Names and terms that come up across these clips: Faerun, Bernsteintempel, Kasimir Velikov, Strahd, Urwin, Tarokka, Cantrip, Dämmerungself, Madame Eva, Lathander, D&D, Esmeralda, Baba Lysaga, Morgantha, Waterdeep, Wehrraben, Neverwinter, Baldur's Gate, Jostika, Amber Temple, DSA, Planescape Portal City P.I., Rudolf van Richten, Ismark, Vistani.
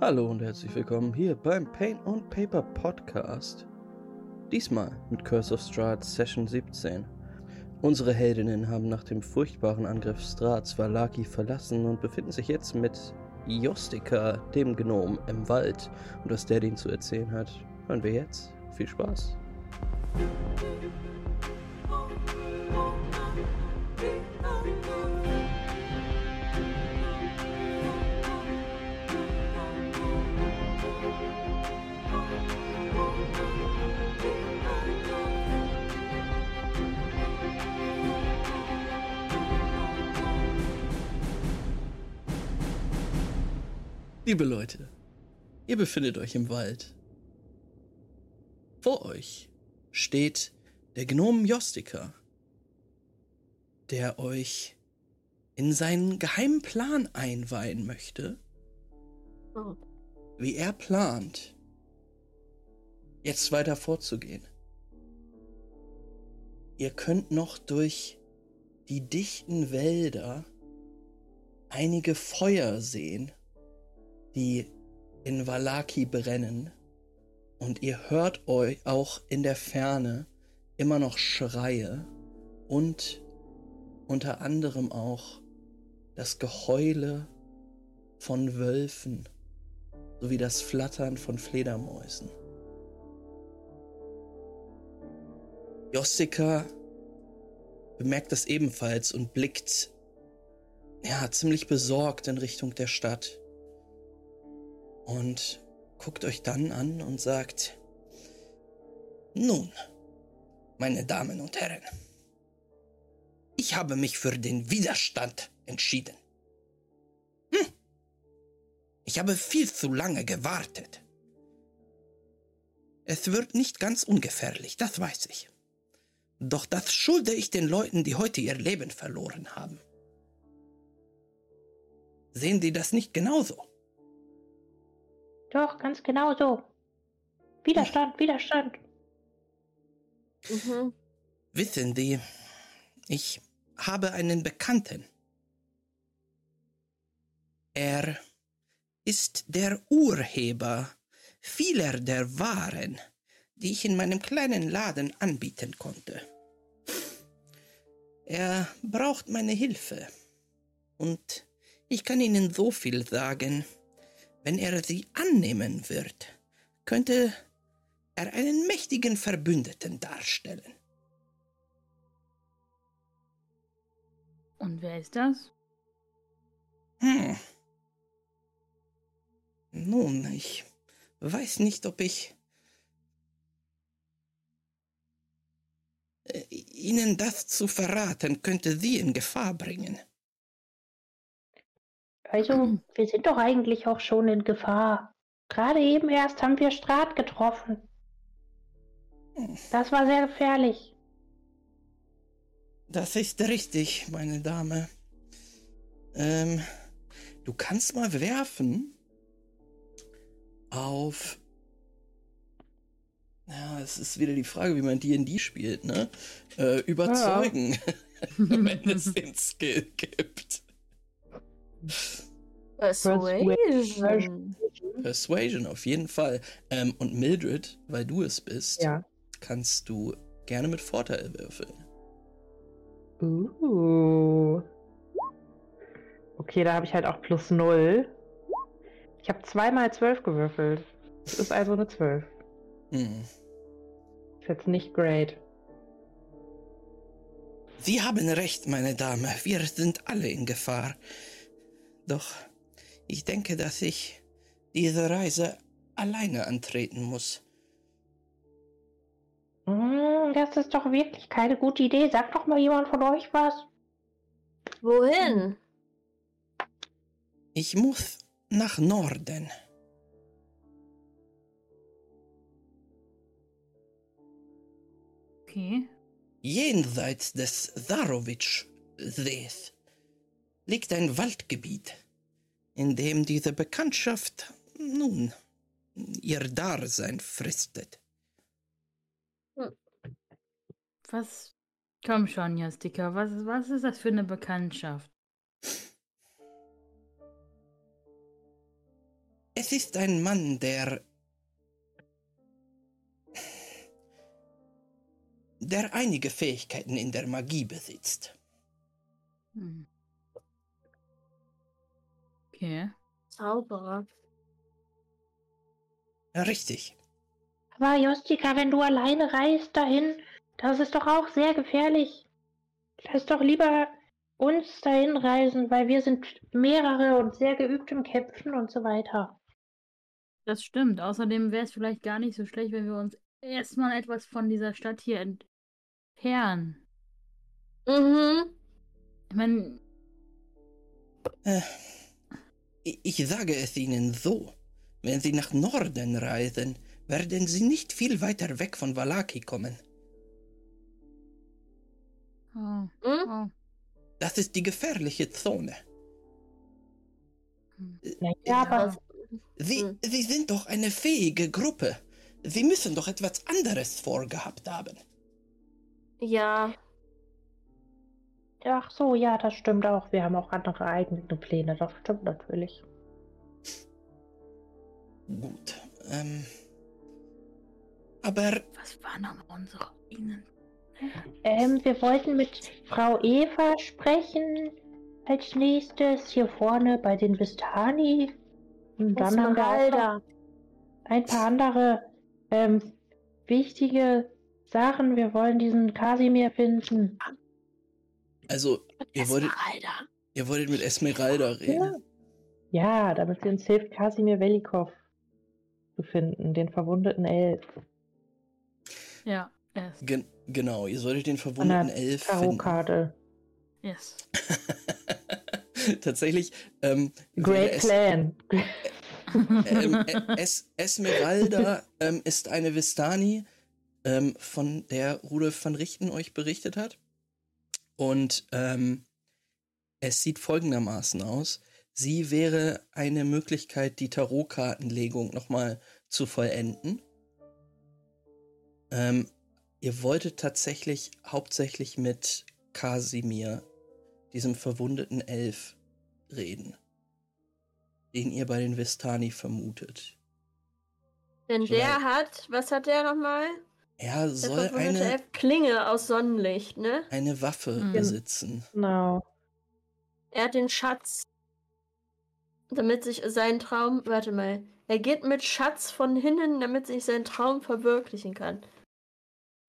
Hallo und herzlich willkommen hier beim Pain&Paper Podcast. Diesmal mit Curse of Strahd Session 17. Unsere Heldinnen haben nach dem furchtbaren Angriff Strahds Vallaki verlassen und befinden sich jetzt mit Jostika, dem Gnom, im Wald. Und was der ihnen zu erzählen hat, hören wir jetzt. Viel Spaß! Liebe Leute, ihr befindet euch im Wald. Vor euch steht der Gnom Jostika, der euch in seinen geheimen Plan einweihen möchte, wie er plant, jetzt weiter vorzugehen. Ihr könnt noch durch die dichten Wälder einige Feuer sehen, die in Vallaki brennen, und ihr hört euch auch in der Ferne immer noch Schreie und unter anderem auch das Geheule von Wölfen sowie das Flattern von Fledermäusen. Jostika bemerkt das ebenfalls und blickt ziemlich besorgt in Richtung der Stadt. Und guckt euch dann an und sagt: Nun, meine Damen und Herren, ich habe mich für den Widerstand entschieden. Ich habe viel zu lange gewartet. Es wird nicht ganz ungefährlich, das weiß ich. Doch das schulde ich den Leuten, die heute ihr Leben verloren haben. Sehen Sie das nicht genauso? Doch, ganz genau so. Widerstand. Mhm. Wissen Sie, ich habe einen Bekannten. Er ist der Urheber vieler der Waren, die ich in meinem kleinen Laden anbieten konnte. Er braucht meine Hilfe. Und ich kann Ihnen so viel sagen: Wenn er sie annehmen wird, könnte er einen mächtigen Verbündeten darstellen. Und wer ist das? Nun, ich weiß nicht, ob ich Ihnen das zu verraten könnte Sie in Gefahr bringen. Also, wir sind doch eigentlich auch schon in Gefahr. Gerade eben erst haben wir Strahd getroffen. Das war sehr gefährlich. Das ist richtig, meine Dame. Du kannst mal werfen auf... Ja, es ist wieder die Frage, wie man D&D spielt, ne? Überzeugen, wenn es den Skill gibt. Persuasion auf jeden Fall. Und Mildred, weil du es bist, kannst du gerne mit Vorteil würfeln. Okay, da habe ich halt auch +0. Ich habe 2 mal 12 gewürfelt. Das ist also eine 12. Ist jetzt nicht great. Sie haben recht, meine Dame. Wir sind alle in Gefahr. Doch ich denke, dass ich diese Reise alleine antreten muss. Das ist doch wirklich keine gute Idee. Sagt doch mal jemand von euch was. Wohin? Ich muss nach Norden. Okay. Jenseits des Zarowitsch-Sees liegt ein Waldgebiet, in dem diese Bekanntschaft nun ihr Dasein fristet. Was? Komm schon, Jostika, was ist das für eine Bekanntschaft? Es ist ein Mann, der einige Fähigkeiten in der Magie besitzt. Hm. Okay. Zauberer. Richtig. Aber Jostika, wenn du alleine reist dahin, das ist doch auch sehr gefährlich. Lass doch lieber uns dahin reisen, weil wir sind mehrere und sehr geübt im Kämpfen und so weiter. Das stimmt. Außerdem wäre es vielleicht gar nicht so schlecht, wenn wir uns erstmal etwas von dieser Stadt hier entfernen. Mhm. Ich meine... Ich sage es Ihnen so. Wenn Sie nach Norden reisen, werden Sie nicht viel weiter weg von Vallaki kommen. Oh. Oh. Das ist die gefährliche Zone. Ja, aber... Sie sind doch eine fähige Gruppe. Sie müssen doch etwas anderes vorgehabt haben. Ja. Ach so, ja, das stimmt auch. Wir haben auch andere eigene Pläne. Das stimmt natürlich. Gut. Aber... Was waren noch unsere Ihnen? Wir wollten mit Frau Eva sprechen als nächstes, hier vorne bei den Vistani. Und dann haben wir ein paar andere wichtige Sachen. Wir wollen diesen Kasimir finden. Also, ihr wolltet mit Esmeralda reden. Ja, damit sie uns hilft, Kasimir Velikov zu finden, den verwundeten Elf. Ja, genau, ihr solltet den verwundeten Elf finden. Yes. Tatsächlich. Great Plan. Esmeralda ist eine Vistani, von der Rudolf van Richten euch berichtet hat. Und es sieht folgendermaßen aus. Sie wäre eine Möglichkeit, die Tarotkartenlegung nochmal zu vollenden. Ihr wolltet tatsächlich hauptsächlich mit Kasimir, diesem verwundeten Elf, reden, den ihr bei den Vistani vermutet. Denn der was hat der nochmal? Er soll eine Klinge aus Sonnenlicht, ne? Eine Waffe besitzen. Genau. Er hat den Schatz, damit sich sein Traum, er geht mit Schatz von hinnen, damit sich sein Traum verwirklichen kann.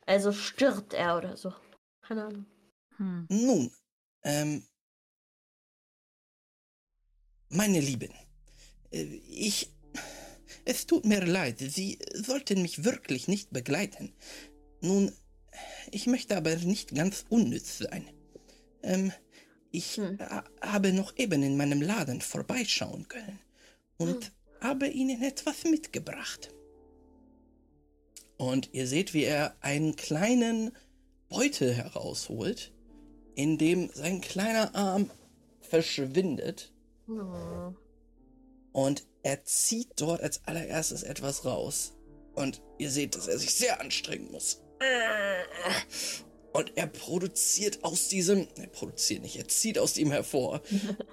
Also stirbt er oder so. Keine Ahnung. Hm. Nun, meine Lieben, es tut mir leid, Sie sollten mich wirklich nicht begleiten. Nun, ich möchte aber nicht ganz unnütz sein. Ich habe noch eben in meinem Laden vorbeischauen können und habe Ihnen etwas mitgebracht. Und ihr seht, wie er einen kleinen Beutel herausholt, in dem sein kleiner Arm verschwindet. Oh. Und er zieht dort als allererstes etwas raus. Und ihr seht, dass er sich sehr anstrengen muss. Und er zieht aus ihm hervor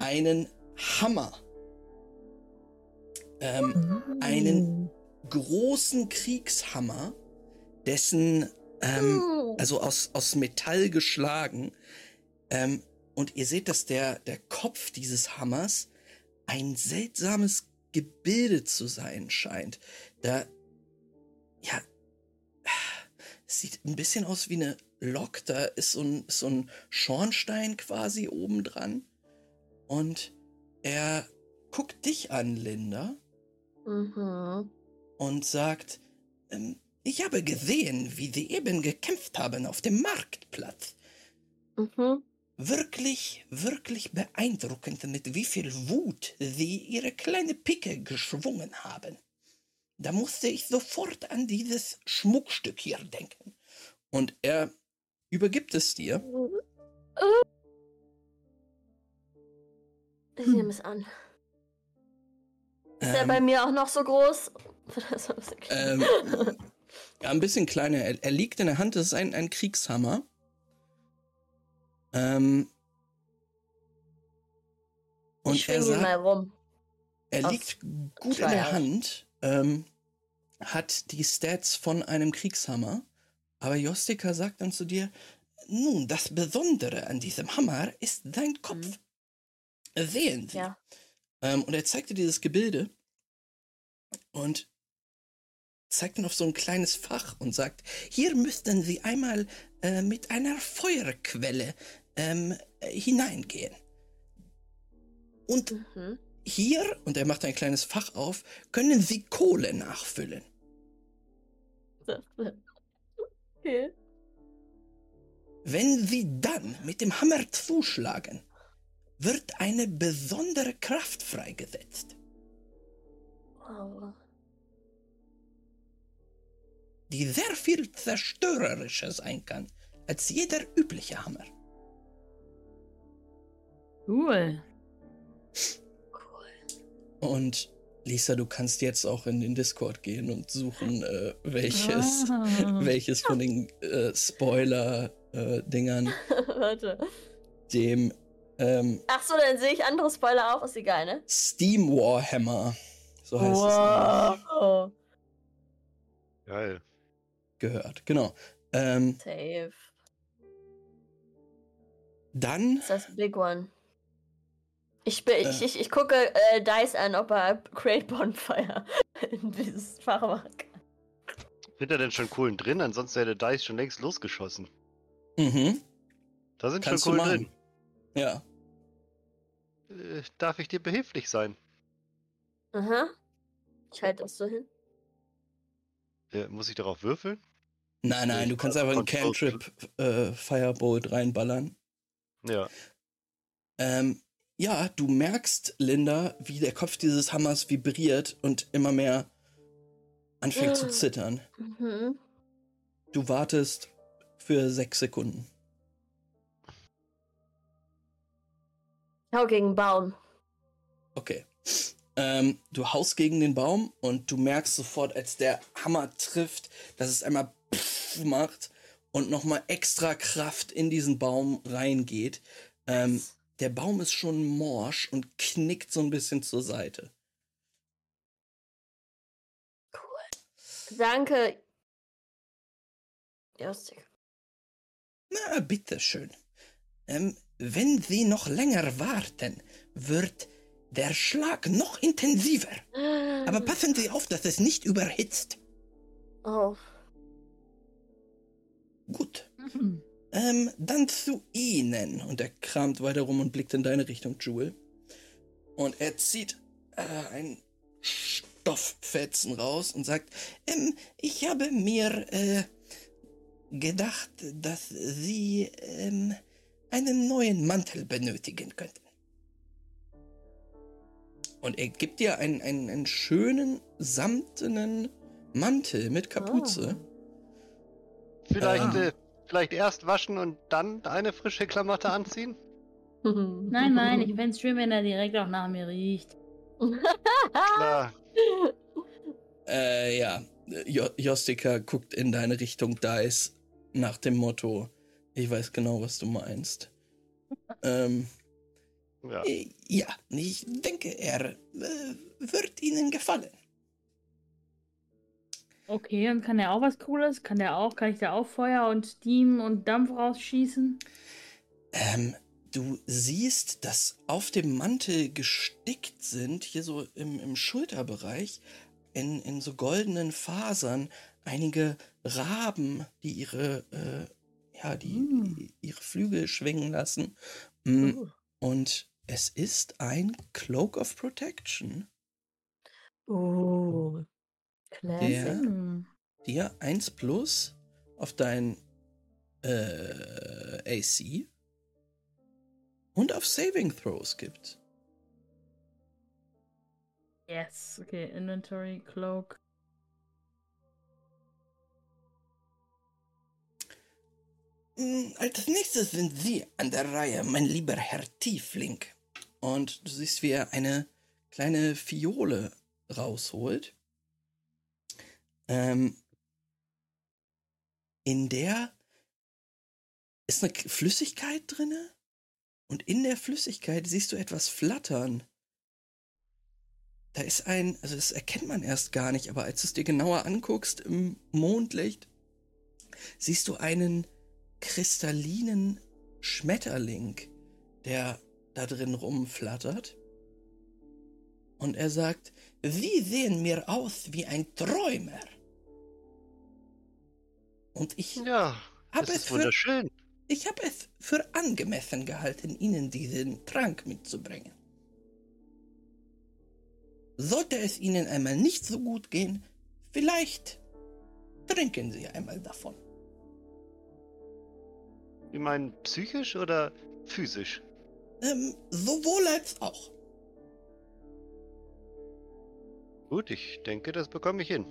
einen Hammer. Einen großen Kriegshammer, dessen, also aus Metall geschlagen. Und ihr seht, dass der Kopf dieses Hammers ein seltsames Gebilde zu sein scheint. Es sieht ein bisschen aus wie eine Lok, da ist so ein Schornstein quasi obendran. Und er guckt dich an, Linda, und sagt, ich habe gesehen, wie sie eben gekämpft haben auf dem Marktplatz. Mhm. Wirklich, wirklich beeindruckend, mit wie viel Wut sie ihre kleine Picke geschwungen haben. Da musste ich sofort an dieses Schmuckstück hier denken. Und er übergibt es dir. Ich nehme es an. Ist er bei mir auch noch so groß? Ja, ein bisschen kleiner. Er liegt in der Hand, das ist ein Kriegshammer. Und ich schwinge ihn mal rum. Er liegt gut in der Hand, hat die Stats von einem Kriegshammer, aber Jostika sagt dann zu dir, nun, das Besondere an diesem Hammer ist dein Kopf. Mhm. Sehen Sie. Ja. Und er zeigt dir dieses Gebilde und zeigt dann auf so ein kleines Fach und sagt, hier müssten Sie einmal mit einer Feuerquelle hineingehen. Und hier, und er macht ein kleines Fach auf, können Sie Kohle nachfüllen. Okay. Wenn Sie dann mit dem Hammer zuschlagen, wird eine besondere Kraft freigesetzt. Oh. Die sehr viel zerstörerischer sein kann, als jeder übliche Hammer. Cool. Und Lisa, du kannst jetzt auch in den Discord gehen und suchen, welches von den Spoiler-Dingern Warte. Dem ach so, dann sehe ich andere Spoiler auch, ist egal, ne? Steam Warhammer. So heißt es. Geil. Gehört, genau. Safe. Dann. Ist das Big One? Ich gucke Dice an, ob er Create Bonfire in dieses Fach machen kann. Sind da denn schon Kohlen drin? Ansonsten hätte Dice schon längst losgeschossen. Mhm. Da sind Kannst schon Kohlen drin. Ja. Darf ich dir behilflich sein? Aha. Ich halte das so hin. Muss ich darauf würfeln? Nein, du kannst einfach einen Cantrip Firebolt reinballern. Ja. Ja, du merkst, Linda, wie der Kopf dieses Hammers vibriert und immer mehr anfängt zu zittern. Mhm. Du wartest für 6 Sekunden. Hau gegen den Baum. Okay. Du haust gegen den Baum und du merkst sofort, als der Hammer trifft, dass es einmal pff macht und nochmal extra Kraft in diesen Baum reingeht. Der Baum ist schon morsch und knickt so ein bisschen zur Seite. Cool. Danke. Jostik. Na, bitteschön. Wenn Sie noch länger warten, wird der Schlag noch intensiver. Aber passen Sie auf, dass es nicht überhitzt. Oh. Gut. Mhm. Dann zu Ihnen. Und er kramt weiter rum und blickt in deine Richtung, Jewel. Und er zieht einen Stofffetzen raus und sagt, ich habe mir gedacht, dass Sie einen neuen Mantel benötigen könnten. Und er gibt dir einen schönen, samtenen Mantel mit Kapuze. Oh. Vielleicht erst waschen und dann eine frische Klamotte anziehen? Nein, ich find's schön, wenn er direkt auch nach mir riecht. Klar. Ja, Jostika guckt in deine Richtung, Dice, nach dem Motto, ich weiß genau, was du meinst. Ja. Ja, ich denke, er wird Ihnen gefallen. Okay, und kann er auch was Cooles? Kann ich da auch Feuer und Steam und Dampf rausschießen? Du siehst, dass auf dem Mantel gestickt sind, hier so im Schulterbereich, in so goldenen Fasern, einige Raben, die ihre Flügel schwingen lassen. Und es ist ein Cloak of Protection. Oh, classic. Der dir 1+ auf dein AC und auf Saving Throws gibt. Yes, okay, Inventory, Cloak. Als nächstes sind Sie an der Reihe, mein lieber Herr Tiefling. Und du siehst, wie er eine kleine Fiole rausholt, in der ist eine Flüssigkeit drinne und in der Flüssigkeit siehst du etwas flattern. Da ist ein, also das erkennt man erst gar nicht, aber als du es dir genauer anguckst im Mondlicht, siehst du einen kristallinen Schmetterling, der da drin rumflattert. Und er sagt, Sie sehen mir aus wie ein Träumer. Und ich habe es für angemessen gehalten, Ihnen diesen Trank mitzubringen. Sollte es Ihnen einmal nicht so gut gehen, vielleicht trinken Sie einmal davon. Sie meinen psychisch oder physisch? Sowohl als auch. Gut, ich denke, das bekomme ich hin.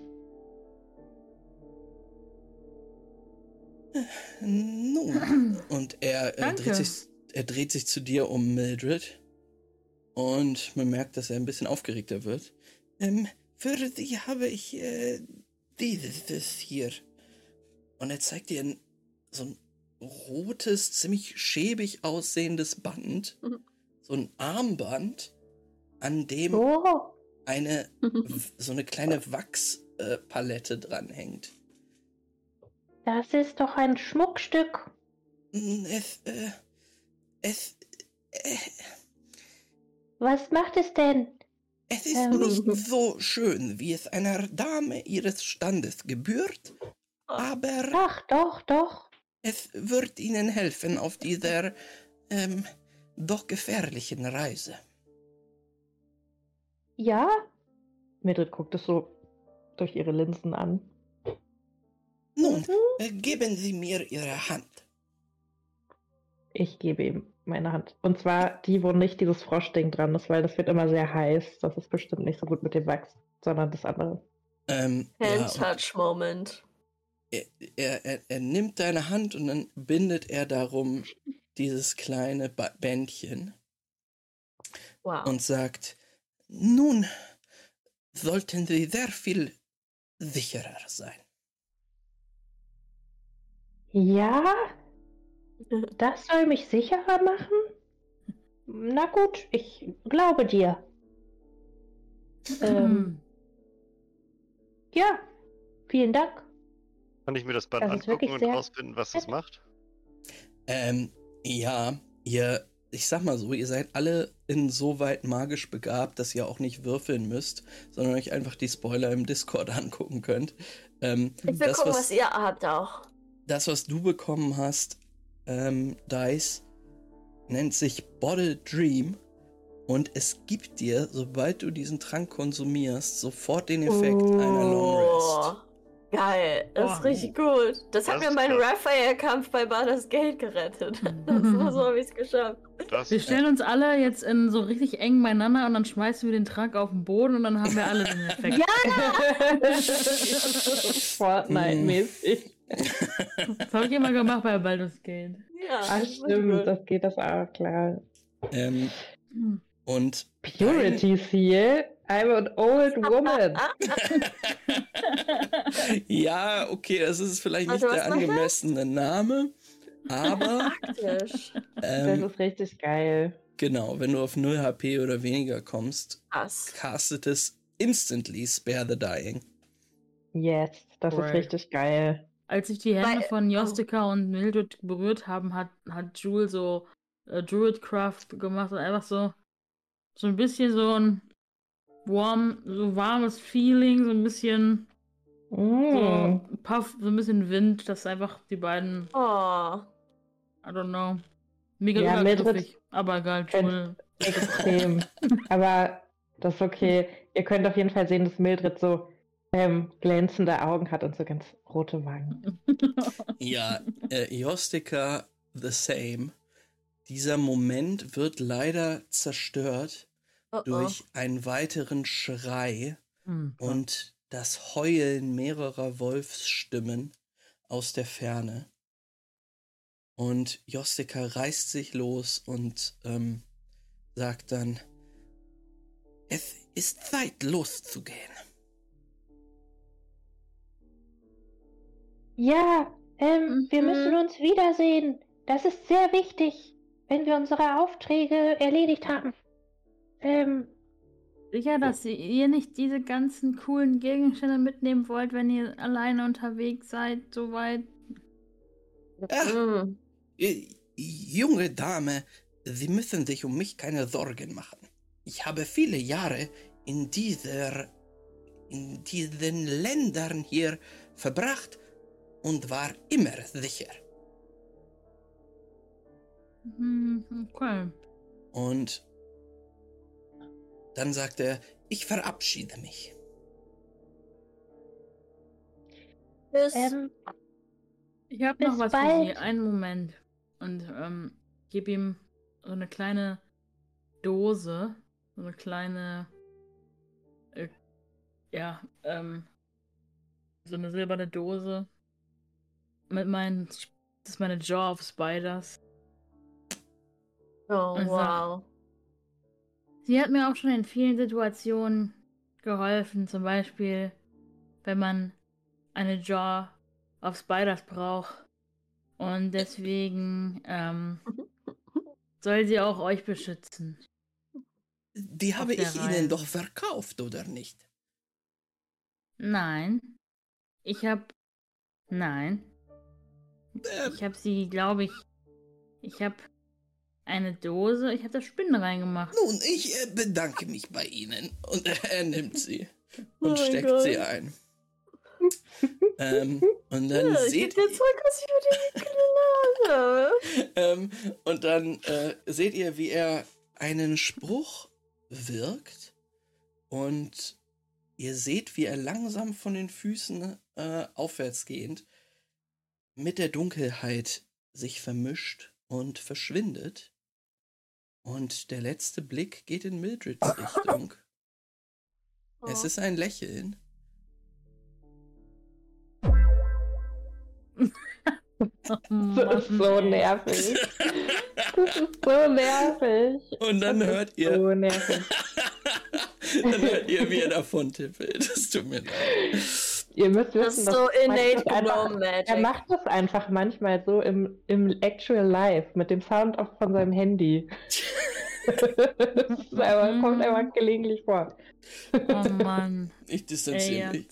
Nun, und er dreht sich zu dir um, Mildred. Und man merkt, dass er ein bisschen aufgeregter wird. Für Sie habe ich dieses hier. Und er zeigt dir so ein rotes, ziemlich schäbig aussehendes Band. Mhm. So ein Armband, an dem eine kleine Wachspalette dranhängt. Das ist doch ein Schmuckstück. Was macht es denn? Es ist nicht so schön, wie es einer Dame ihres Standes gebührt, aber... Ach, doch. Es wird Ihnen helfen auf dieser doch gefährlichen Reise. Ja? Mildred guckt es so durch ihre Linsen an. Nun, geben Sie mir Ihre Hand. Ich gebe ihm meine Hand. Und zwar die, wo nicht dieses Froschding dran ist, weil das wird immer sehr heiß. Das ist bestimmt nicht so gut mit dem Wachs, sondern das andere. Hand-Touch-Moment. Er nimmt deine Hand und dann bindet er darum dieses kleine Bändchen. Wow. Und sagt, nun sollten Sie sehr viel sicherer sein. Ja? Das soll mich sicherer machen? Na gut, ich glaube dir. Ja, vielen Dank. Kann ich mir das Band angucken und rausfinden, was es macht? Ja, ich sag mal so, ihr seid alle insoweit magisch begabt, dass ihr auch nicht würfeln müsst, sondern euch einfach die Spoiler im Discord angucken könnt. Ich will gucken, was ihr habt auch. Das, was du bekommen hast, Dice, nennt sich Bottle Dream und es gibt dir, sobald du diesen Trank konsumierst, sofort den Effekt einer Long Rest. Geil, das ist richtig gut. Das hat mir meinen Raphael-Kampf bei Baldur's Gate gerettet. So habe ich es geschafft. Wir stellen uns alle jetzt in so richtig eng beieinander und dann schmeißen wir den Trank auf den Boden und dann haben wir alle den Effekt. Ja! Fortnite-mäßig. Das habe ich immer gemacht bei Baldur's Gate. Ja, ach stimmt, das geht das auch, klar. Und Purity Seal? I'm an old woman. Ja, okay, das ist vielleicht nicht der angemessene Name, aber das ist richtig geil. Genau, wenn du auf 0 HP oder weniger kommst, castet es instantly Spare the Dying. Yes, das ist richtig geil. Als sich die Hände von Jostika und Mildred berührt haben, hat Jule so Druidcraft gemacht und einfach so ein bisschen so ein warmes Feeling, so ein bisschen so Puff, so ein bisschen Wind, dass einfach die beiden I don't know, mega übergriffig, aber egal, Jule. Extrem, aber das ist okay. Ihr könnt auf jeden Fall sehen, dass Mildred so glänzende Augen hat und so ganz rote Wangen. Ja, Jostika, the same. Dieser Moment wird leider zerstört durch einen weiteren Schrei und das Heulen mehrerer Wolfsstimmen aus der Ferne. Und Jostika reißt sich los und sagt dann, es ist Zeit, loszugehen. Ja, wir müssen uns wiedersehen. Das ist sehr wichtig, wenn wir unsere Aufträge erledigt haben. Ja, dass ihr nicht diese ganzen coolen Gegenstände mitnehmen wollt, wenn ihr alleine unterwegs seid, soweit. Ach, junge Dame, Sie müssen sich um mich keine Sorgen machen. Ich habe viele Jahre in diesen Ländern hier verbracht und war immer sicher. Okay. Und dann sagt er, ich verabschiede mich. Bis, ich habe noch was bald. Für Sie. Einen Moment. Und gebe ihm so eine kleine Dose, so eine kleine, so eine silberne Dose mit meinen, das ist meine Jaw of Spiders. Oh, und wow. Sie hat mir auch schon in vielen Situationen geholfen, zum Beispiel, wenn man eine Jaw of Spiders braucht. Und deswegen soll sie auch euch beschützen. Die habe ich Ihnen doch verkauft, oder nicht? Nein. Ich habe sie, glaube ich... Ich habe... Eine Dose? Ich habe da Spinnen reingemacht. Nun, ich bedanke mich bei Ihnen. Und er nimmt sie und steckt sie ein. Und dann seht ihr... und dann seht ihr, wie er einen Spruch wirkt. Und ihr seht, wie er langsam von den Füßen aufwärts gehend mit der Dunkelheit sich vermischt und verschwindet. Und der letzte Blick geht in Mildreds Richtung. Oh. Es ist ein Lächeln. Das ist so nervig. Das ist so nervig. Und dann hört ihr... So nervig. Dann hört ihr, wie er davon tippelt. Das tut mir leid. Ihr müsst wissen, das ist so innate Gnome Magic. Er macht das einfach manchmal so im actual life, mit dem Sound off von seinem Handy. Das ist aber, kommt einfach gelegentlich vor. Oh Mann. Ich distanziere mich.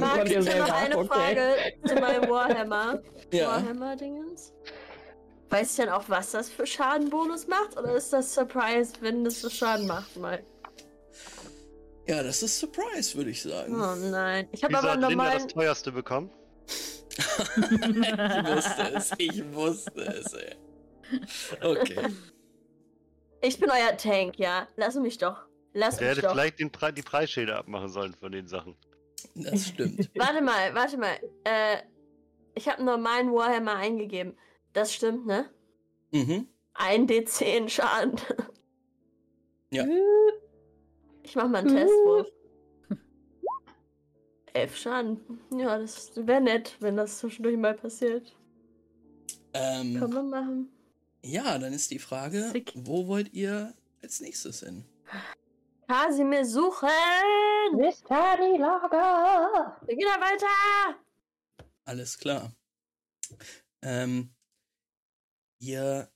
Marc, ich habe noch eine Frage zu meinem Warhammer. Ja. Warhammer-Dingens. Weiß ich denn auch, was das für Schadenbonus macht? Oder ist das Surprise, wenn das so Schaden macht, Mike? Ja, das ist Surprise, würde ich sagen. Oh nein. Ich habe aber nochmal... Linda das teuerste bekommen? Ich wusste es, ey. Okay. Ich bin euer Tank, ja. Lass mich doch. Ich hätte vielleicht die Preisschilder abmachen sollen von den Sachen. Das stimmt. Warte mal. Ich habe einen normalen Warhammer eingegeben. Das stimmt, ne? Mhm. 1d10 Schaden. Ja. Ich mach mal einen Testwurf. 11 Schaden. Ja, das wäre nett, wenn das zwischendurch mal passiert. Können wir machen. Ja, dann ist die Frage, wo wollt ihr als nächstes hin? Kasimir suchen! Mister die Lager! Wir gehen da weiter! Alles klar. Ihr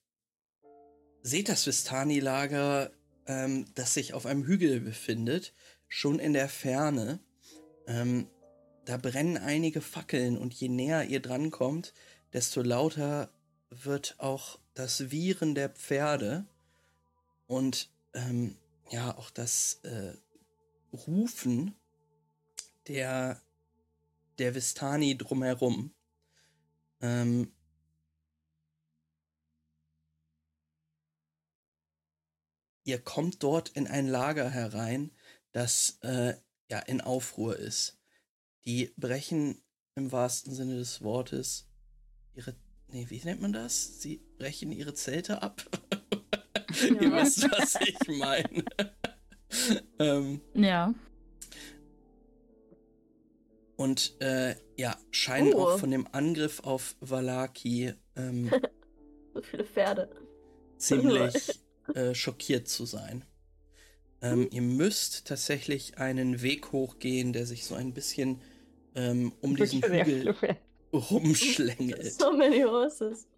seht das Vistani-Lager, das sich auf einem Hügel befindet, schon in der Ferne. Da brennen einige Fackeln und je näher ihr drankommt, desto lauter wird auch das Wiehern der Pferde und auch das Rufen der Vistani drumherum. Ihr kommt dort in ein Lager herein, das in Aufruhr ist. Die brechen im wahrsten Sinne des Wortes wie nennt man das? Sie brechen ihre Zelte ab. Ja. Ihr wisst, was ich meine. Ja. Und scheinen auch von dem Angriff auf Vallaki so viele Pferde. Ziemlich schockiert zu sein. Ihr müsst tatsächlich einen Weg hochgehen, der sich so ein bisschen um diesen Hügel rumschlängelt. So many horses.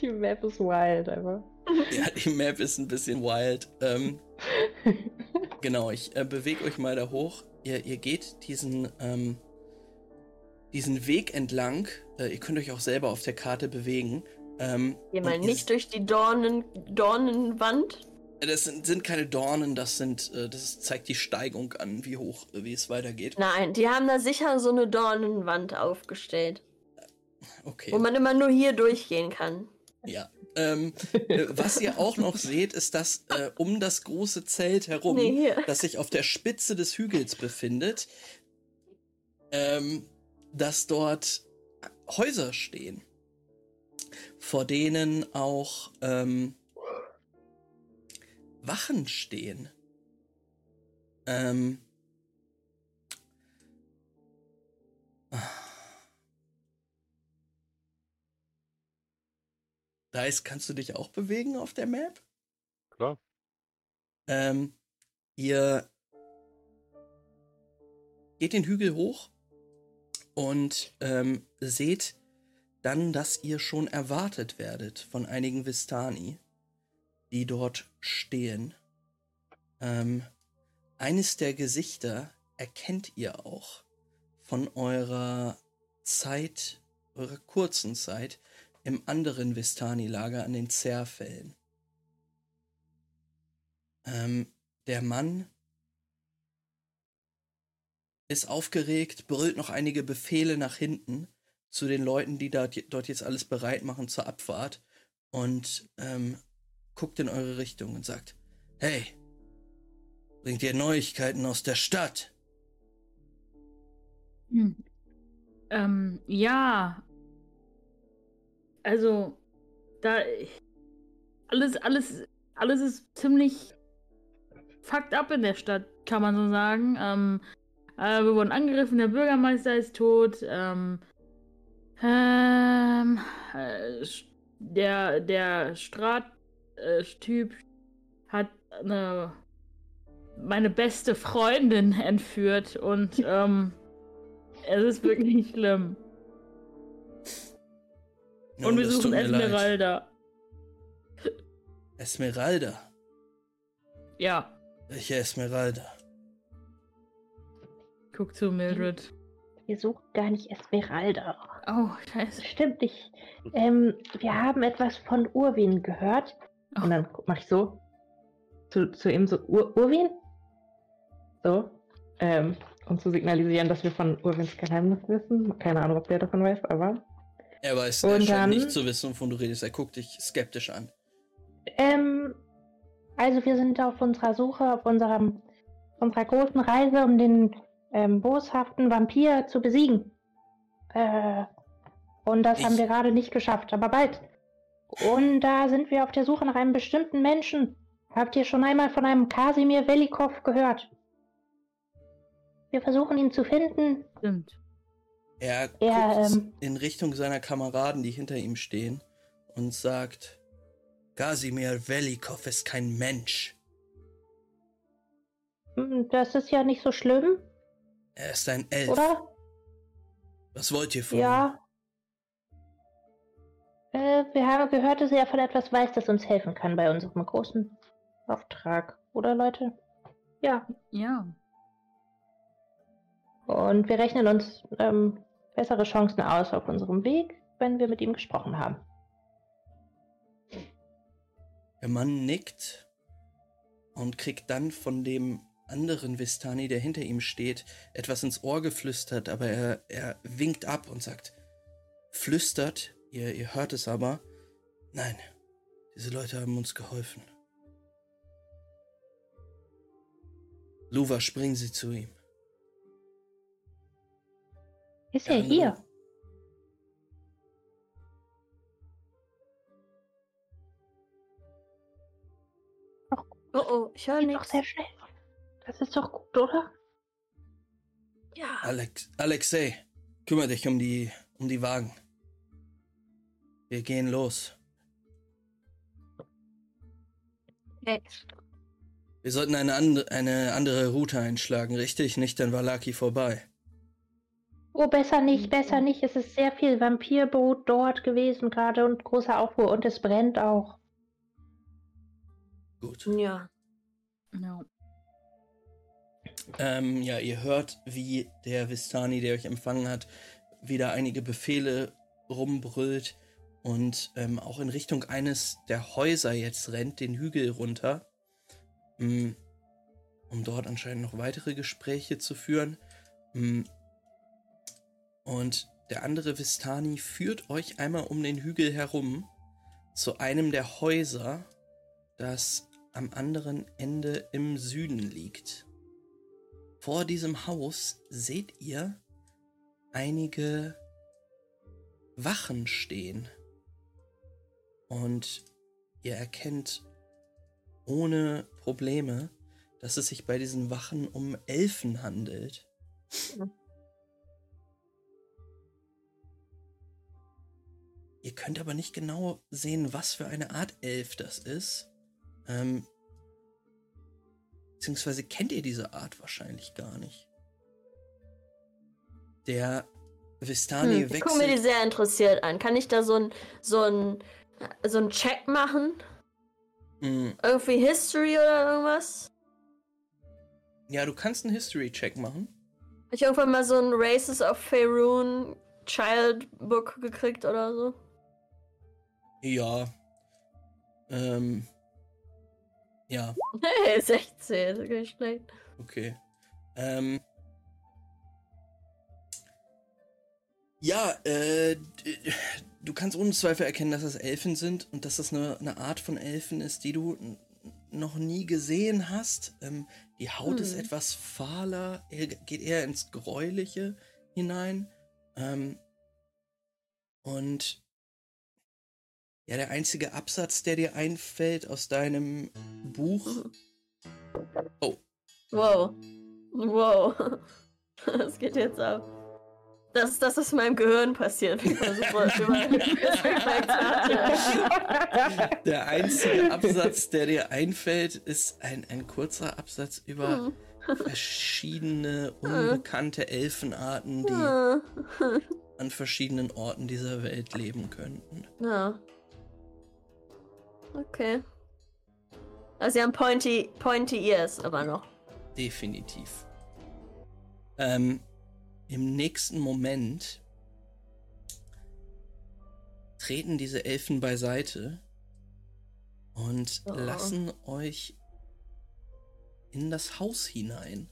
Die Map ist wild, aber. Ja, die Map ist ein bisschen wild. Genau, ich bewege euch mal da hoch. Ihr geht diesen Weg entlang. Ihr könnt euch auch selber auf der Karte bewegen. Geh mal nicht durch die Dornenwand. Das sind keine Dornen, das zeigt die Steigung an, wie hoch, wie es weitergeht. Nein, die haben da sicher so eine Dornenwand aufgestellt. Okay. Wo man immer nur hier durchgehen kann. Ja. Was ihr auch noch seht, ist, dass um das große Zelt herum, das sich auf der Spitze des Hügels befindet, dass dort Häuser stehen, vor denen auch Wachen stehen. Dice, kannst du dich auch bewegen auf der Map? Klar. Ihr geht den Hügel hoch und seht dann, dass ihr schon erwartet werdet von einigen Vistani, die dort stehen. Eines der Gesichter erkennt ihr auch von eurer kurzen Zeit im anderen Vistani-Lager an den Zerfällen. Der Mann ist aufgeregt, brüllt noch einige Befehle nach hinten zu den Leuten, die dort jetzt alles bereit machen zur Abfahrt, und guckt in eure Richtung und sagt: Hey, bringt ihr Neuigkeiten aus der Stadt? Ja. Also, alles ist ziemlich fucked up in der Stadt, kann man so sagen. Wir wurden angegriffen, der Bürgermeister ist tot. Der Strahd-Typ hat meine beste Freundin entführt und es ist wirklich schlimm. Und wir suchen Esmeralda. Leid. Esmeralda? Ja. Welche Esmeralda? Guck zu, Mildred. Wir suchen gar nicht Esmeralda. Oh, scheiße. Stimmt nicht. Wir haben etwas von Urwin gehört. Oh. Und dann mach ich so. Zu ihm so, Urwin? So. Um zu signalisieren, dass wir von Urwins Geheimnis wissen. Keine Ahnung, ob der davon weiß, aber... Er weiß, er scheint nicht zu wissen, wovon du redest. Er guckt dich skeptisch an. Also wir sind auf unserer Suche, auf unserer großen Reise, um den boshaften Vampir zu besiegen. Und das haben wir gerade nicht geschafft, aber bald. Und da sind wir auf der Suche nach einem bestimmten Menschen. Habt ihr schon einmal von einem Kasimir Velikov gehört? Wir versuchen, ihn zu finden. Stimmt. Er guckt in Richtung seiner Kameraden, die hinter ihm stehen, und sagt: Kasimir Velikov ist kein Mensch. Das ist ja nicht so schlimm. Er ist ein Elf. Oder? Was wollt ihr von ihm? Wir haben gehört, dass er von etwas weiß, das uns helfen kann bei unserem großen Auftrag. Oder, Leute? Ja. Ja. Und wir rechnen uns bessere Chancen aus auf unserem Weg, wenn wir mit ihm gesprochen haben. Der Mann nickt und kriegt dann von dem anderen Vistani, der hinter ihm steht, etwas ins Ohr geflüstert, aber er winkt ab und sagt: Flüstert, ihr hört es aber. Nein, diese Leute haben uns geholfen. Luva, springen Sie zu ihm. Ist er hier? Oh, ich höre nichts. Sehr schnell. Das ist doch gut, oder? Ja. Alexei, kümmere dich um die Wagen. Wir gehen los. Okay. Wir sollten eine andere Route einschlagen, richtig? Nicht an Vallaki vorbei. Oh, besser nicht. Es ist sehr viel Vampirbrut dort gewesen gerade und großer Aufruhr und es brennt auch. Gut. Ja. No. Ja, ihr hört, wie der Vistani, der euch empfangen hat, wieder einige Befehle rumbrüllt und auch in Richtung eines der Häuser jetzt rennt, den Hügel runter, um dort anscheinend noch weitere Gespräche zu führen. Und der andere Vistani führt euch einmal um den Hügel herum zu einem der Häuser, das am anderen Ende im Süden liegt. Vor diesem Haus seht ihr einige Wachen stehen. Und ihr erkennt ohne Probleme, dass es sich bei diesen Wachen um Elfen handelt. Ihr könnt aber nicht genau sehen, was für eine Art Elf das ist. Beziehungsweise kennt ihr diese Art wahrscheinlich gar nicht. Der Vistani wechselt... Ich gucke mir die sehr interessiert an. Kann ich da so einen Check machen? Irgendwie History oder irgendwas? Ja, du kannst einen History-Check machen. Habe ich irgendwann mal so ein Races of Faerun Child-Book gekriegt oder so? Ja. Ja. Hey, 16, das ist schlecht. Okay. Du kannst ohne Zweifel erkennen, dass das Elfen sind und dass das eine Art von Elfen ist, die du noch nie gesehen hast. Die Haut ist etwas fahler, geht eher ins Gräuliche hinein. Und ja, der einzige Absatz, der dir einfällt aus deinem Buch... Oh. Wow. Das geht jetzt ab. Das ist das, was in meinem Gehirn passiert. Der einzige Absatz, der dir einfällt, ist ein kurzer Absatz über verschiedene unbekannte Elfenarten, die an verschiedenen Orten dieser Welt leben könnten. Ja. Okay. Also sie haben pointy ears aber noch. Definitiv. Im nächsten Moment treten diese Elfen beiseite und lassen euch in das Haus hinein.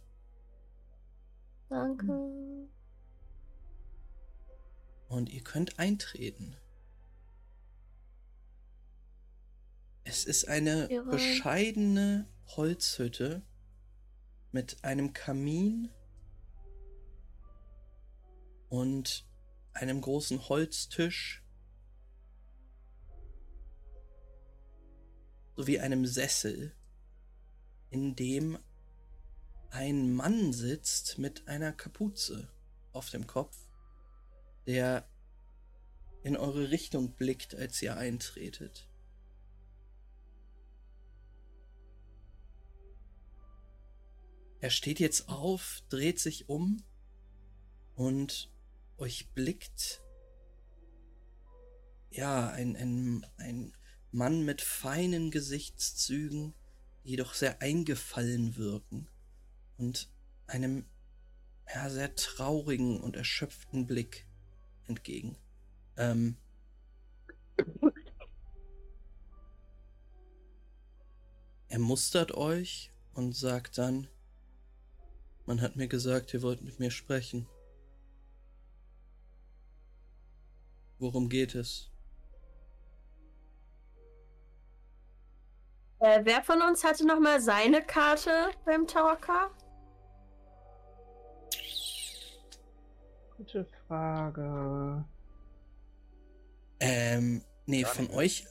Danke. Und ihr könnt eintreten. Es ist eine bescheidene Holzhütte mit einem Kamin und einem großen Holztisch sowie einem Sessel, in dem ein Mann sitzt mit einer Kapuze auf dem Kopf, der in eure Richtung blickt, als ihr eintretet. Er steht jetzt auf, dreht sich um und euch blickt, ja, ein Mann mit feinen Gesichtszügen, die jedoch sehr eingefallen wirken und einem, ja, sehr traurigen und erschöpften Blick entgegen. Er mustert euch und sagt dann: Man hat mir gesagt, ihr wollt mit mir sprechen. Worum geht es? Wer von uns hatte nochmal seine Karte beim Tarokka? Gute Frage. Nee, von euch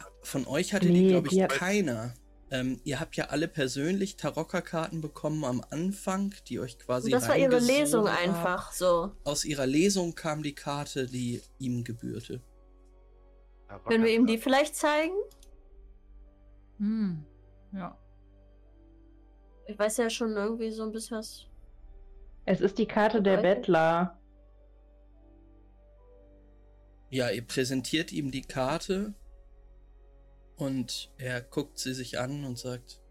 hatte die, glaube ich, keiner. Ihr habt ja alle persönlich Tarokka-Karten bekommen am Anfang, die euch quasi... Das war ihre Lesung einfach so. Aus ihrer Lesung kam die Karte, die ihm gebührte. Können wir ihm die vielleicht zeigen? Ja. Ich weiß ja schon irgendwie so ein bisschen was... Es ist die Karte der Bettler. Ja, ihr präsentiert ihm die Karte... Und er guckt sie sich an und sagt: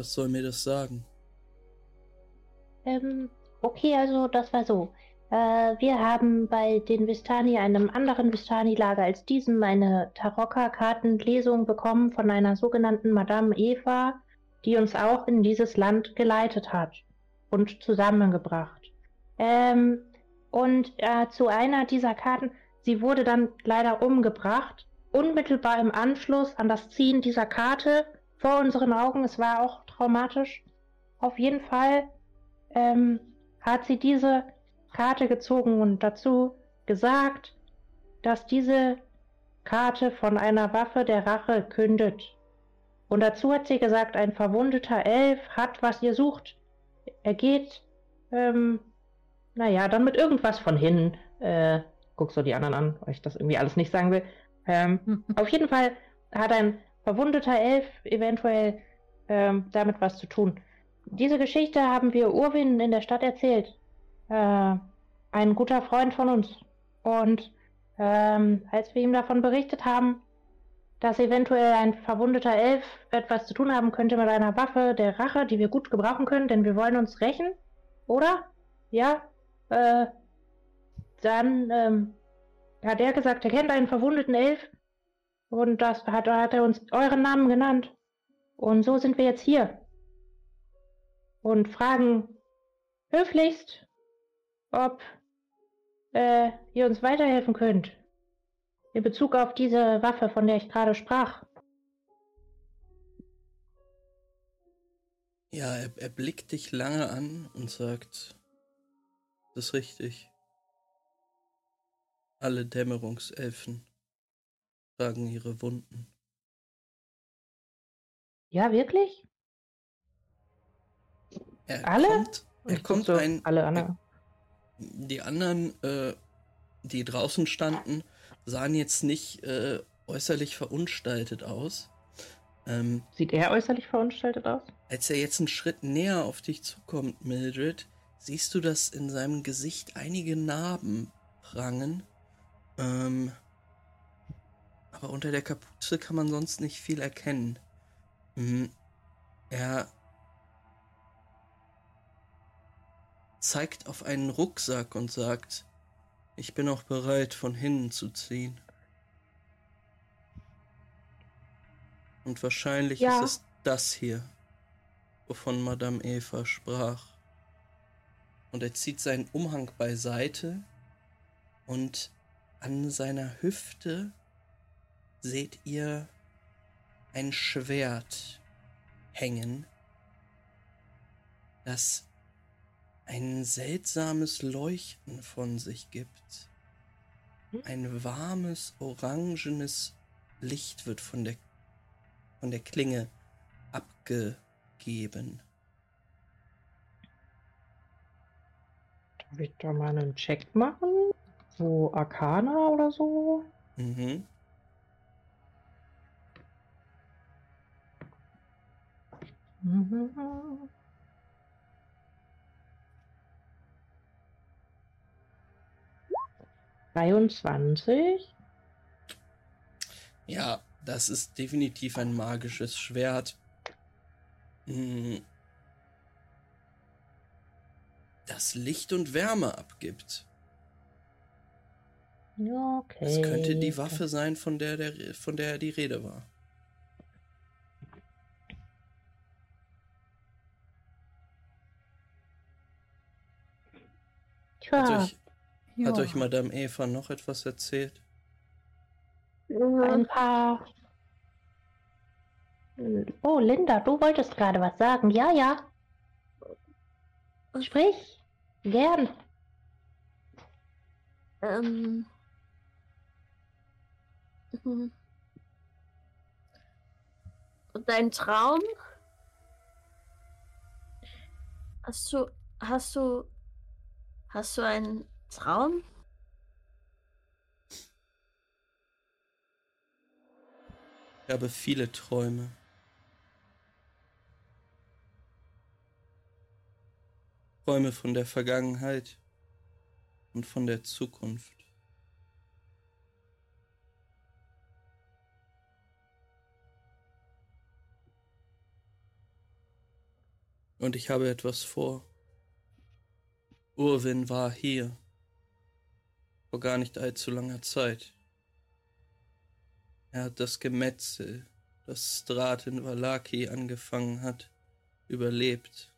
Was soll mir das sagen? Okay, also das war so. Wir haben bei den Vistani, einem anderen Vistani-Lager als diesem, eine Tarokka-Kartenlesung bekommen von einer sogenannten Madame Eva, die uns auch in dieses Land geleitet hat und zusammengebracht. Zu einer dieser Karten, sie wurde dann leider umgebracht, unmittelbar im Anschluss an das Ziehen dieser Karte, vor unseren Augen, es war auch traumatisch. Auf jeden Fall hat sie diese Karte gezogen und dazu gesagt, dass diese Karte von einer Waffe der Rache kündet. Und dazu hat sie gesagt, ein verwundeter Elf hat, was ihr sucht. Er geht, dann mit irgendwas von hin. Guck so die anderen an, weil ich das irgendwie alles nicht sagen will. Auf jeden Fall hat ein verwundeter Elf eventuell damit was zu tun. Diese Geschichte haben wir Urwin in der Stadt erzählt. Ein guter Freund von uns. Und als wir ihm davon berichtet haben, dass eventuell ein verwundeter Elf etwas zu tun haben könnte mit einer Waffe der Rache, die wir gut gebrauchen können, denn wir wollen uns rächen, oder? Ja, dann hat er gesagt, er kennt einen verwundeten Elf und das hat er uns euren Namen genannt. Und so sind wir jetzt hier. Und fragen höflichst, ob ihr uns weiterhelfen könnt. In Bezug auf diese Waffe, von der ich gerade sprach. Ja, er blickt dich lange an und sagt, das ist richtig. Alle Dämmerungselfen tragen ihre Wunden. Ja, wirklich? Alle? Die anderen, die draußen standen, sahen jetzt nicht äußerlich verunstaltet aus. Sieht er äußerlich verunstaltet aus? Als er jetzt einen Schritt näher auf dich zukommt, Mildred, siehst du, dass in seinem Gesicht einige Narben prangen. Aber unter der Kapuze kann man sonst nicht viel erkennen. Er zeigt auf einen Rucksack und sagt, ich bin auch bereit, von hinnen zu ziehen. Und wahrscheinlich ist es das hier, wovon Madame Eva sprach. Und er zieht seinen Umhang beiseite und an seiner Hüfte seht ihr ein Schwert hängen, das ein seltsames Leuchten von sich gibt. Ein warmes, orangenes Licht wird von der Klinge abgegeben. Darf ich da mal einen Check machen? So Arcana oder so? Mhm. Mhm. Ja, das ist definitiv ein magisches Schwert. Das Licht und Wärme abgibt. Okay. Das könnte die Waffe sein, von der die Rede war. Tja. Hat euch Madame Eva noch etwas erzählt? Ein paar... Oh, Linda, du wolltest gerade was sagen. Ja. Sprich. Gern. Und dein Traum? Hast du einen Traum? Ich habe viele Träume. Träume von der Vergangenheit und von der Zukunft. Und ich habe etwas vor. Urwin war hier. Vor gar nicht allzu langer Zeit. Er hat das Gemetzel, das Strahd in Vallaki angefangen hat, überlebt.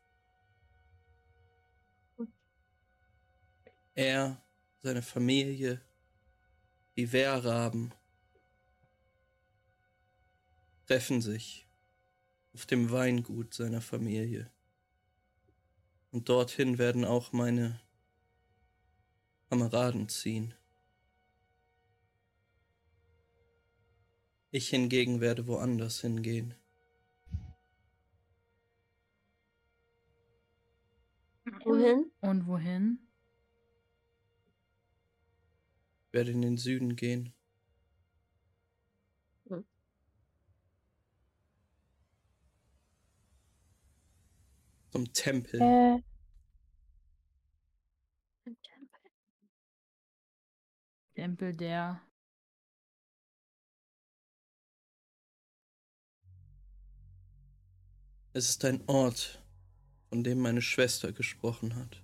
Er, seine Familie, die Wehrraben treffen sich auf dem Weingut seiner Familie. Und dorthin werden auch meine Kameraden ziehen. Ich hingegen werde woanders hingehen. Wohin? Und wohin? Ich werde in den Süden gehen. Hm. Zum Tempel. Tempel der... Es ist ein Ort, von dem meine Schwester gesprochen hat.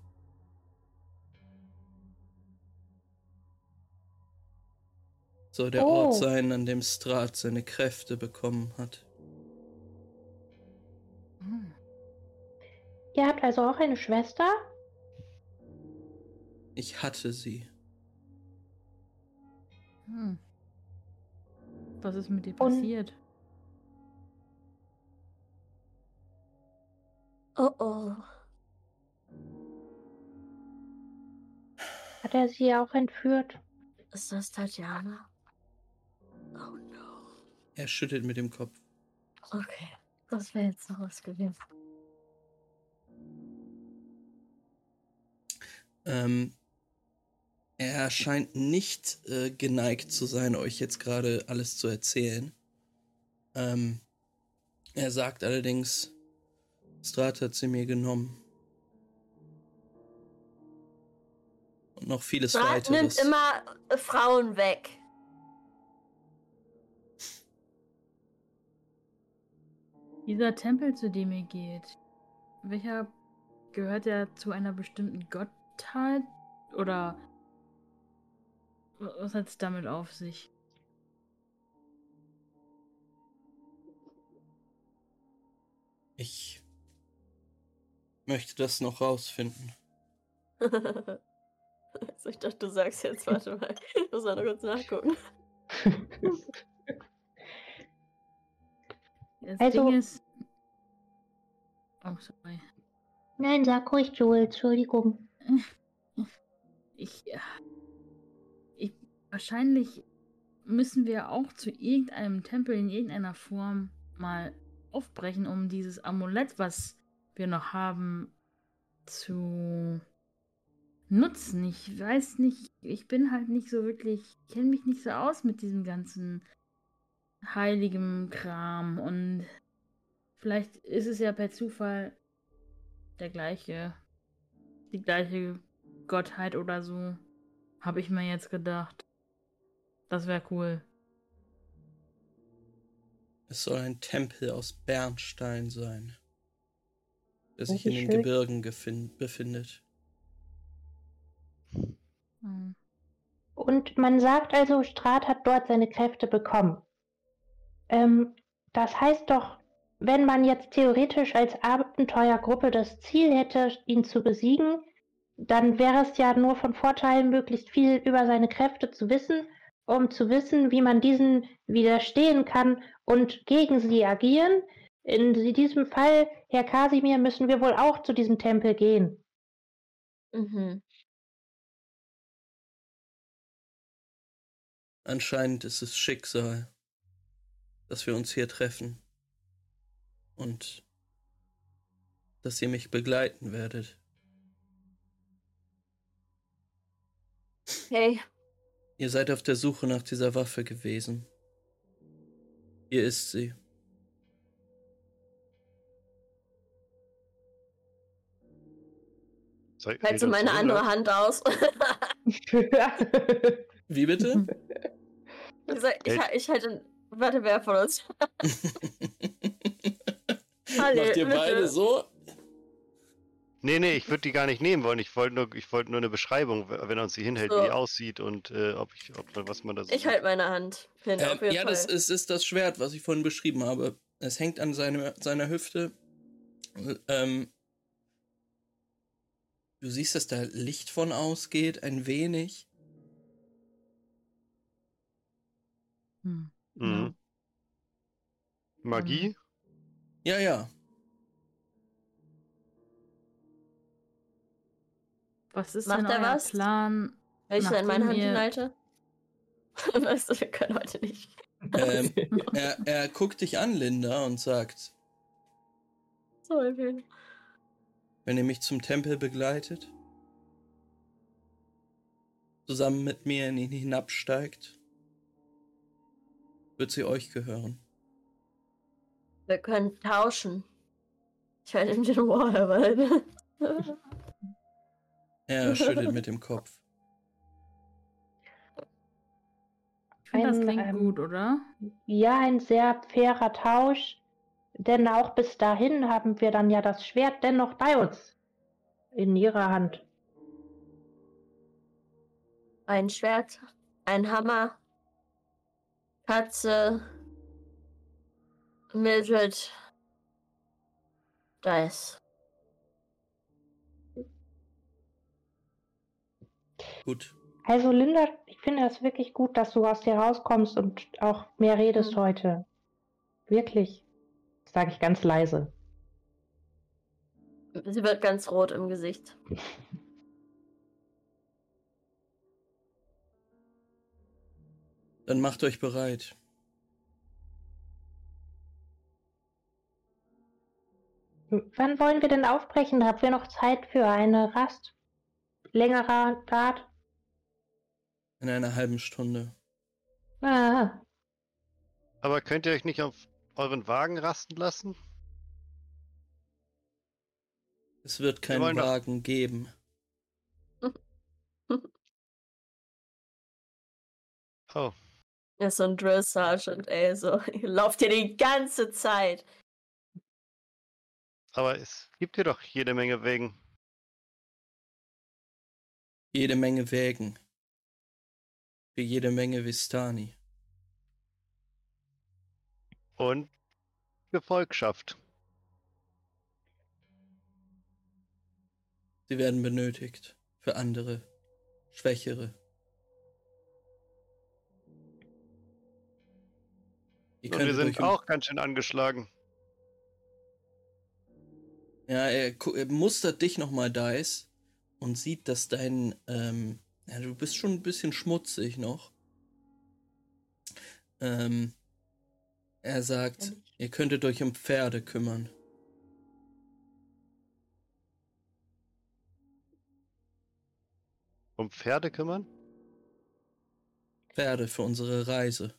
Soll der Ort sein, an dem Strahd seine Kräfte bekommen hat. Hm. Ihr habt also auch eine Schwester? Ich hatte sie. Hm. Was ist mit dir passiert? Oh. Hat er sie auch entführt? Ist das Tatjana? Oh no. Er schüttelt mit dem Kopf. Okay, das wäre jetzt noch was gewesen. Er scheint nicht geneigt zu sein, euch jetzt gerade alles zu erzählen. Er sagt allerdings... Strahd hat sie mir genommen. Und noch vieles weiteres. Strahd nimmt immer Frauen weg. Dieser Tempel, zu dem ihr geht, welcher gehört ja zu einer bestimmten Gottheit? Oder was hat es damit auf sich? Ich möchte das noch rausfinden. Also ich dachte, du sagst jetzt, warte mal, ich muss mal noch kurz nachgucken. Das Ding ist... Oh, sorry. Nein, sag ruhig, Joel, Entschuldigung. Wahrscheinlich müssen wir auch zu irgendeinem Tempel in irgendeiner Form mal aufbrechen, um dieses Amulett, was wir noch haben, zu nutzen. Ich weiß nicht, ich bin halt nicht so wirklich, kenne mich nicht so aus mit diesem ganzen heiligen Kram und vielleicht ist es ja per Zufall die gleiche Gottheit oder so, habe ich mir jetzt gedacht. Das wäre cool. Es soll ein Tempel aus Bernstein sein, der sich in den Gebirgen befindet. Und man sagt also, Strahd hat dort seine Kräfte bekommen. Das heißt doch, wenn man jetzt theoretisch als Abenteuergruppe das Ziel hätte, ihn zu besiegen, dann wäre es ja nur von Vorteil, möglichst viel über seine Kräfte zu wissen, um zu wissen, wie man diesen widerstehen kann und gegen sie agieren. In diesem Fall, Herr Kasimir, müssen wir wohl auch zu diesem Tempel gehen. Mhm. Anscheinend ist es Schicksal, dass wir uns hier treffen und dass ihr mich begleiten werdet. Hey. Ihr seid auf der Suche nach dieser Waffe gewesen. Hier ist sie. Halt so meine andere Hand aus. Wie bitte? Ich halte... Warte, wer von uns? Macht ihr beide so? Nee, ich würde die gar nicht nehmen wollen. Ich wollte nur eine Beschreibung, wenn er uns die hinhält, so, wie die aussieht und was man da sieht. Ich halte meine Hand hin. Ja, das ist das Schwert, was ich vorhin beschrieben habe. Es hängt an seiner Hüfte. Du siehst, dass da Licht von ausgeht, ein wenig. Mhm. Magie? Ja. Was ist denn euer Plan? Wenn ich in meine Hand halte? Weißt du, wir können heute nicht. Er guckt dich an, Linda, und sagt: So, Evelyn. Wenn ihr mich zum Tempel begleitet, zusammen mit mir in ihn hinabsteigt, wird sie euch gehören. Wir können tauschen. Ich halte ihm den Waterwald. Er schüttelt mit dem Kopf. Ich finde, das klingt gut, oder? Ja, ein sehr fairer Tausch. Denn auch bis dahin haben wir dann ja das Schwert dennoch bei uns. In ihrer Hand. Ein Schwert, ein Hammer, Katze, Mildred, Dice. Gut. Also Linda, ich finde das wirklich gut, dass du aus dir rauskommst und auch mehr redest heute. Wirklich. Sage ich ganz leise. Sie wird ganz rot im Gesicht. Dann macht euch bereit. Wann wollen wir denn aufbrechen? Habt ihr noch Zeit für eine Rast? Längerer Fahrt? In einer halben Stunde. Ah. Aber könnt ihr euch nicht auf euren Wagen rasten lassen? Es wird keinen Wagen geben. Oh. Ja, so ein Drill Sergeant, ey, so, ihr lauft hier die ganze Zeit. Aber es gibt hier doch jede Menge Wege. Jede Menge Wägen. Für jede Menge Vistani. Und Gefolgschaft. Sie werden benötigt für andere, Schwächere. Und wir sind auch ganz schön angeschlagen. Ja, er mustert dich nochmal, Dice, und sieht, dass dein, du bist schon ein bisschen schmutzig noch. Er sagt, ihr könntet euch um Pferde kümmern. Um Pferde kümmern? Pferde für unsere Reise.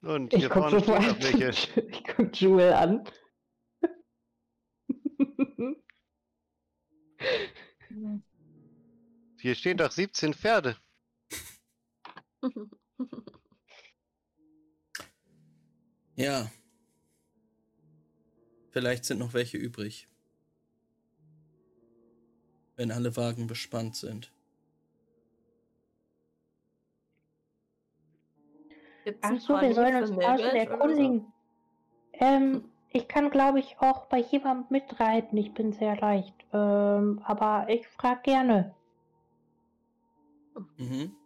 Und hier vorne steht noch welche. Ich guck Jewel an. Hier stehen doch 17 Pferde. Ja. Vielleicht sind noch welche übrig. Wenn alle Wagen bespannt sind. Achso, wir sollen uns draußen erkundigen. Ich kann, glaube ich, auch bei jemandem mitreiten. Ich bin sehr leicht. Aber ich frage gerne. Mhm.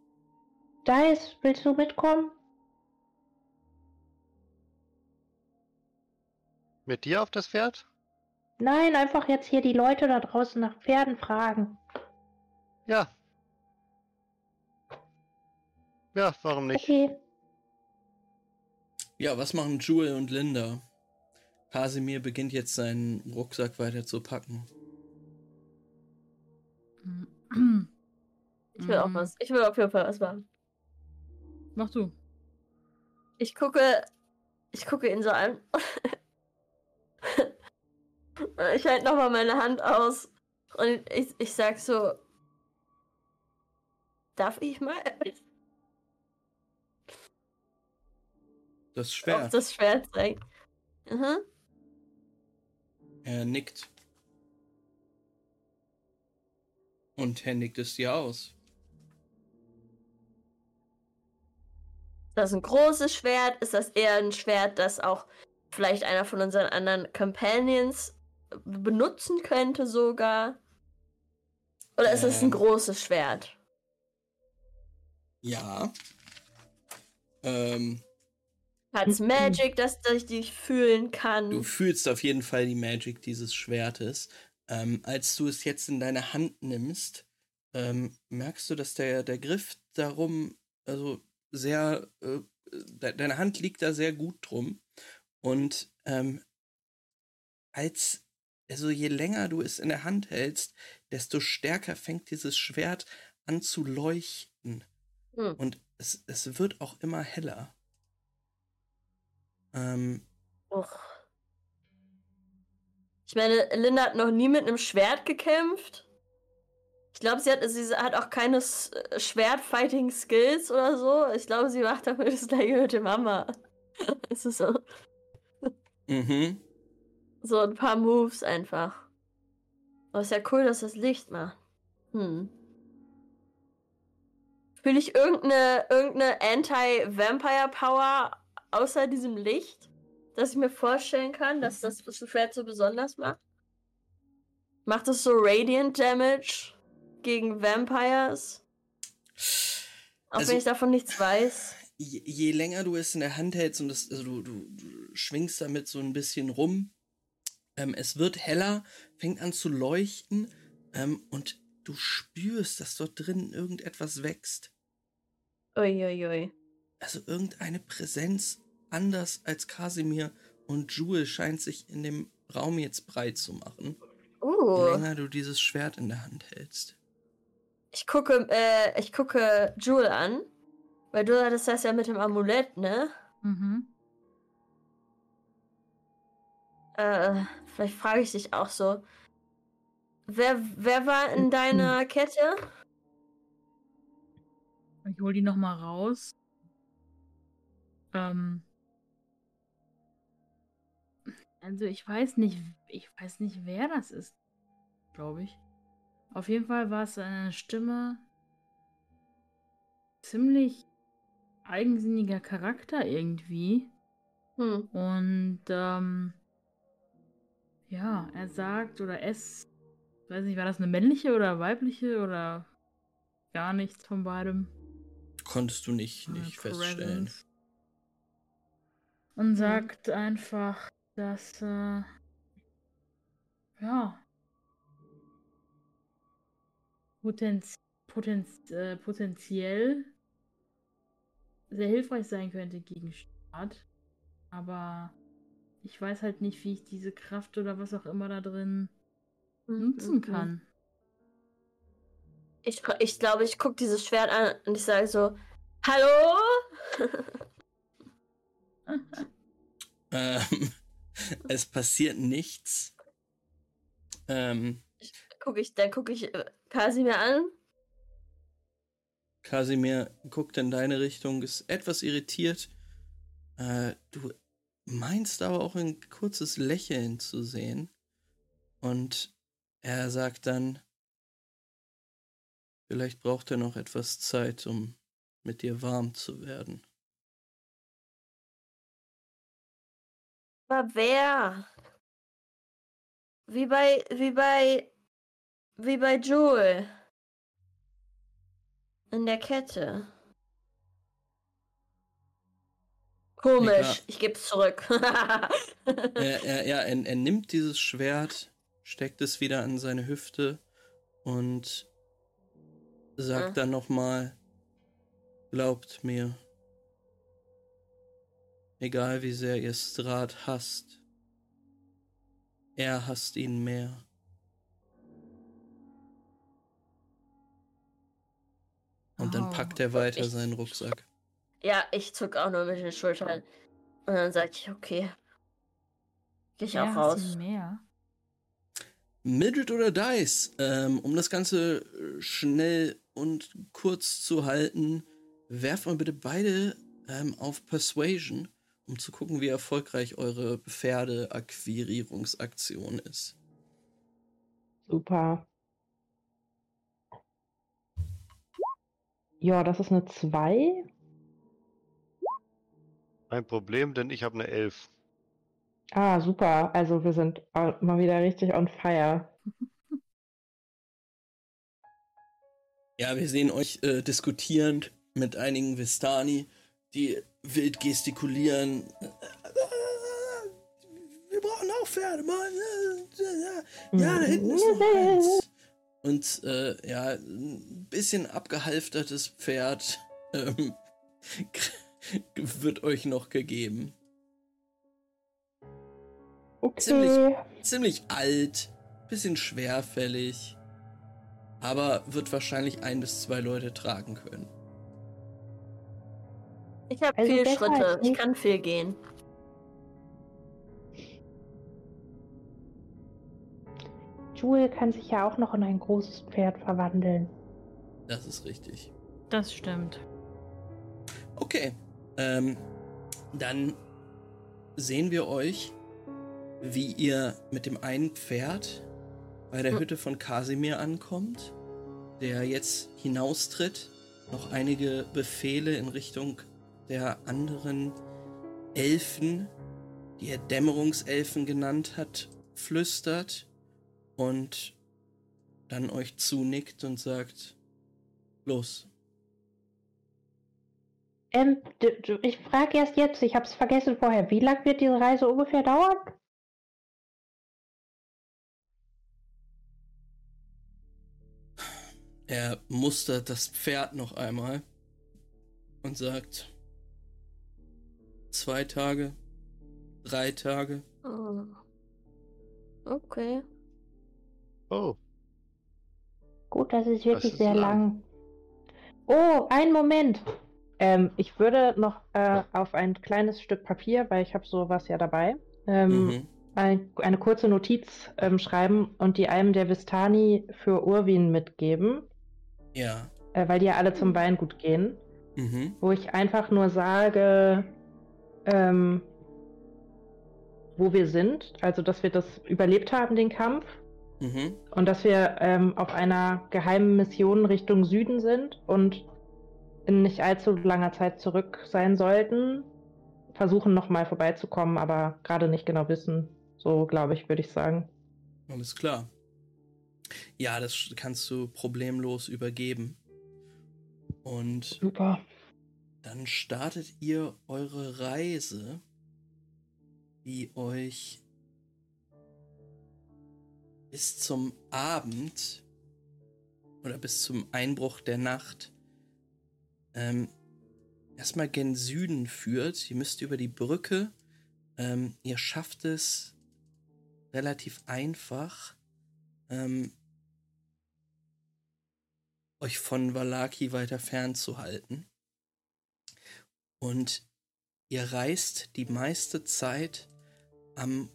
Dice, willst du mitkommen? Mit dir auf das Pferd? Nein, einfach jetzt hier die Leute da draußen nach Pferden fragen. Ja. Ja, warum nicht? Okay. Ja, was machen Jewel und Linda? Kasimir beginnt jetzt seinen Rucksack weiter zu packen. Ich will auch was. Ich will auf jeden Fall was machen. Mach du. Ich gucke ihn so an. Ich halte nochmal meine Hand aus und ich sag so, darf ich mal? Das Schwert. Auf das Schwert zeigt. Mhm. Er nickt. Und händigt es dir aus. Ist das ein großes Schwert? Ist das eher ein Schwert, das auch vielleicht einer von unseren anderen Companions benutzen könnte sogar? Oder ist es ein großes Schwert? Ja. Hat es Magic, dass ich dich fühlen kann? Du fühlst auf jeden Fall die Magic dieses Schwertes. Als du es jetzt in deine Hand nimmst, merkst du, dass der Griff darum, also sehr, deine Hand liegt da sehr gut drum. Und also je länger du es in der Hand hältst, desto stärker fängt dieses Schwert an zu leuchten. Hm. Und es wird auch immer heller. Ich meine, Linda hat noch nie mit einem Schwert gekämpft. Ich glaube, sie hat auch keine Schwert-Fighting-Skills oder so. Ich glaube, sie macht damit das gleiche mit dem Hammer. Es ist so. Mhm. So ein paar Moves einfach. Aber ist ja cool, dass das Licht macht. Fühle ich irgendeine Anti-Vampire-Power außer diesem Licht, dass ich mir vorstellen kann, dass das Schwert so besonders macht? Macht es so Radiant Damage gegen Vampires? Auch also, wenn ich davon nichts weiß. Je länger du es in der Hand hältst und das, also du schwingst damit so ein bisschen rum, es wird heller, fängt an zu leuchten und du spürst, dass dort drin irgendetwas wächst. Uiuiui. Also irgendeine Präsenz, anders als Kasimir und Jewel, scheint sich in dem Raum jetzt breit zu machen. Je länger du dieses Schwert in der Hand hältst. Ich gucke Jewel an, weil du hattest das ja mit dem Amulett, ne? Mhm. Vielleicht frage ich dich auch so. Wer war in deiner Kette? Ich hol die nochmal raus. Also ich weiß nicht, wer das ist, glaube ich. Auf jeden Fall war es eine Stimme, ziemlich eigensinniger Charakter irgendwie. Und ja, er sagt oder es, weiß nicht, war das eine männliche oder weibliche oder gar nichts von beidem? Konntest du nicht feststellen. Und sagt einfach, dass, ja, potenziell sehr hilfreich sein könnte gegen Strahd. Aber ich weiß halt nicht, wie ich diese Kraft oder was auch immer da drin nutzen kann. Ich glaube, ich gucke dieses Schwert an und ich sage so, hallo? Es passiert nichts. Dann gucke ich Kasimir an. Kasimir guckt in deine Richtung, ist etwas irritiert. Du meinst aber auch ein kurzes Lächeln zu sehen. Und er sagt dann, vielleicht braucht er noch etwas Zeit, um mit dir warm zu werden. Aber wer? Wie bei Jewel. In der Kette. Komisch, ich geb's zurück. Er nimmt dieses Schwert, steckt es wieder an seine Hüfte und sagt dann nochmal, glaubt mir. Egal wie sehr ihr Strahd hasst, er hasst ihn mehr. Und dann packt er weiter seinen Rucksack. Ja, ich zuck auch nur mit den Schultern. Und dann sag ich, okay. Geh ich auch raus. Mehr. Midget oder Dice? Um das Ganze schnell und kurz zu halten, werft mal bitte beide auf Persuasion, um zu gucken, wie erfolgreich eure Pferdeakquirierungsaktion ist. Super. Ja, das ist eine 2. Kein Problem, denn ich habe eine 11. Ah, super. Also wir sind mal wieder richtig on fire. Ja, wir sehen euch diskutierend mit einigen Vistani, die wild gestikulieren. Wir brauchen auch Pferde, Mann. Ja, da hinten ist noch eins. Und ja, ein bisschen abgehalftertes Pferd wird euch noch gegeben. Okay. Ziemlich alt, bisschen schwerfällig, aber wird wahrscheinlich 1 bis 2 Leute tragen können. Ich habe also viel Schritte, ich kann viel gehen. Jewel kann sich ja auch noch in ein großes Pferd verwandeln. Das ist richtig. Das stimmt. Okay, dann sehen wir euch, wie ihr mit dem einen Pferd bei der Hütte von Kasimir ankommt, der jetzt hinaustritt, noch einige Befehle in Richtung der anderen Elfen, die er Dämmerungselfen genannt hat, flüstert und dann euch zunickt und sagt, los. Ich frage erst jetzt, ich hab's vergessen vorher, wie lang wird diese Reise ungefähr dauern? Er mustert das Pferd noch einmal und sagt, 2 Tage, 3 Tage. Oh. Okay. Oh. Gut, das ist wirklich sehr lang. Oh, einen Moment. Ich würde noch auf ein kleines Stück Papier, weil ich habe sowas ja dabei, eine kurze Notiz schreiben und die einem der Vistani für Urwin mitgeben. Ja. Weil die ja alle zum Weingut gehen. Mhm. Wo ich einfach nur sage, wo wir sind. Also, dass wir das überlebt haben, den Kampf. Mhm. Und dass wir auf einer geheimen Mission Richtung Süden sind und in nicht allzu langer Zeit zurück sein sollten, versuchen nochmal vorbeizukommen, aber gerade nicht genau wissen. So, glaube ich, würde ich sagen. Alles klar. Ja, das kannst du problemlos übergeben. Und super. Dann startet ihr eure Reise, die euch bis zum Abend oder bis zum Einbruch der Nacht erstmal gen Süden führt. Ihr müsst über die Brücke. Ihr schafft es relativ einfach, euch von Vallaki weiter fernzuhalten. Und ihr reist die meiste Zeit am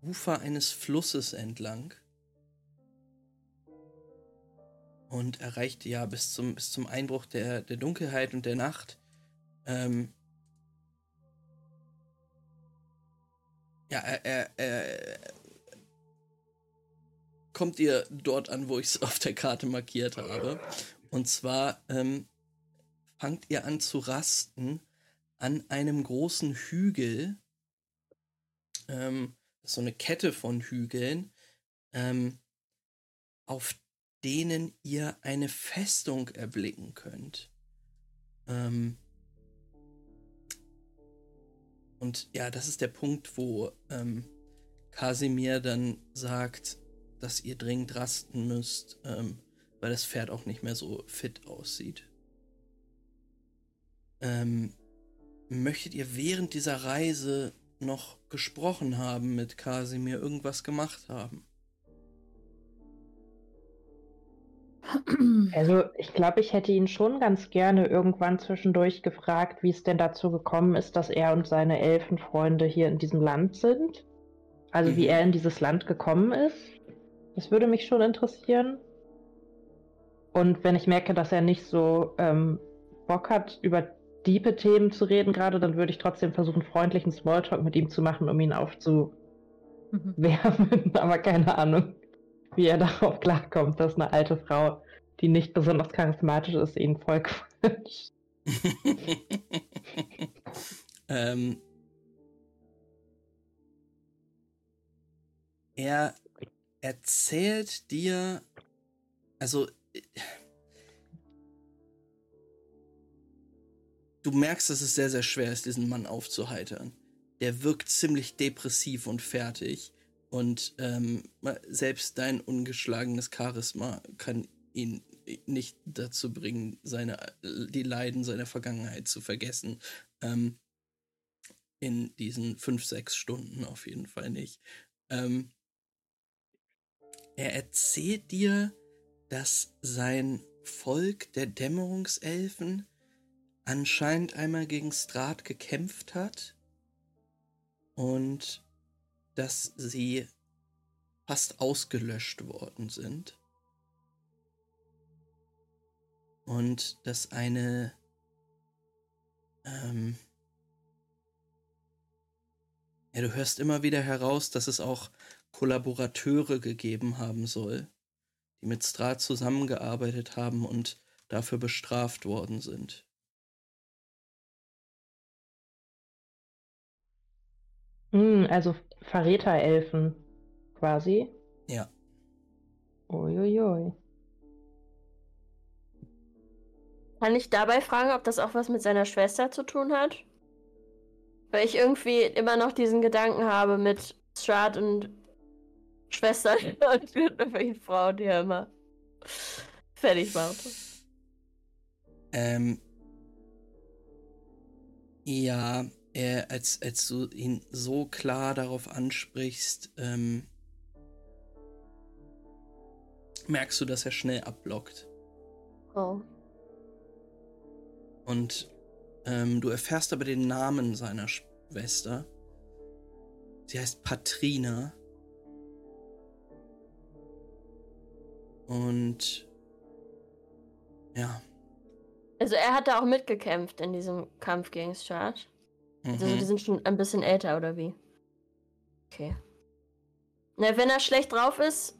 Ufer eines Flusses entlang und erreicht ja bis zum Einbruch der Dunkelheit und der Nacht kommt ihr dort an, wo ich es auf der Karte markiert habe. Und zwar fangt ihr an zu rasten an einem großen Hügel, so eine Kette von Hügeln, auf denen ihr eine Festung erblicken könnt. Und ja, das ist der Punkt, wo Kasimir dann sagt, dass ihr dringend rasten müsst, weil das Pferd auch nicht mehr so fit aussieht. Möchtet ihr während dieser Reise noch gesprochen haben mit Kasimir, irgendwas gemacht haben? Also ich glaube, ich hätte ihn schon ganz gerne irgendwann zwischendurch gefragt, wie es denn dazu gekommen ist, dass er und seine Elfenfreunde hier in diesem Land sind. Also wie er in dieses Land gekommen ist. Das würde mich schon interessieren. Und wenn ich merke, dass er nicht so Bock hat, über diepe Themen zu reden gerade, dann würde ich trotzdem versuchen, freundlichen Smalltalk mit ihm zu machen, um ihn aufzuwärmen. Aber keine Ahnung, wie er darauf klarkommt, dass eine alte Frau die nicht besonders charismatisch ist, ihnen folgt. Er erzählt dir, also du merkst, dass es sehr, sehr schwer ist, diesen Mann aufzuheitern. Der wirkt ziemlich depressiv und fertig und selbst dein ungeschlagenes Charisma kann ihn nicht dazu bringen, die Leiden seiner Vergangenheit zu vergessen. In diesen 5-6 Stunden auf jeden Fall nicht. Er erzählt dir, dass sein Volk der Dämmerungselfen anscheinend einmal gegen Strahd gekämpft hat und dass sie fast ausgelöscht worden sind. Und dass eine du hörst immer wieder heraus, dass es auch Kollaborateure gegeben haben soll, die mit Strahd zusammengearbeitet haben und dafür bestraft worden sind. Also Verräterelfen quasi? Ja. Uiuiui. Kann ich dabei fragen, ob das auch was mit seiner Schwester zu tun hat? Weil ich irgendwie immer noch diesen Gedanken habe mit Strahd und Schwestern und irgendwelchen Frauen, die er immer fertig macht. Ja, als du ihn so klar darauf ansprichst, merkst du, dass er schnell abblockt. Oh. Und du erfährst aber den Namen seiner Schwester. Sie heißt Patrina. Und ja. Also er hat da auch mitgekämpft in diesem Kampf gegen Strahd. Also die sind schon ein bisschen älter, oder wie? Okay. Na, wenn er schlecht drauf ist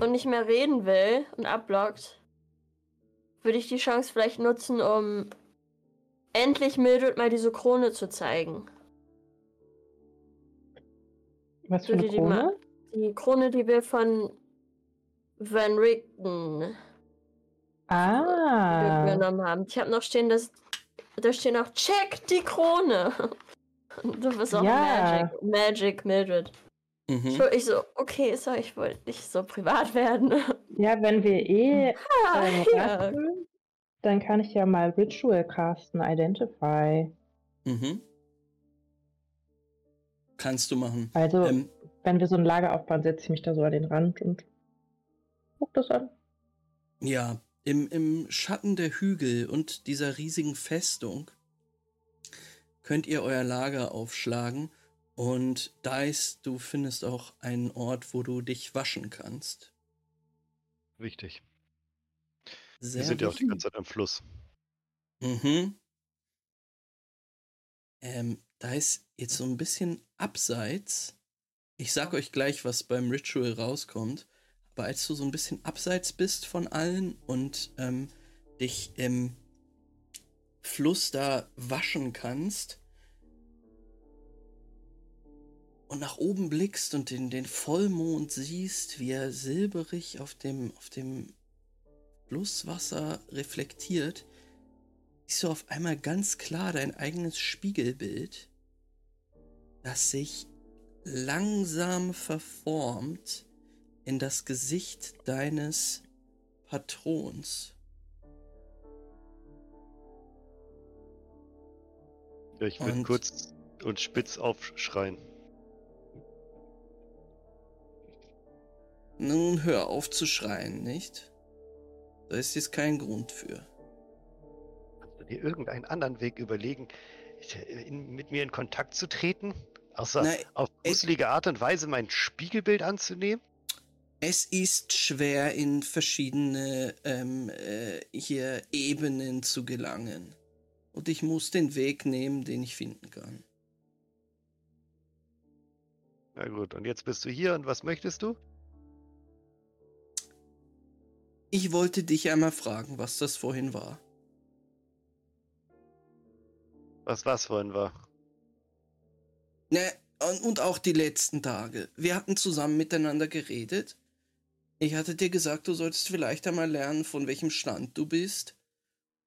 und nicht mehr reden will und abblockt, würde ich die Chance vielleicht nutzen, um endlich Mildred mal diese Krone zu zeigen. Was für eine Krone? Die Krone, die wir von Van Richten genommen haben. Ich habe noch stehen, da steht noch, check die Krone. Du bist auch Magic Mildred. Mhm. Ich so, okay, sorry, ich wollte nicht so privat werden. Ja, wenn wir rasten, dann kann ich ja mal Ritual casten, Identify. Mhm. Kannst du machen. Also, wenn wir so ein Lager aufbauen, setze ich mich da so an den Rand und guck das an. Ja, im Schatten der Hügel und dieser riesigen Festung könnt ihr euer Lager aufschlagen. Und du findest auch einen Ort, wo du dich waschen kannst. Wichtig. Sehr wichtig. Wir sind ja auch die ganze Zeit am Fluss. Mhm. Ist jetzt so ein bisschen abseits. Ich sag euch gleich, was beim Ritual rauskommt. Aber als du so ein bisschen abseits bist von allen und dich im Fluss da waschen kannst, und nach oben blickst und den Vollmond siehst, wie er silberig auf dem Flusswasser reflektiert, siehst du auf einmal ganz klar dein eigenes Spiegelbild, das sich langsam verformt in das Gesicht deines Patrons. Ja, ich würde kurz und spitz aufschreien. Nun hör auf zu schreien, nicht? Da ist jetzt kein Grund für. Kannst du dir irgendeinen anderen Weg überlegen, mit mir in Kontakt zu treten? Außer auf gruselige Art und Weise mein Spiegelbild anzunehmen? Es ist schwer, in verschiedene Ebenen zu gelangen. Und ich muss den Weg nehmen, den ich finden kann. Na gut, und jetzt bist du hier und was möchtest du? Ich wollte dich einmal fragen, was das vorhin war. Was vorhin war? Ne, und auch die letzten Tage. Wir hatten zusammen miteinander geredet. Ich hatte dir gesagt, du solltest vielleicht einmal lernen, von welchem Stand du bist.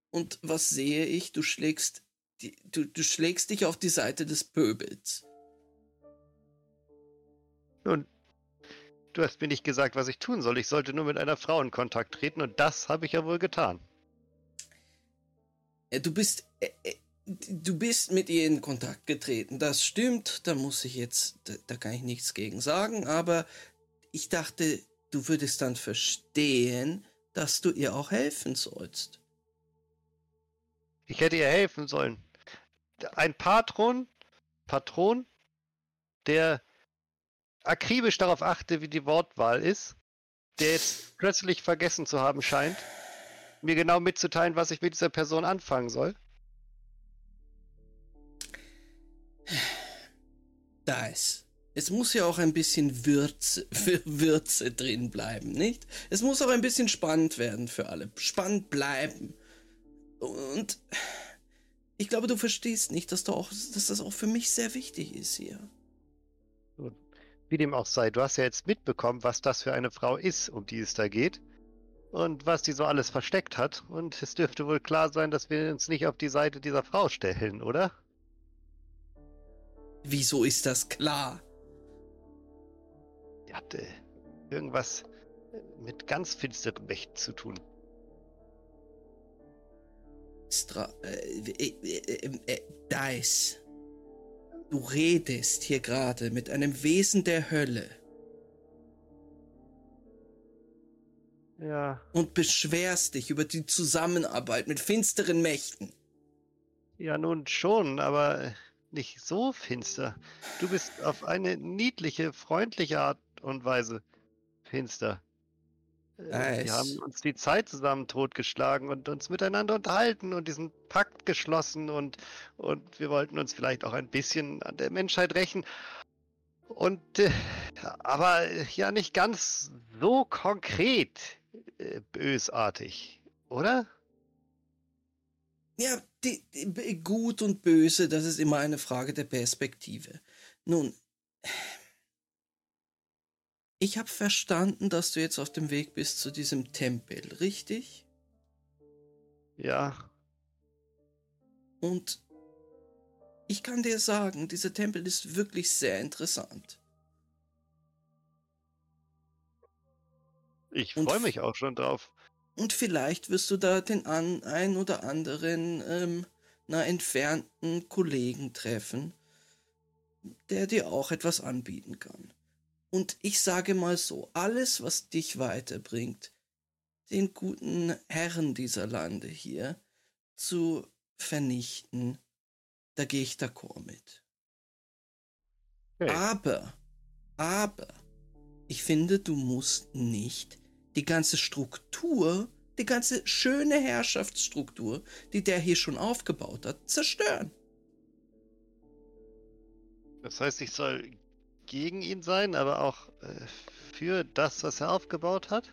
Und was sehe ich? Du schlägst dich auf die Seite des Pöbels. Nun, du hast mir nicht gesagt, was ich tun soll. Ich sollte nur mit einer Frau in Kontakt treten und das habe ich ja wohl getan. Ja, du bist mit ihr in Kontakt getreten. Das stimmt, da kann ich nichts gegen sagen, aber ich dachte, du würdest dann verstehen, dass du ihr auch helfen sollst. Ich hätte ihr helfen sollen. Ein Patron, der akribisch darauf achte, wie die Wortwahl ist, der jetzt plötzlich vergessen zu haben scheint, mir genau mitzuteilen, was ich mit dieser Person anfangen soll. Da ist. Es muss ja auch ein bisschen Würze drin bleiben, nicht? Es muss auch ein bisschen spannend werden für alle. Spannend bleiben. Und ich glaube, du verstehst nicht, dass das auch für mich sehr wichtig ist hier. Wie dem auch sei, du hast ja jetzt mitbekommen, was das für eine Frau ist, um die es da geht. Und was die so alles versteckt hat. Und es dürfte wohl klar sein, dass wir uns nicht auf die Seite dieser Frau stellen, oder? Wieso ist das klar? Die hatte irgendwas mit ganz finsteren Mächten zu tun. Dice. Du redest hier gerade mit einem Wesen der Hölle. Ja. Und beschwerst dich über die Zusammenarbeit mit finsteren Mächten. Ja, nun schon, aber nicht so finster. Du bist auf eine niedliche, freundliche Art und Weise finster. Nice. Wir haben uns die Zeit zusammen totgeschlagen und uns miteinander unterhalten und diesen Pakt geschlossen und wir wollten uns vielleicht auch ein bisschen an der Menschheit rächen. Aber ja nicht ganz so konkret bösartig, oder? Ja, Gut und Böse, das ist immer eine Frage der Perspektive. Nun, ich habe verstanden, dass du jetzt auf dem Weg bist zu diesem Tempel, richtig? Ja. Und ich kann dir sagen, dieser Tempel ist wirklich sehr interessant. Ich freue mich auch schon drauf. Und vielleicht wirst du da den einen oder anderen entfernten Kollegen treffen, der dir auch etwas anbieten kann. Und ich sage mal so, alles, was dich weiterbringt, den guten Herren dieser Lande hier zu vernichten, da gehe ich d'accord mit. Hey. Aber, ich finde, du musst nicht die ganze Struktur, die ganze schöne Herrschaftsstruktur, die der hier schon aufgebaut hat, zerstören. Das heißt, ich soll gegen ihn sein, aber auch für das, was er aufgebaut hat?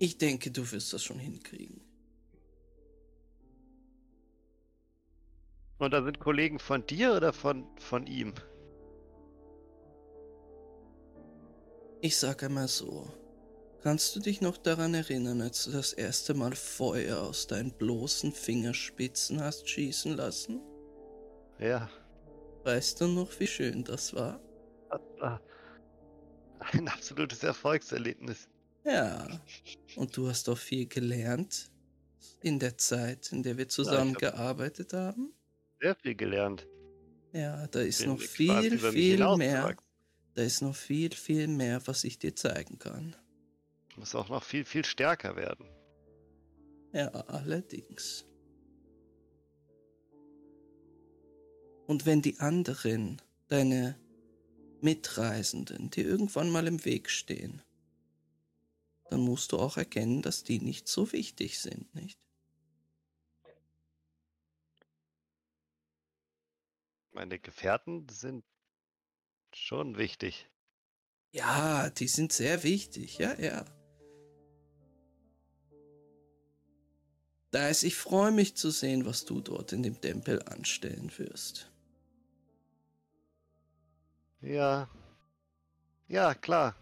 Ich denke, du wirst das schon hinkriegen. Und da sind Kollegen von dir oder von ihm? Ich sag einmal so. Kannst du dich noch daran erinnern, als du das erste Mal Feuer aus deinen bloßen Fingerspitzen hast schießen lassen? Ja. Weißt du noch, wie schön das war? Das war ein absolutes Erfolgserlebnis. Ja. Und du hast auch viel gelernt in der Zeit, in der wir zusammengearbeitet haben? Sehr viel gelernt. Ja, da ist noch viel mehr. Da ist noch viel, viel mehr, was ich dir zeigen kann. Muss auch noch viel, viel stärker werden. Ja, allerdings. Und wenn die anderen, deine Mitreisenden, dir irgendwann mal im Weg stehen, dann musst du auch erkennen, dass die nicht so wichtig sind, nicht? Meine Gefährten sind schon wichtig. Ja, die sind sehr wichtig, ja, ja. Da ist, ich freue mich zu sehen, was du dort in dem Tempel anstellen wirst. Ja. Ja, klar.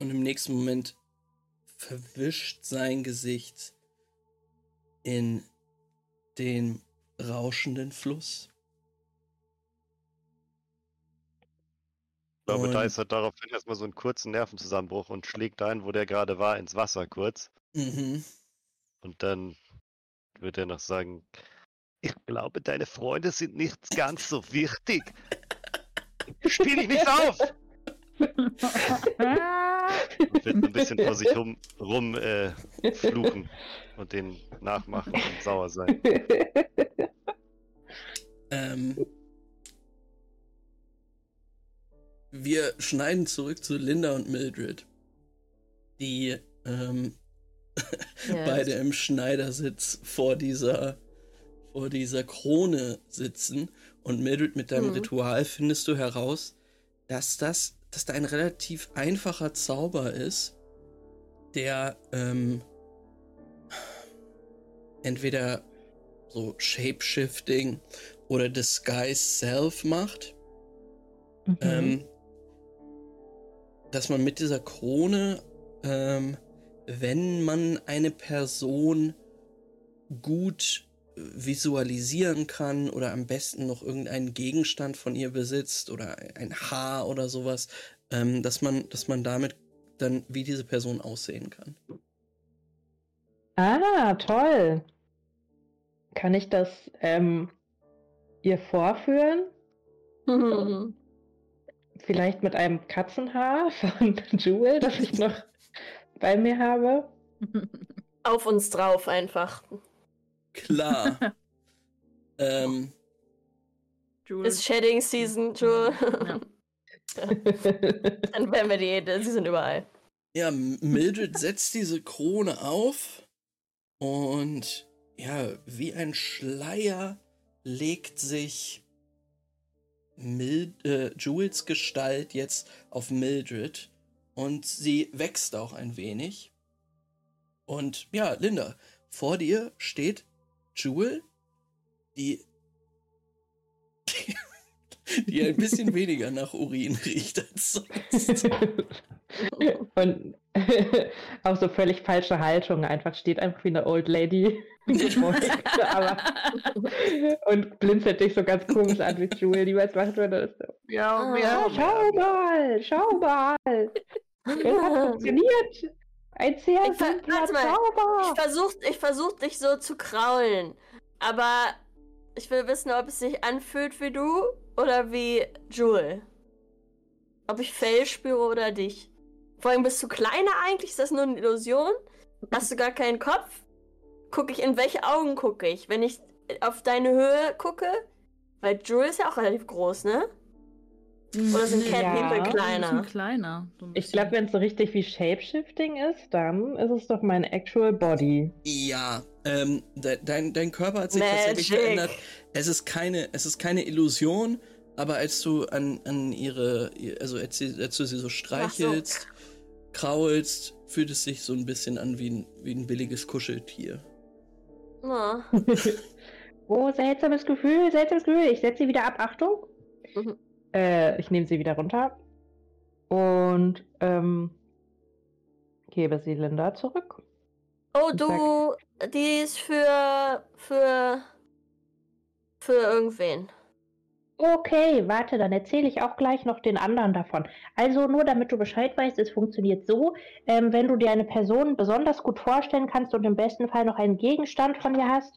Und im nächsten Moment verwischt sein Gesicht in den rauschenden Fluss. Ich glaube, Thais hat daraufhin erstmal so einen kurzen Nervenzusammenbruch und schlägt ein, wo der gerade war, ins Wasser kurz. Mhm. Und dann wird er noch sagen, ich glaube, deine Freunde sind nicht ganz so wichtig. Spiel dich nicht auf! Und wird ein bisschen vor sich rum fluchen und den nachmachen und sauer sein. Wir schneiden zurück zu Linda und Mildred, die beide im Schneidersitz vor dieser Krone sitzen. Und Mildred, mit deinem Ritual findest du heraus, dass da ein relativ einfacher Zauber ist, der entweder so Shapeshifting oder Disguise Self macht. Mhm. Dass man mit dieser Krone, wenn man eine Person gut visualisieren kann oder am besten noch irgendeinen Gegenstand von ihr besitzt oder ein Haar oder sowas, dass man damit dann wie diese Person aussehen kann. Ah, toll. Kann ich das ihr vorführen? Mhm. Vielleicht mit einem Katzenhaar von Jewel, das ich noch bei mir habe. Auf uns drauf einfach. Klar. Ist Shedding Season, Jewel. Ja. Ja. Dann werden wir sie sind überall. Ja, Mildred setzt diese Krone auf und ja, wie ein Schleier legt sich Jewels Gestalt jetzt auf Mildred und sie wächst auch ein wenig. Und ja, Linda, vor dir steht Jewel, die ein bisschen weniger nach Urin riecht als sonst. Und auch so völlig falsche Haltung, einfach steht einfach wie eine Old Lady. Und blinzelt dich so ganz komisch an, wie Jewel niemals macht, wenn das so. Ja, schau mal! Das hat funktioniert! Ein sehr simpler Zauber! Ich versuch dich so zu kraulen, aber ich will wissen, ob es sich anfühlt wie du oder wie Jewel. Ob ich Fell spüre oder dich. Vor allem bist du kleiner eigentlich, ist das nur eine Illusion? Hast du gar keinen Kopf? In welche Augen gucke ich? Wenn ich auf deine Höhe gucke? Weil Jewel ist ja auch relativ groß, ne? Oder sind Cat-People kleiner? Ich glaube, wenn es so richtig wie Shapeshifting ist, dann ist es doch mein actual Body. Ja, dein Körper hat sich tatsächlich verändert. Es ist keine Illusion, aber als du an ihre, also als du sie so streichelst, kraulst, fühlt es sich so ein bisschen an wie ein billiges Kuscheltier. Oh. Oh, seltsames Gefühl. Ich setze sie wieder ab. Achtung. Mhm. Ich nehme sie wieder runter. Und gebe sie Linda zurück. Oh, du, sag, die ist für irgendwen. Okay, warte, dann erzähle ich auch gleich noch den anderen davon. Also nur damit du Bescheid weißt, es funktioniert so, wenn du dir eine Person besonders gut vorstellen kannst und im besten Fall noch einen Gegenstand von ihr hast,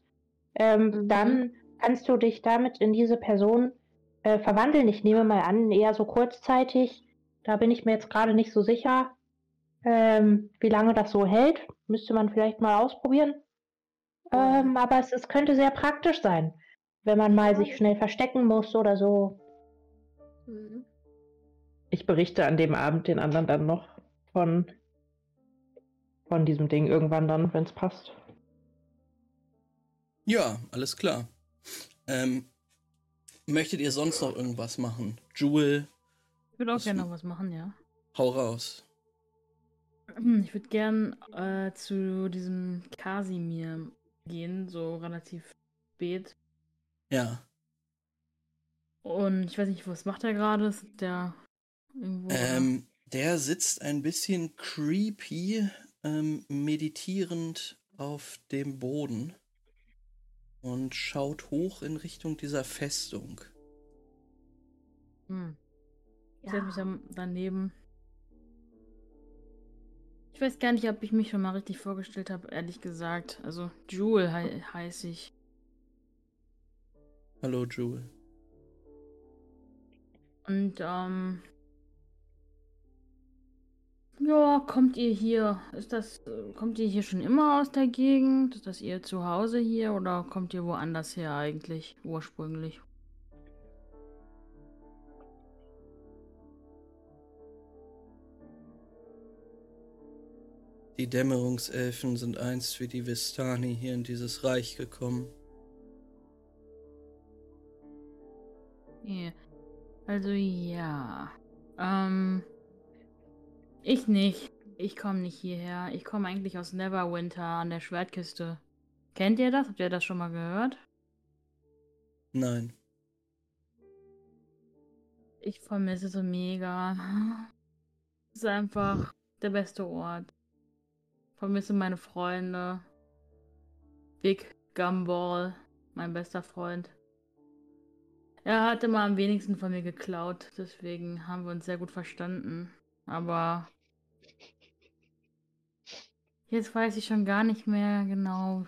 dann kannst du dich damit in diese Person verwandeln. Ich nehme mal an, eher so kurzzeitig, da bin ich mir jetzt gerade nicht so sicher, wie lange das so hält, müsste man vielleicht mal ausprobieren. Aber es könnte sehr praktisch sein, wenn man mal sich schnell verstecken muss oder so. Ich berichte an dem Abend den anderen dann noch von diesem Ding irgendwann dann, wenn es passt. Ja, alles klar. Möchtet ihr sonst noch irgendwas machen? Jewel, Ich würde auch gerne noch was machen, ja. Hau raus. Ich würde gern zu diesem Kasimir gehen, so relativ spät. Ja. Und ich weiß nicht, was macht er gerade? Ist der irgendwo? Der sitzt ein bisschen creepy, meditierend auf dem Boden und schaut hoch in Richtung dieser Festung. Hm. Ich setze mich dann daneben. Ich weiß gar nicht, ob ich mich schon mal richtig vorgestellt habe, ehrlich gesagt. Also Jewel heiße ich. Hallo Jewel. Und ja, kommt ihr hier schon immer aus der Gegend? Ist das ihr Zuhause hier oder kommt ihr woanders her eigentlich ursprünglich? Die Dämmerungselfen sind einst wie die Vistani hier in dieses Reich gekommen. Also ja. Ich nicht. Ich komme nicht hierher. Ich komme eigentlich aus Neverwinter an der Schwertküste. Kennt ihr das? Habt ihr das schon mal gehört? Nein. Ich vermisse so mega. Es ist einfach der beste Ort. Vermisse meine Freunde. Big Gumball, mein bester Freund. Er hat immer am wenigsten von mir geklaut, deswegen haben wir uns sehr gut verstanden. Aber jetzt weiß ich schon gar nicht mehr genau,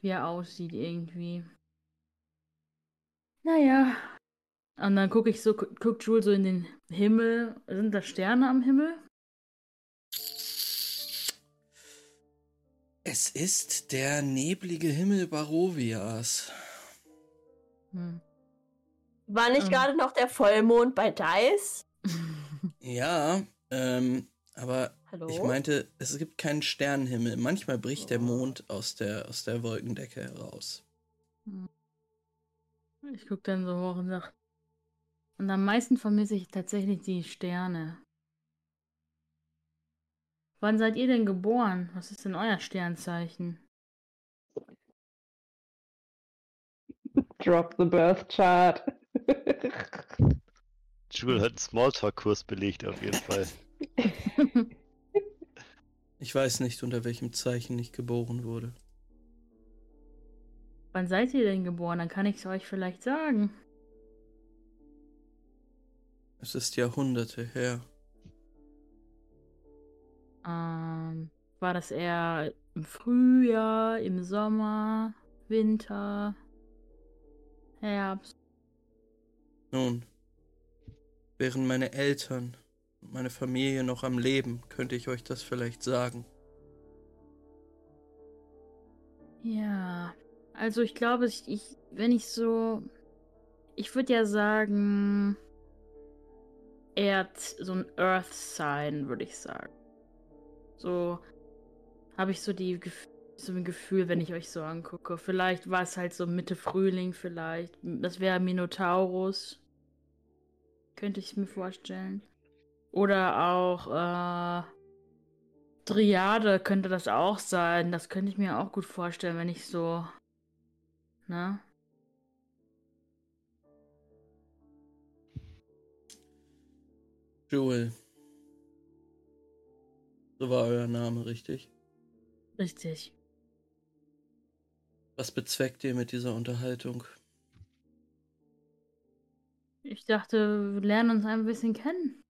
wie er aussieht irgendwie. Naja. Und dann guckt Jules so in den Himmel. Sind da Sterne am Himmel? Es ist der neblige Himmel Barovias. Hm. War nicht gerade noch der Vollmond bei Dice? Ja, aber hallo? Ich meinte, es gibt keinen Sternenhimmel. Manchmal bricht der Mond aus der Wolkendecke heraus. Ich guck dann so hoch und sag, und am meisten vermisse ich tatsächlich die Sterne. Wann seid ihr denn geboren? Was ist denn euer Sternzeichen? Drop the birth chart. Jewel hat einen Smalltalk-Kurs belegt, auf jeden Fall. Ich weiß nicht, unter welchem Zeichen ich geboren wurde. Wann seid ihr denn geboren? Dann kann ich es euch vielleicht sagen. Es ist Jahrhunderte her. War das eher im Frühjahr, im Sommer, Winter, Herbst? Nun, wären meine Eltern und meine Familie noch am Leben, könnte ich euch das vielleicht sagen. Ja, also ich glaube, ich würde ja sagen, so ein Earth-Sign, würde ich sagen. So habe ich so ein Gefühl, wenn ich euch so angucke. Vielleicht war es halt so Mitte Frühling, vielleicht. Das wäre Minotaurus. Könnte ich mir vorstellen. Oder auch Triade könnte das auch sein. Das könnte ich mir auch gut vorstellen, wenn ich so, ne? Jewel. So war euer Name, richtig? Richtig. Was bezweckt ihr mit dieser Unterhaltung? Ich dachte, wir lernen uns ein bisschen kennen.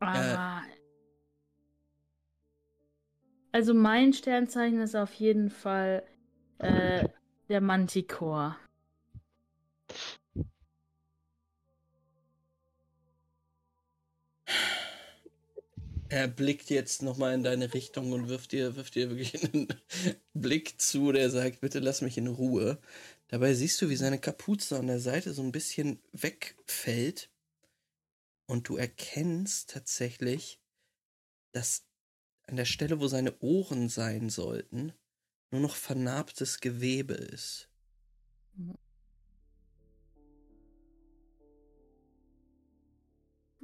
Aber also mein Sternzeichen ist auf jeden Fall der Manticore. Er blickt jetzt nochmal in deine Richtung und wirft dir wirklich einen Blick zu, der sagt, bitte lass mich in Ruhe. Dabei siehst du, wie seine Kapuze an der Seite so ein bisschen wegfällt und du erkennst tatsächlich, dass an der Stelle, wo seine Ohren sein sollten, nur noch vernarbtes Gewebe ist.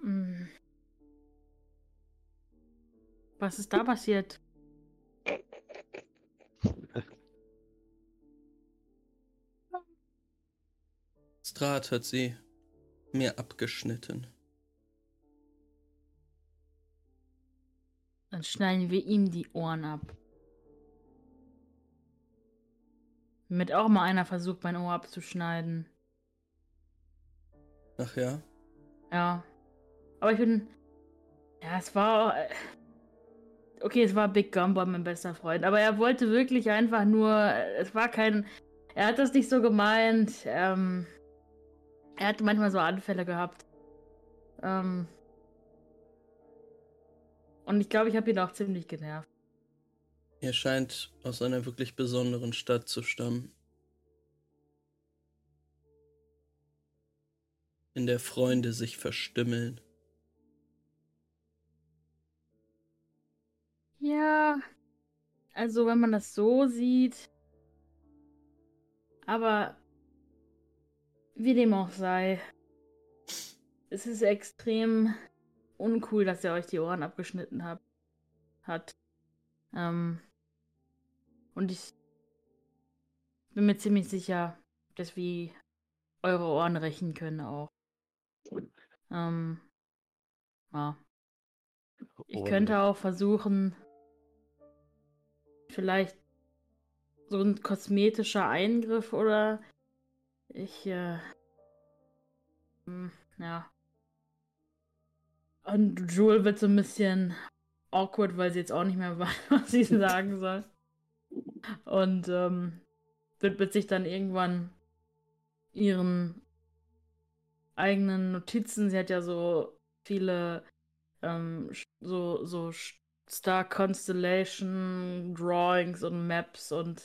Hm. Was ist da passiert? Strahd hat sie mir abgeschnitten. Dann schneiden wir ihm die Ohren ab. Damit auch mal einer versucht, mein Ohr abzuschneiden. Ach ja? Ja. Aber ich bin... Ja, es war... Okay, es war Big Gumbo, mein bester Freund. Aber er wollte wirklich einfach nur... Es war kein... Er hat das nicht so gemeint. Er hat manchmal so Anfälle gehabt. Und ich glaube, ich habe ihn auch ziemlich genervt. Er scheint aus einer wirklich besonderen Stadt zu stammen. In der Freunde sich verstümmeln. Ja, also wenn man das so sieht. Aber wie dem auch sei, es ist extrem uncool, dass ihr euch die Ohren abgeschnitten habt. Und ich bin mir ziemlich sicher, dass wir eure Ohren rächen können auch. Ja. Ich könnte auch versuchen, vielleicht so ein kosmetischer Eingriff oder ich, ja. Und Jewel wird so ein bisschen awkward, weil sie jetzt auch nicht mehr weiß, was sie sagen soll. Und wird sich dann irgendwann ihren eigenen Notizen, sie hat ja so viele so Star Constellation Drawings und Maps und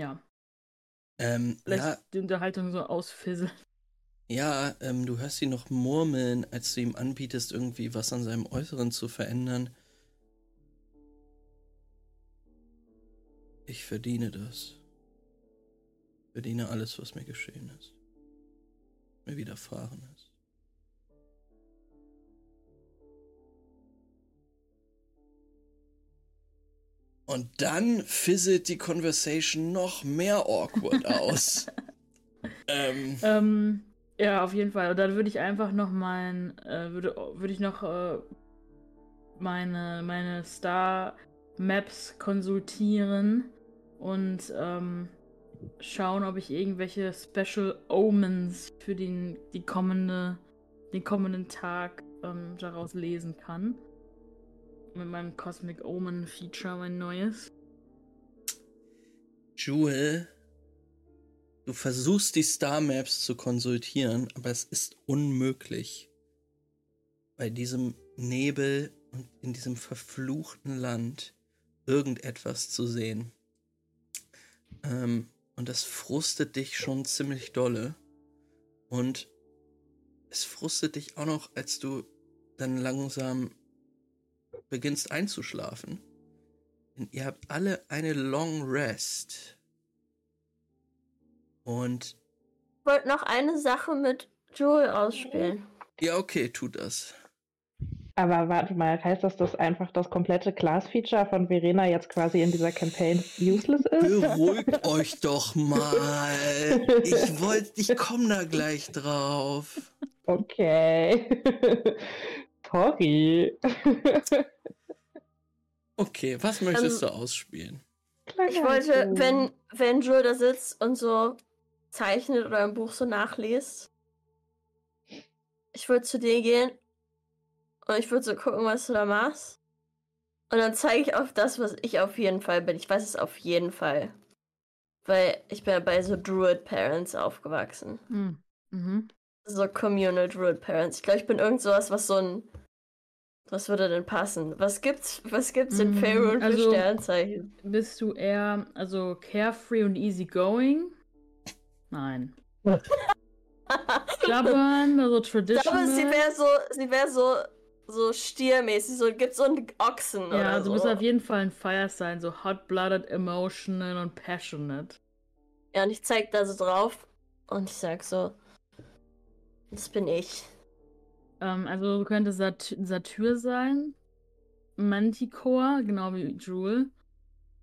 ja. Lässt ja, die Unterhaltung so ausfisseln. Ja, du hörst sie noch murmeln, als du ihm anbietest, irgendwie was an seinem Äußeren zu verändern. Ich verdiene das. Ich verdiene alles, was mir geschehen ist. Mir widerfahren ist. Und dann fizzelt die Conversation noch mehr awkward aus. Ja, auf jeden Fall. Und dann würde ich einfach noch meine Star Maps konsultieren und schauen, ob ich irgendwelche Special Omens für den kommenden Tag daraus lesen kann. Mit meinem Cosmic Omen Feature, mein neues. Jewel, du versuchst die Star Maps zu konsultieren, aber es ist unmöglich. Bei diesem Nebel und in diesem verfluchten Land irgendetwas zu sehen. Und das frustet dich schon ziemlich dolle. Und es frustet dich auch noch, als du dann langsam beginnst einzuschlafen. Denn ihr habt alle eine Long Rest. Und ich wollte noch eine Sache mit Jewel ausspielen. Ja, okay, tu das. Aber warte mal, heißt das, dass einfach das komplette Class-Feature von Verena jetzt quasi in dieser Campaign useless ist? Beruhigt euch doch mal. Ich komme da gleich drauf. Okay. Sorry. Okay, was möchtest du ausspielen? Ich wollte, wenn Jewel da sitzt und so zeichnet oder im Buch so nachliest, ich würde zu dir gehen. Und ich würde so gucken, was du da machst. Und dann zeige ich auf das, was ich auf jeden Fall bin. Ich weiß es auf jeden Fall. Weil ich bin ja bei so Druid-Parents aufgewachsen. Mhm. So Communal Druid-Parents. Ich glaube, ich bin irgend sowas, was so ein... Was würde denn passen? Was gibt's in Faerun für Sternzeichen? Bist du eher carefree und easygoing? Nein. Stubborn, also traditional? Ich glaube, sie wäre so so stiermäßig, so gibt so einen Ochsen oder so. Ja, also muss auf jeden Fall ein Fire sein, so hot-blooded, emotional und passionate. Ja, und ich zeig da so drauf und ich sag so, das bin ich. Also könnte Satyr sein, Manticore, genau wie Jewel,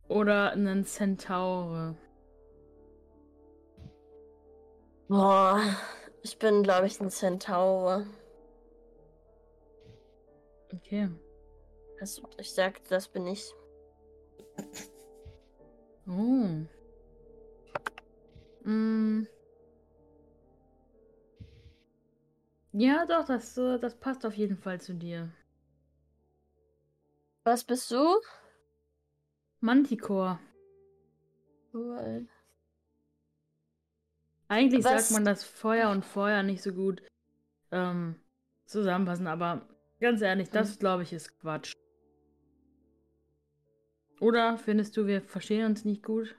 oder einen Centaure. Boah, ich bin, glaube ich, ein Centaure. Okay. Also, ich sag, das bin ich. Oh. Mm. Ja, doch, das passt auf jeden Fall zu dir. Was bist du? Manticore. Cool. Eigentlich sagt man, dass Feuer und Feuer nicht so gut zusammenpassen, aber ganz ehrlich, das glaube ich ist Quatsch. Oder findest du, wir verstehen uns nicht gut?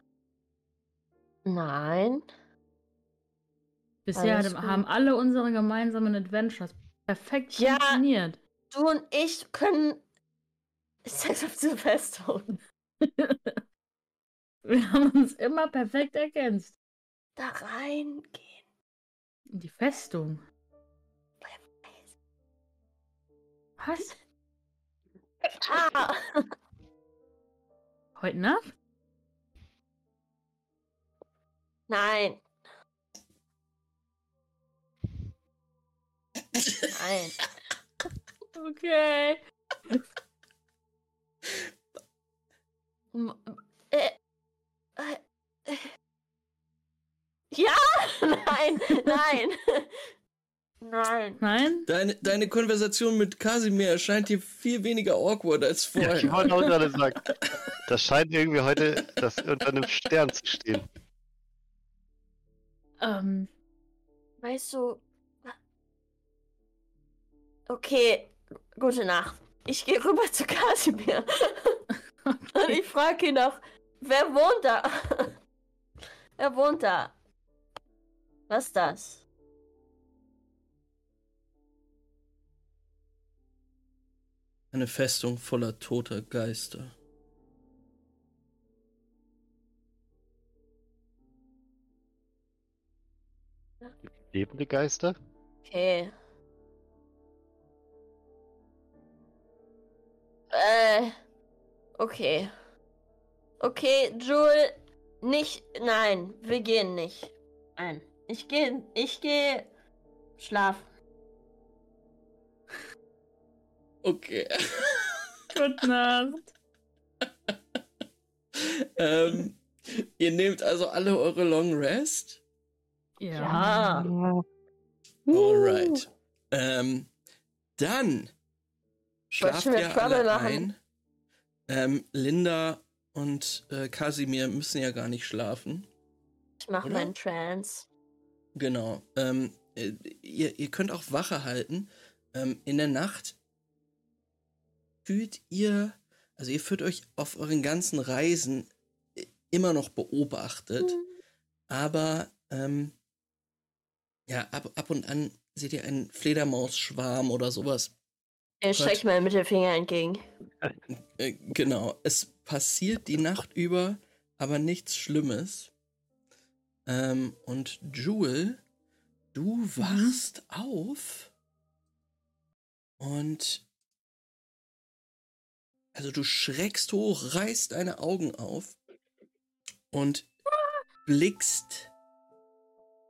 Nein. Bisher haben alle unsere gemeinsamen Adventures perfekt funktioniert. Du und ich können... Ich zeig's auf die Festung. Wir haben uns immer perfekt ergänzt. Da reingehen. In die Festung? Was? Ah. Heute Nacht? Nein. Nein. Okay. Ja! Nein! Nein! Nein! Nein? Deine Konversation mit Kasimir erscheint dir viel weniger awkward als vorher. Ja, ich wollte auch gerade sagen, das scheint irgendwie heute das unter einem Stern zu stehen. Weißt du... Okay, gute Nacht. Ich gehe rüber zu Kasimir. Okay. Und ich frage ihn noch, wer wohnt da? Er wohnt da. Was ist das? Eine Festung voller toter Geister. Lebende Geister? Okay. Okay. Okay, Jewel, nicht, nein, wir gehen nicht. Nein. Ich gehe schlafen. Okay. Gute Nacht. Ihr nehmt also alle eure Long Rest? Ja. Alright. Dann schlaft ihr alle ein. Linda und Kasimir müssen ja gar nicht schlafen. Ich mache meinen Trance. Genau. Ihr könnt auch Wache halten. In der Nacht fühlt euch auf euren ganzen Reisen immer noch beobachtet. Aber ab und an seht ihr einen Fledermausschwarm oder sowas. Ich strecke meinen Mittelfinger entgegen. Genau. Es passiert die Nacht über, aber nichts Schlimmes. Und Jewel, du wachst auf und also du schreckst hoch, reißt deine Augen auf und blickst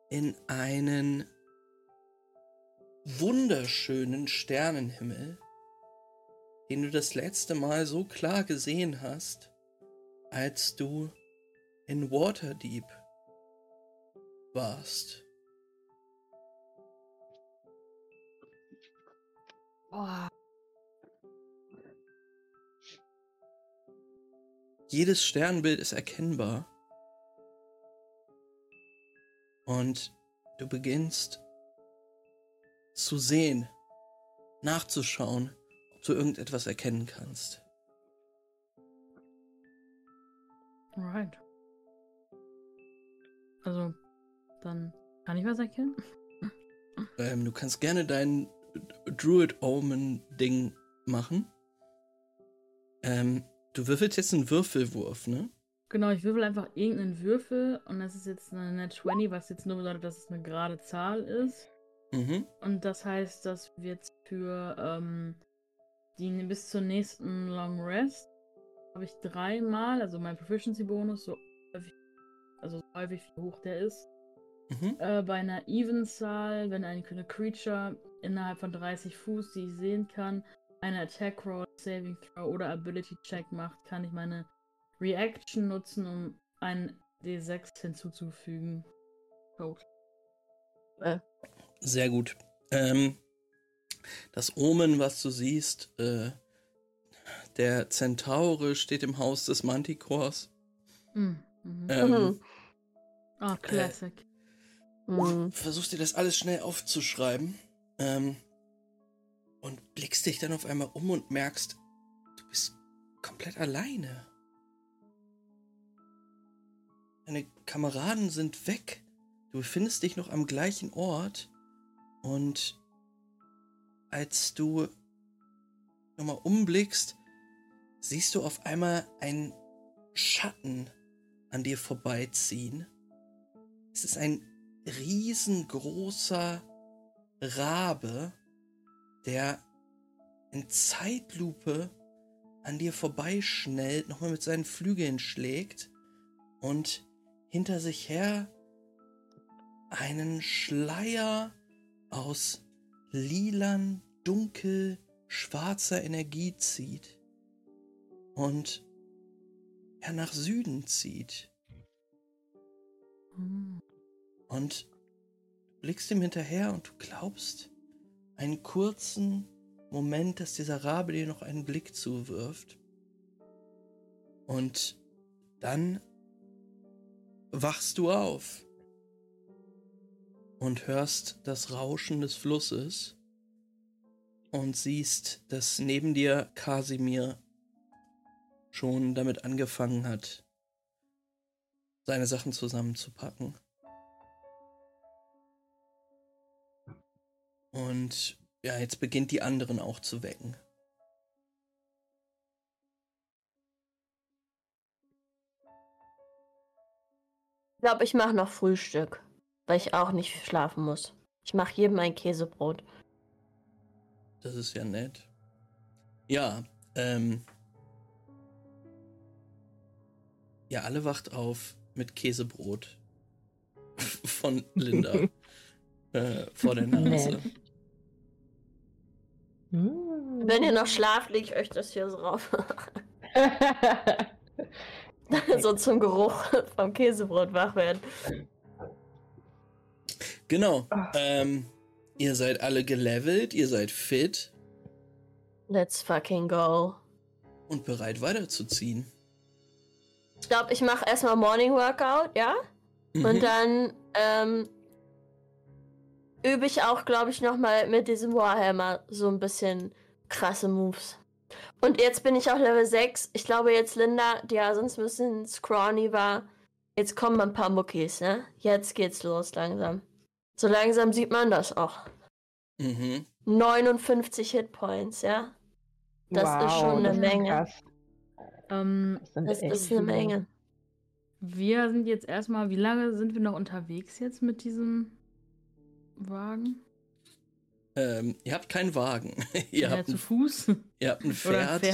in einen wunderschönen Sternenhimmel, den du das letzte Mal so klar gesehen hast, als du in Waterdeep warst. Oh. Jedes Sternbild ist erkennbar und du beginnst zu sehen, nachzuschauen, ob du irgendetwas erkennen kannst. Alright. Dann kann ich was erkennen? Du kannst gerne deinen Druid-Omen-Ding machen. Du würfelst jetzt einen Würfelwurf, ne? Genau, ich würfel einfach irgendeinen Würfel und das ist jetzt eine Nat 20, was jetzt nur bedeutet, dass es eine gerade Zahl ist. Mhm. Und das heißt, dass wir jetzt für die bis zur nächsten Long Rest habe ich dreimal, also mein Proficiency-Bonus, so häufig wie hoch der ist. Mhm. Bei einer Even-Zahl, wenn eine Creature innerhalb von 30 Fuß, die ich sehen kann, eine Attack-Roll, Saving-Throw oder Ability-Check macht, kann ich meine Reaction nutzen, um ein D6 hinzuzufügen. Oh. Sehr gut. Das Omen, was du siehst, der Zentaure steht im Haus des Manticores. Mhm. Classic. Versuchst dir das alles schnell aufzuschreiben und blickst dich dann auf einmal um und merkst, du bist komplett alleine. Deine Kameraden sind weg. Du befindest dich noch am gleichen Ort und als du nochmal umblickst, siehst du auf einmal einen Schatten an dir vorbeiziehen. Es ist ein riesengroßer Rabe, der in Zeitlupe an dir vorbeischnellt, nochmal mit seinen Flügeln schlägt und hinter sich her einen Schleier aus lilan, dunkel, schwarzer Energie zieht und er nach Süden zieht. Und du blickst ihm hinterher und du glaubst einen kurzen Moment, dass dieser Rabe dir noch einen Blick zuwirft. Und dann wachst du auf und hörst das Rauschen des Flusses und siehst, dass neben dir Kasimir schon damit angefangen hat, seine Sachen zusammenzupacken. Und ja, jetzt beginnt die anderen auch zu wecken. Ich glaube, ich mache noch Frühstück, weil ich auch nicht schlafen muss. Ich mache jedem ein Käsebrot. Das ist ja nett. Ja, ja, alle wacht auf mit Käsebrot von Linda vor der Nase. Wenn ihr noch schlaft, lege ich euch das hier so rauf. So zum Geruch vom Käsebrot wach werden. Genau. Ihr seid alle gelevelt, ihr seid fit. Let's fucking go. Und bereit weiterzuziehen. Ich glaube, ich mache erstmal Morning Workout, ja? Mhm. Und dann übe ich auch, glaube ich, nochmal mit diesem Warhammer so ein bisschen krasse Moves. Und jetzt bin ich auch Level 6. Ich glaube jetzt Linda, die ja sonst ein bisschen scrawny war, jetzt kommen ein paar Muckis, ne? Jetzt geht's los langsam. So langsam sieht man das auch. Mhm. 59 Hitpoints, ja? Das ist schon eine Menge. Krass. Das ist eine Menge. Wir sind jetzt erstmal, wie lange sind wir noch unterwegs jetzt mit diesem Wagen? Ihr habt keinen Wagen. Ihr habt zu Fuß. Ihr habt ein Pferd.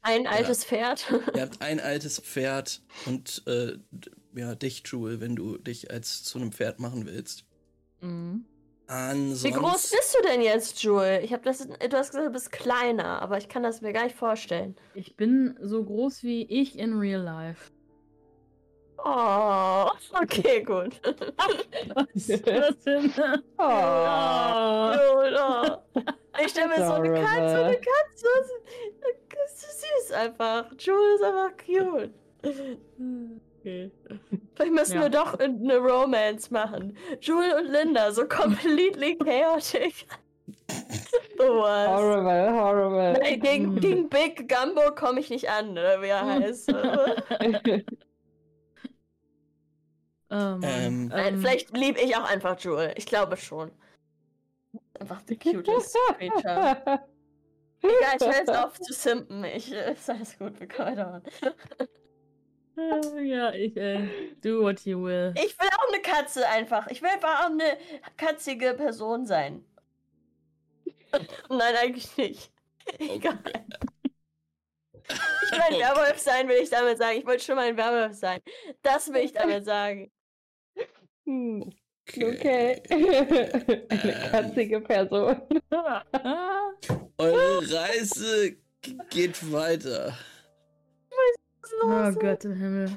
Ein altes Pferd. Ihr habt ein altes Pferd und dich, Jewel, wenn du dich als zu einem Pferd machen willst. Mhm. Wie groß bist du denn jetzt, Jewel? Du hast gesagt, du bist kleiner, aber ich kann das mir gar nicht vorstellen. Ich bin so groß wie ich in real life. Oh, okay, gut. Was ist das denn? Oh. Ich stelle mir so eine Katze. Das ist so süß einfach. Jewel ist einfach cute. Okay. Vielleicht müssen wir doch eine Romance machen. Jewel und Linda, so completely chaotic. Sowas. Horrible. Nein, gegen Big Gumbo komme ich nicht an, oder wie er heißt. Vielleicht liebe ich auch einfach Jewel. Ich glaube schon. einfach the cutest creature. Egal, ich höre jetzt auf zu simpen. Ist alles gut, wir können weitermachen. Ja, ich, do what you will. Ich will auch eine Katze einfach. Ich will einfach auch eine katzige Person sein. Nein, eigentlich nicht. Egal. Okay. Ich will ein Werwolf sein, will ich damit sagen. Ich wollte schon mal ein Werwolf sein. Das will ich damit sagen. Okay. Eine katzige Person. Eure Reise geht weiter. Oh Gott im Himmel.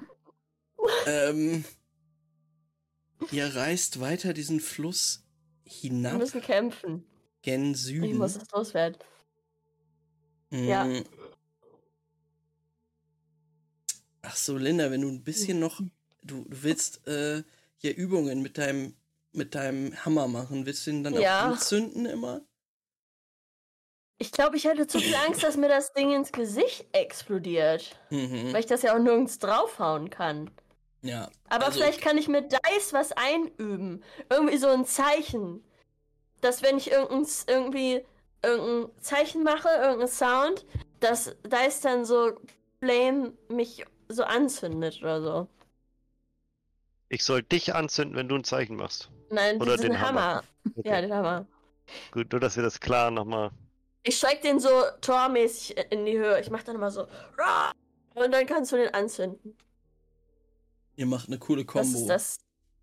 Ihr reist weiter diesen Fluss hinab. Wir müssen kämpfen. Gen Süden. Ich muss das loswerden. Ja. Ach so, Linda, wenn du ein bisschen noch... Du willst hier Übungen mit deinem Hammer machen. Willst du ihn dann auch anzünden immer? Ich glaube, ich hätte zu viel Angst, dass mir das Ding ins Gesicht explodiert. Mhm. Weil ich das ja auch nirgends draufhauen kann. Ja. Aber also, vielleicht kann ich mit Dice was einüben. Irgendwie so ein Zeichen. Dass wenn ich irgendein Zeichen mache, irgendein Sound, dass Dice dann so Flame mich so anzündet oder so. Ich soll dich anzünden, wenn du ein Zeichen machst. Nein, oder den Hammer. Okay. Ja, den Hammer. Gut, nur dass wir das klar nochmal... Ich steig den so tormäßig in die Höhe. Ich mach dann immer so... Und dann kannst du den anzünden. Ihr macht eine coole Kombo. Das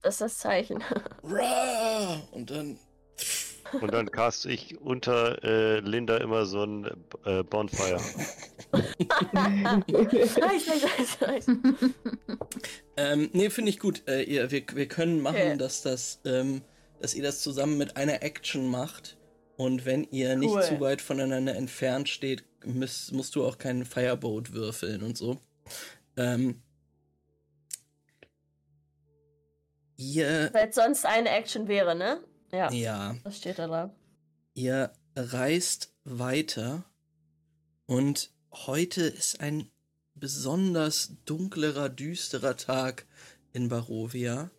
ist das Zeichen. Und dann cast ich unter Linda immer so ein Bonfire. Nice. Nee, finde ich gut. Wir können machen, okay, dass ihr das zusammen mit einer Action macht. Und wenn ihr nicht zu weit voneinander entfernt steht, musst du auch keinen Firebolt würfeln und so. Weil sonst eine Action wäre, ne? Ja. Das steht da drauf. Ihr reist weiter und heute ist ein besonders dunklerer, düsterer Tag in Barovia.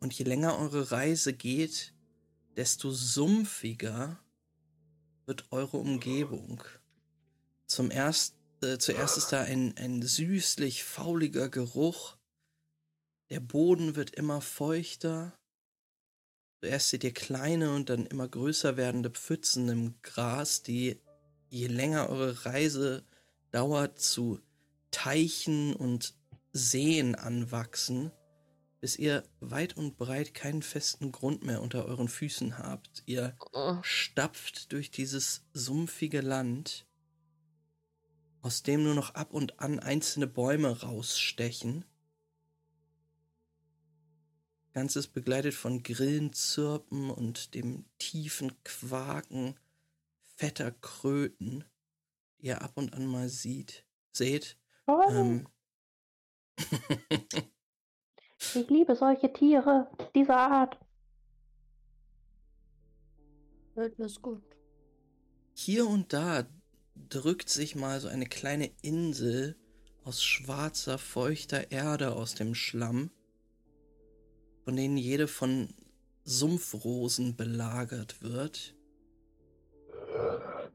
Und je länger eure Reise geht, desto sumpfiger wird eure Umgebung. Zuerst ist da ein süßlich fauliger Geruch. Der Boden wird immer feuchter. Zuerst seht ihr kleine und dann immer größer werdende Pfützen im Gras, die, je länger eure Reise dauert, zu Teichen und Seen anwachsen, bis ihr weit und breit keinen festen Grund mehr unter euren Füßen habt. Ihr stapft durch dieses sumpfige Land, aus dem nur noch ab und an einzelne Bäume rausstechen. Ganzes begleitet von Grillenzirpen und dem tiefen Quaken fetter Kröten, die ihr ab und an mal seht. Oh. Ich liebe solche Tiere dieser Art. Hört mir's gut. Hier und da drückt sich mal so eine kleine Insel aus schwarzer, feuchter Erde aus dem Schlamm, von denen jede von Sumpfrosen belagert wird.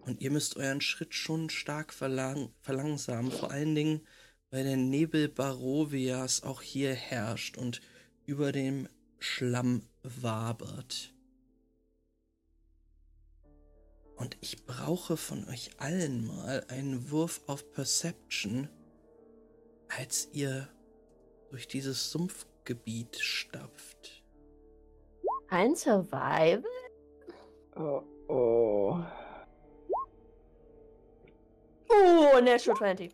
Und ihr müsst euren Schritt schon stark verlangsamen, vor allen Dingen, weil der Nebel Barovias auch hier herrscht und über dem Schlamm wabert. Und ich brauche von euch allen mal einen Wurf auf Perception, als ihr durch dieses Sumpfgebiet stapft. Ein Survival? Oh. Natural 20.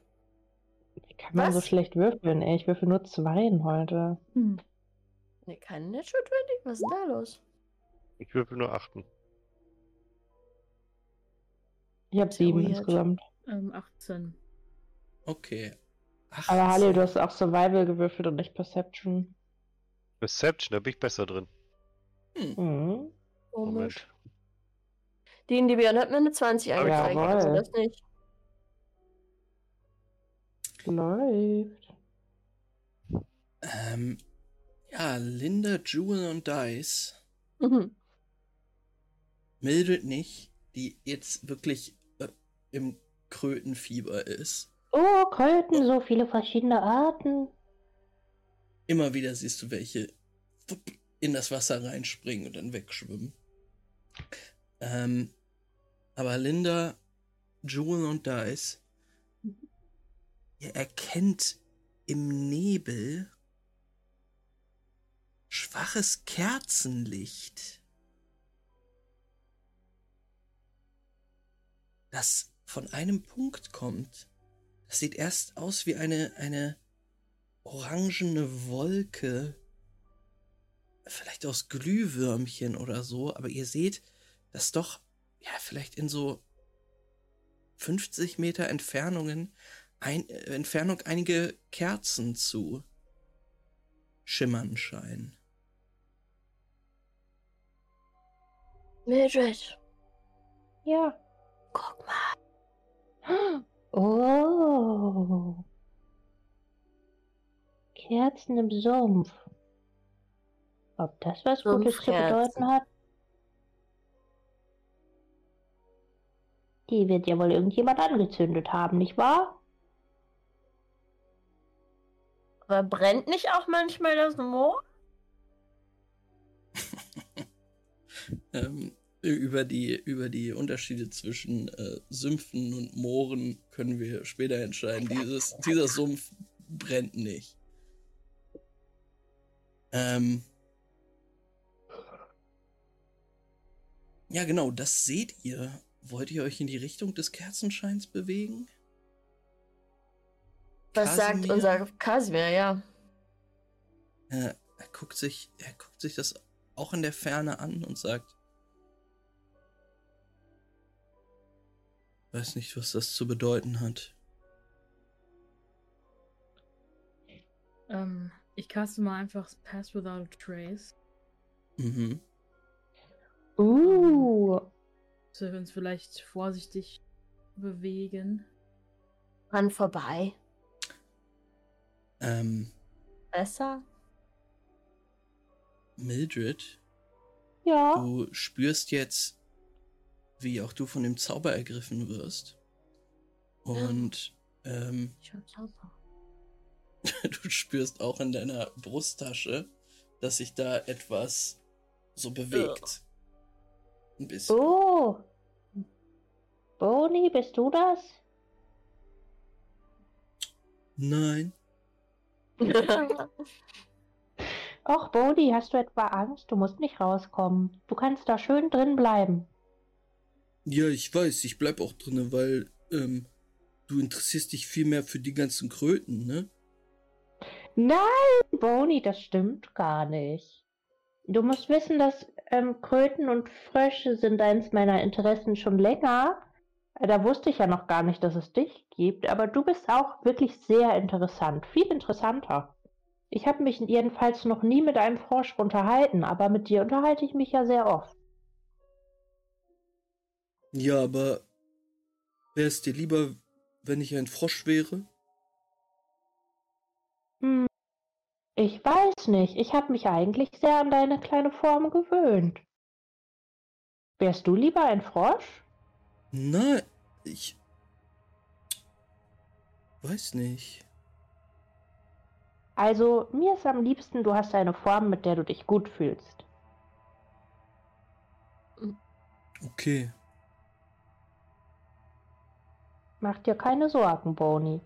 Kann man so schlecht würfeln, ey. Ich würfel nur 2 heute. Nee, keine Natural 20? Was ist denn da los? Ich würfel nur 8. Ich hab 7 insgesamt. 18. Okay. 18. Aber Harley, du hast auch Survival gewürfelt und nicht Perception. Perception, da bin ich besser drin. Komisch. Die Björn hat mir eine 20 angezeigt. Also das nicht. Läuft. Linda, Jewel und Dice. mildet nicht, die jetzt wirklich im Krötenfieber ist. Oh, Kröten, so viele verschiedene Arten. Immer wieder siehst du welche in das Wasser reinspringen und dann wegschwimmen. Aber Linda, Jewel und Dice, ihr erkennt im Nebel schwaches Kerzenlicht, das von einem Punkt kommt. Das sieht erst aus wie eine orangene Wolke, vielleicht aus Glühwürmchen oder so, aber ihr seht, dass doch, ja, vielleicht in so 50 Meter Entfernung einige Kerzen zu schimmern scheinen. Mildred. Ja. Guck mal. Oh. Kerzen im Sumpf. Ob das was Gutes zu bedeuten hat? Die wird ja wohl irgendjemand angezündet haben, nicht wahr? Aber brennt nicht auch manchmal das Moor? Über die Unterschiede zwischen Sümpfen und Mooren können wir später entscheiden. Dieser Sumpf brennt nicht. Ja, genau, das seht ihr. Wollt ihr euch in die Richtung des Kerzenscheins bewegen? Was sagt unser Kasimir, ja? Er guckt sich das auch in der Ferne an und sagt, weiß nicht, was das zu bedeuten hat. Ich caste mal einfach Pass Without a Trace. Mhm. Sollen wir uns vielleicht vorsichtig bewegen? Ran vorbei. Besser? Mildred? Ja? Du spürst jetzt, wie auch du von dem Zauber ergriffen wirst. Und, ich hab Zauber. Du spürst auch in deiner Brusttasche, dass sich da etwas so bewegt. Ein bisschen. Oh! Boni, bist du das? Nein. Och, Boni, hast du etwa Angst? Du musst nicht rauskommen. Du kannst da schön drin bleiben. Ja, ich weiß, ich bleib auch drin, weil du interessierst dich viel mehr für die ganzen Kröten, ne? Nein, Boni, das stimmt gar nicht. Du musst wissen, dass Kröten und Frösche sind eins meiner Interessen schon länger. Da wusste ich ja noch gar nicht, dass es dich gibt, aber du bist auch wirklich sehr interessant, viel interessanter. Ich habe mich jedenfalls noch nie mit einem Frosch unterhalten, aber mit dir unterhalte ich mich ja sehr oft. Ja, aber wäre es dir lieber, wenn ich ein Frosch wäre? Ich weiß nicht. Ich habe mich eigentlich sehr an deine kleine Form gewöhnt. Wärst du lieber ein Frosch? Nein, ich weiß nicht. Also, mir ist am liebsten, du hast eine Form, mit der du dich gut fühlst. Okay. Mach dir keine Sorgen, Boni.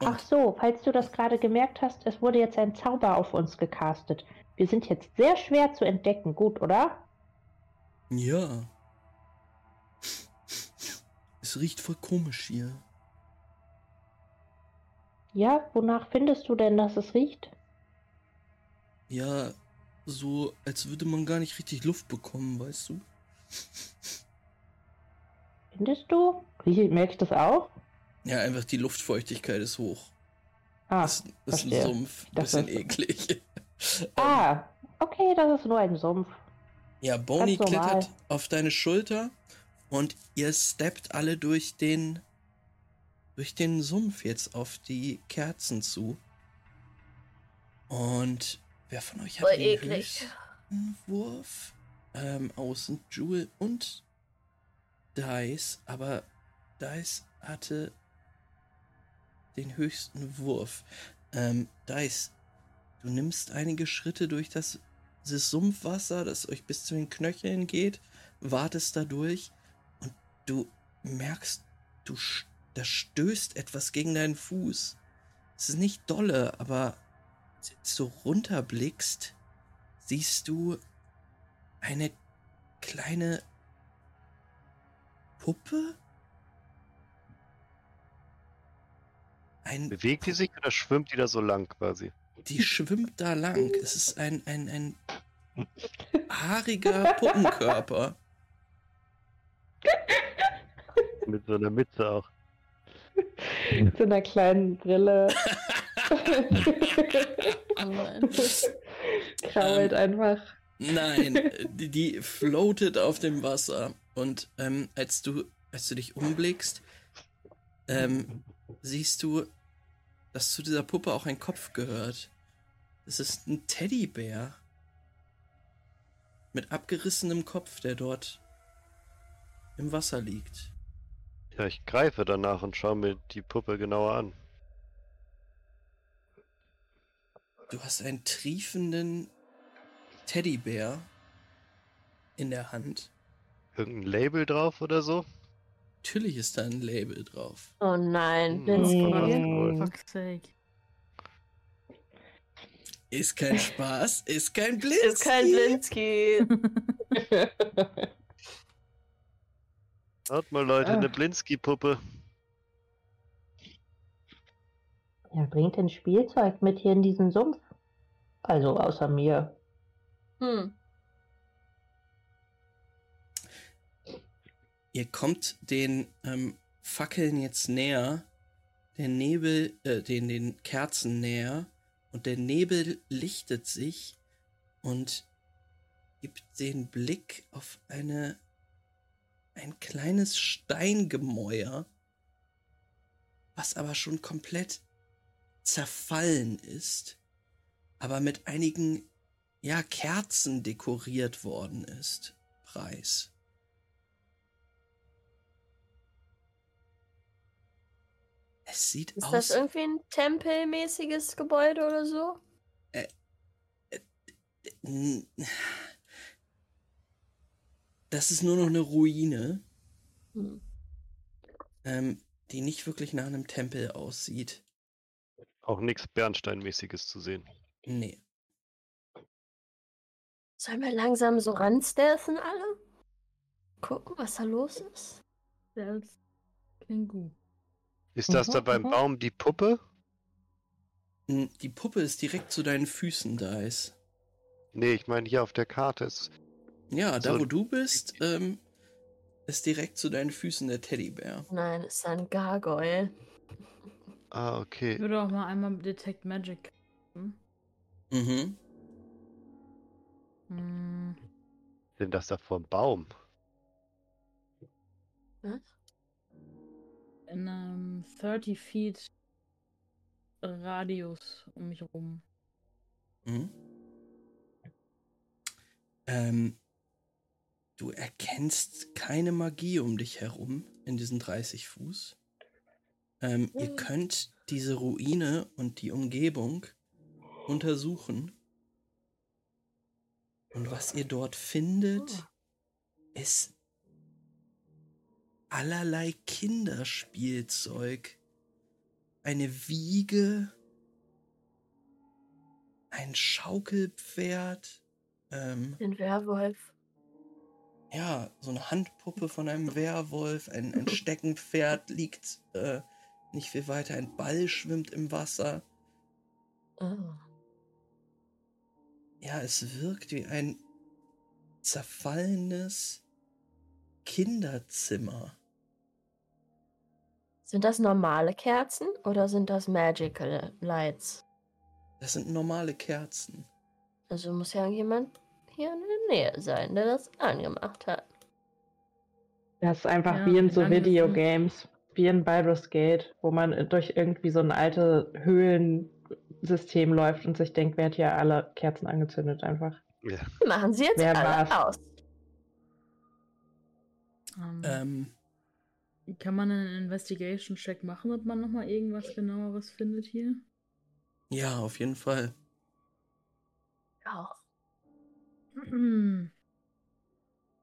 Ach so, falls du das gerade gemerkt hast, es wurde jetzt ein Zauber auf uns gecastet. Wir sind jetzt sehr schwer zu entdecken, gut, oder? Ja. Es riecht voll komisch hier. Ja, wonach findest du denn, dass es riecht? Ja, so, als würde man gar nicht richtig Luft bekommen, weißt du? Findest du? Merke ich das auch? Ja, einfach die Luftfeuchtigkeit ist hoch. Ah, das ist ein Sumpf, ein bisschen eklig. Okay, das ist nur ein Sumpf. Ja, Boni klettert auf deine Schulter und ihr steppt alle durch den Sumpf jetzt auf die Kerzen zu. Und wer von euch hat den höchsten Wurf? Außen Jewel und Dice, aber Dice hatte den höchsten Wurf. Dice, du nimmst einige Schritte durch das Sumpfwasser, das euch bis zu den Knöcheln geht, wartest da durch und du merkst, da stößt etwas gegen deinen Fuß. Es ist nicht dolle, aber als du runterblickst, siehst du eine kleine Puppe? Bewegt die sich oder schwimmt die da so lang quasi? Die schwimmt da lang. Es ist ein haariger Puppenkörper. Mit so einer Mütze auch. Mit so einer kleinen Brille. Krabbelt einfach. Nein, die floatet auf dem Wasser. Und als du dich umblickst, siehst du, dass zu dieser Puppe auch ein Kopf gehört. Es ist ein Teddybär. Mit abgerissenem Kopf, der dort im Wasser liegt. Ja, ich greife danach und schaue mir die Puppe genauer an. Du hast einen triefenden Teddybär in der Hand. Irgendein Label drauf oder so? Natürlich ist da ein Label drauf. Oh nein, das ist kein Spaß, ist kein Blitzki. Ist kein Blitzki. Schaut mal, Leute, eine Blitzki-Puppe. Ja, bringt ein Spielzeug mit hier in diesen Sumpf. Also außer mir. Ihr kommt den Fackeln jetzt näher, den Kerzen näher und der Nebel lichtet sich und gibt den Blick auf ein kleines Steingemäuer, was aber schon komplett zerfallen ist, aber mit einigen Kerzen dekoriert worden ist. Preis. Es sieht aus. Ist das irgendwie ein tempelmäßiges Gebäude oder so? Das ist nur noch eine Ruine, die nicht wirklich nach einem Tempel aussieht. Auch nichts Bernsteinmäßiges zu sehen. Nee. Sollen wir langsam so ranstealthen alle? Gucken, was da los ist? Stealth klingt gut. Ist das da beim Baum die Puppe? Die Puppe ist direkt zu deinen Füßen, Dice. Nee, ich meine hier auf der Karte ist... Ja, da so wo du bist, ist direkt zu deinen Füßen der Teddybär. Nein, ist ein Gargoyle. Ah, okay. Ich würde auch mal einmal Detect Magic machen. Mhm. Mhm. Sind das da vorm Baum? Was? In einem 30 Feet Radius um mich rum. Mhm. Du erkennst keine Magie um dich herum in diesen 30 Fuß. Ihr könnt diese Ruine und die Umgebung untersuchen. Und was ihr dort findet, ist allerlei Kinderspielzeug, eine Wiege, ein Schaukelpferd, ein Werwolf. Ja, so eine Handpuppe von einem Werwolf, ein Steckenpferd liegt nicht viel weiter, ein Ball schwimmt im Wasser. Oh. Ja, es wirkt wie ein zerfallenes Kinderzimmer. Sind das normale Kerzen oder sind das Magical Lights? Das sind normale Kerzen. Also muss ja jemand hier in der Nähe sein, der das angemacht hat. Das ist einfach wie in so Videogames, wie in Baldur's Gate, wo man durch irgendwie so ein altes Höhlensystem läuft und sich denkt, wer hat hier alle Kerzen angezündet einfach. Ja. Machen sie jetzt alle aus. Kann man einen Investigation-Check machen, ob man nochmal irgendwas genaueres findet hier? Ja, auf jeden Fall. Ja.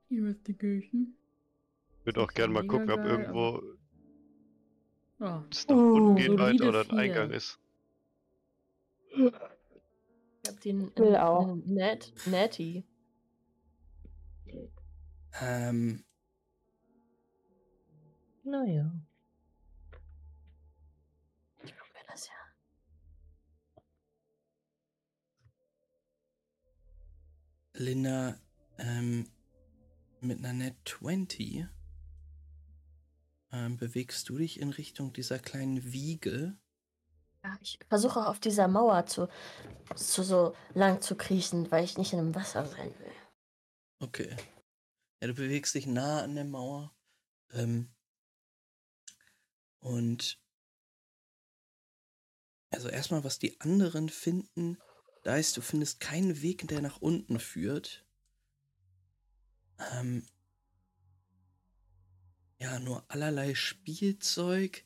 Investigation. Ich würde auch gerne mal gucken, ob irgendwo es nach unten geht weiter oder ein Eingang ist. Ich hab den Netty. Naja. Ich gucke mir das ja. Linda, mit einer Net 20 bewegst du dich in Richtung dieser kleinen Wiege. Ja, ich versuche auf dieser Mauer so lang zu kriechen, weil ich nicht in dem Wasser sein will. Okay. Ja, du bewegst dich nah an der Mauer. Und also erstmal, was die anderen finden, da ist, du findest keinen Weg, der nach unten führt. Ja, nur allerlei Spielzeug,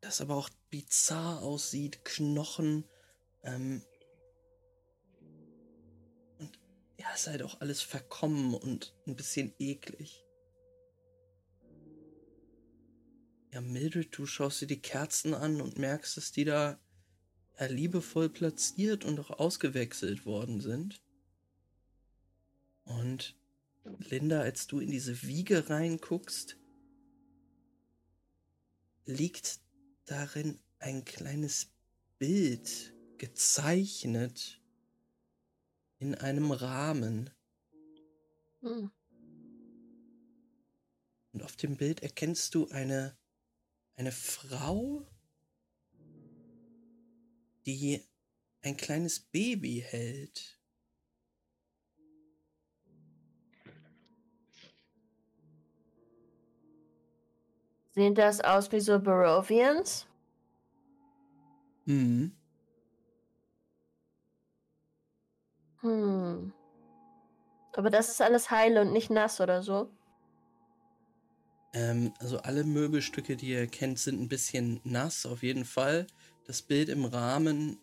das aber auch bizarr aussieht, Knochen, und ja, ist halt auch alles verkommen und ein bisschen eklig. Ja, Mildred, du schaust dir die Kerzen an und merkst, dass die da ja liebevoll platziert und auch ausgewechselt worden sind. Und Linda, als du in diese Wiege reinguckst, liegt darin ein kleines Bild, gezeichnet in einem Rahmen. Hm. Und auf dem Bild erkennst du eine Frau, die ein kleines Baby hält. Sehen das aus wie so Barovians? Mhm. Aber das ist alles heil und nicht nass oder so? Also alle Möbelstücke, die ihr kennt, sind ein bisschen nass, auf jeden Fall. Das Bild im Rahmen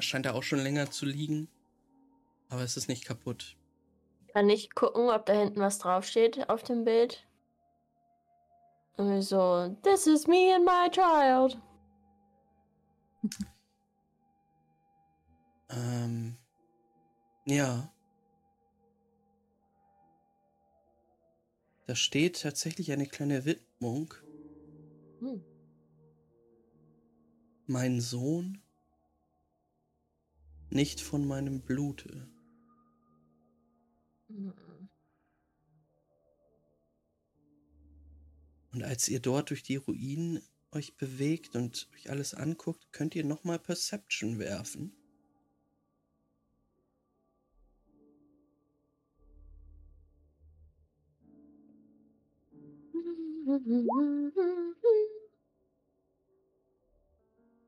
scheint da auch schon länger zu liegen. Aber es ist nicht kaputt. Kann ich gucken, ob da hinten was draufsteht auf dem Bild? Und so, this is me and my child. Ja. Da steht tatsächlich eine kleine Widmung. Mein Sohn, nicht von meinem Blute. Und als ihr dort durch die Ruinen euch bewegt und euch alles anguckt, könnt ihr nochmal Perception werfen.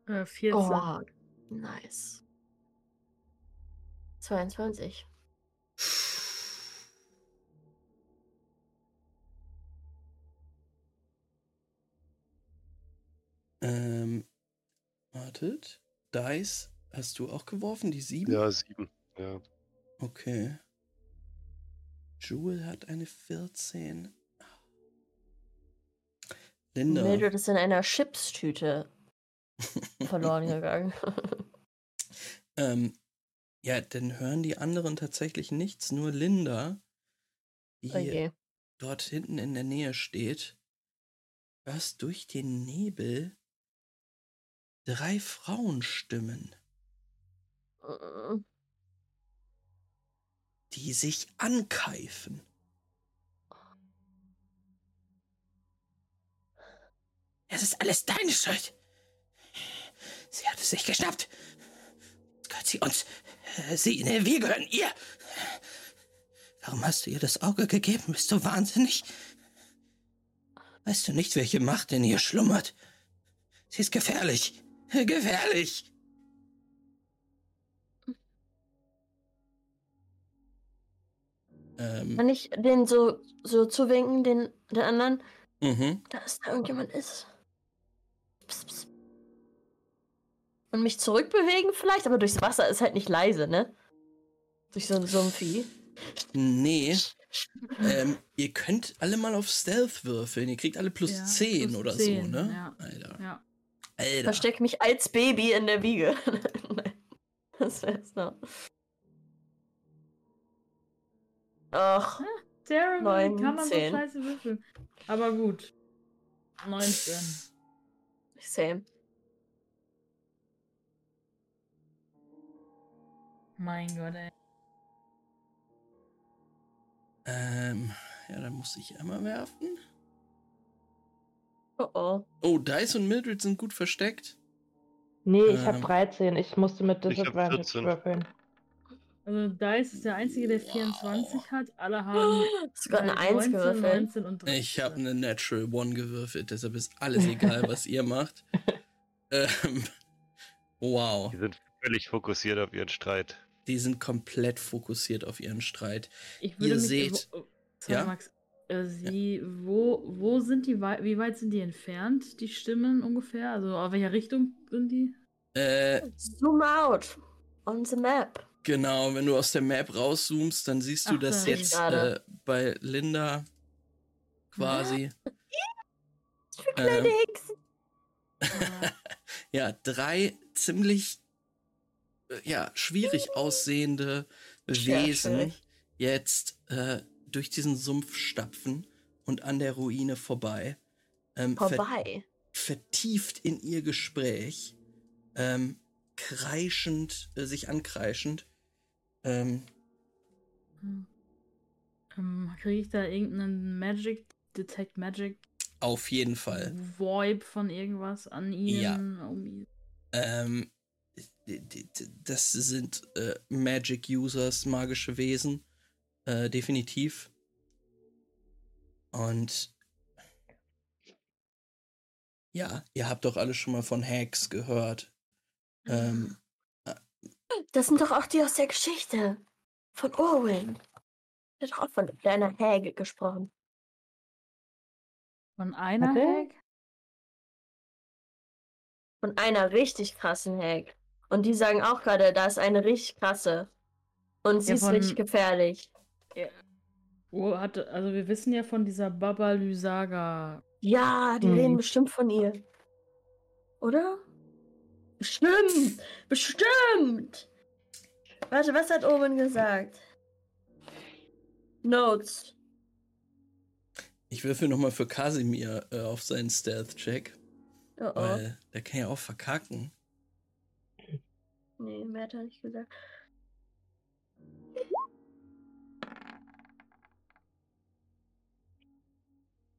Oh, nice. 22. Wartet. Dice, hast du auch geworfen, die 7? Ja, 7, ja. Okay. Jewel hat eine 14. Linda. Mildred ist in einer Chips-Tüte verloren gegangen. Ja, dann hören die anderen tatsächlich nichts, nur Linda, die dort hinten in der Nähe steht. Hörst durch den Nebel 3 Frauenstimmen, die sich ankeifen. Es ist alles deine Schuld. Sie hat es sich geschnappt. Jetzt gehört sie uns. Wir gehören ihr. Warum hast du ihr das Auge gegeben? Bist du wahnsinnig? Weißt du nicht, welche Macht in ihr schlummert? Sie ist gefährlich. Gefährlich! Kann ich den so zuwinken, den anderen? Mhm. Dass da irgendjemand ist. Psst, psst. Und mich zurückbewegen vielleicht? Aber durchs Wasser ist halt nicht leise, ne? Durch so ein Sumpfi. Nee. Ihr könnt alle mal auf Stealth würfeln. Ihr kriegt alle plus 10 plus oder 10, so, ne? Ja. Alter. Ja. Alter. Versteck mich als Baby in der Wiege. Das wär's noch. Ach. Ja, terrible. Kann man so scheiße würfeln. Aber gut. 19. Same. Mein Gott, ey. Ja, dann muss ich einmal werfen. Oh oh. Oh, Dice und Mildred sind gut versteckt. Nee, ich hab 13. Ich musste mit Disadvantage würfeln. Also Dice ist der Einzige, der 24 hat. Alle haben sogar eine 1 gewürfelt. 19 und 13. Ich habe eine Natural 1 gewürfelt, deshalb ist alles egal, was ihr macht. Wow. Die sind völlig fokussiert auf ihren Streit. Die sind komplett fokussiert auf ihren Streit. Ich würde Max, wo sind die, wie weit sind die entfernt, die Stimmen ungefähr? Also auf welcher Richtung sind die? Zoom out on the map. Genau, wenn du aus der Map rauszoomst, dann siehst du das jetzt bei Linda quasi. Für kleine Hexen. Ja, 3 ziemlich schwierig aussehende Wesen jetzt durch diesen Sumpf stapfen und an der Ruine vorbei. Vertieft in ihr Gespräch, sich ankreischend. Kriege ich da irgendeinen Detect Magic? Auf jeden Fall. Vibe von irgendwas an ihnen? Ja. Das sind Magic Users, magische Wesen. Definitiv. Und ja, ihr habt doch alle schon mal von Hacks gehört. Das sind doch auch die aus der Geschichte. Von Urwin. Der hat doch auch von einer Hag gesprochen. Von einer Hag? Von einer richtig krassen Hag. Und die sagen auch gerade, da ist eine richtig krasse. Und sie ist richtig gefährlich. Ja. Also wir wissen ja von dieser Baba Lysaga. Ja, die reden bestimmt von ihr. Oder? Bestimmt! Bestimmt! Warte, was hat Owen gesagt? Notes. Ich würfel nochmal für Kasimir auf seinen Stealth-Check. Oh. Weil der kann ja auch verkacken. Nee, mehr hat er nicht gesagt.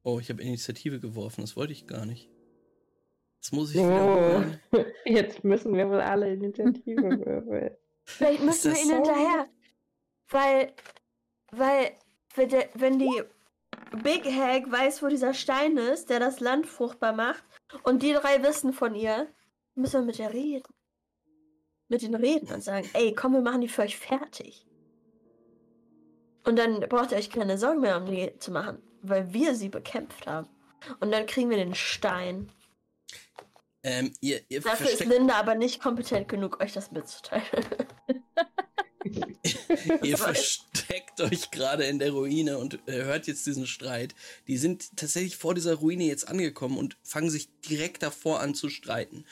Oh, ich habe Initiative geworfen, das wollte ich gar nicht. Das muss ich wieder. Jetzt müssen wir wohl alle Initiative würfeln. Vielleicht müssen wir ihnen hinterher. Weil wenn die Big Hag weiß, wo dieser Stein ist, der das Land fruchtbar macht, und die 3 wissen von ihr, müssen wir mit ihr reden. Mit denen reden und sagen, ey, komm, wir machen die für euch fertig. Und dann braucht ihr euch keine Sorgen mehr um die zu machen, weil wir sie bekämpft haben. Und dann kriegen wir den Stein. Dafür ist Linda aber nicht kompetent genug, euch das mitzuteilen. Ihr versteckt euch gerade in der Ruine und hört jetzt diesen Streit. Die sind tatsächlich vor dieser Ruine jetzt angekommen und fangen sich direkt davor an zu streiten.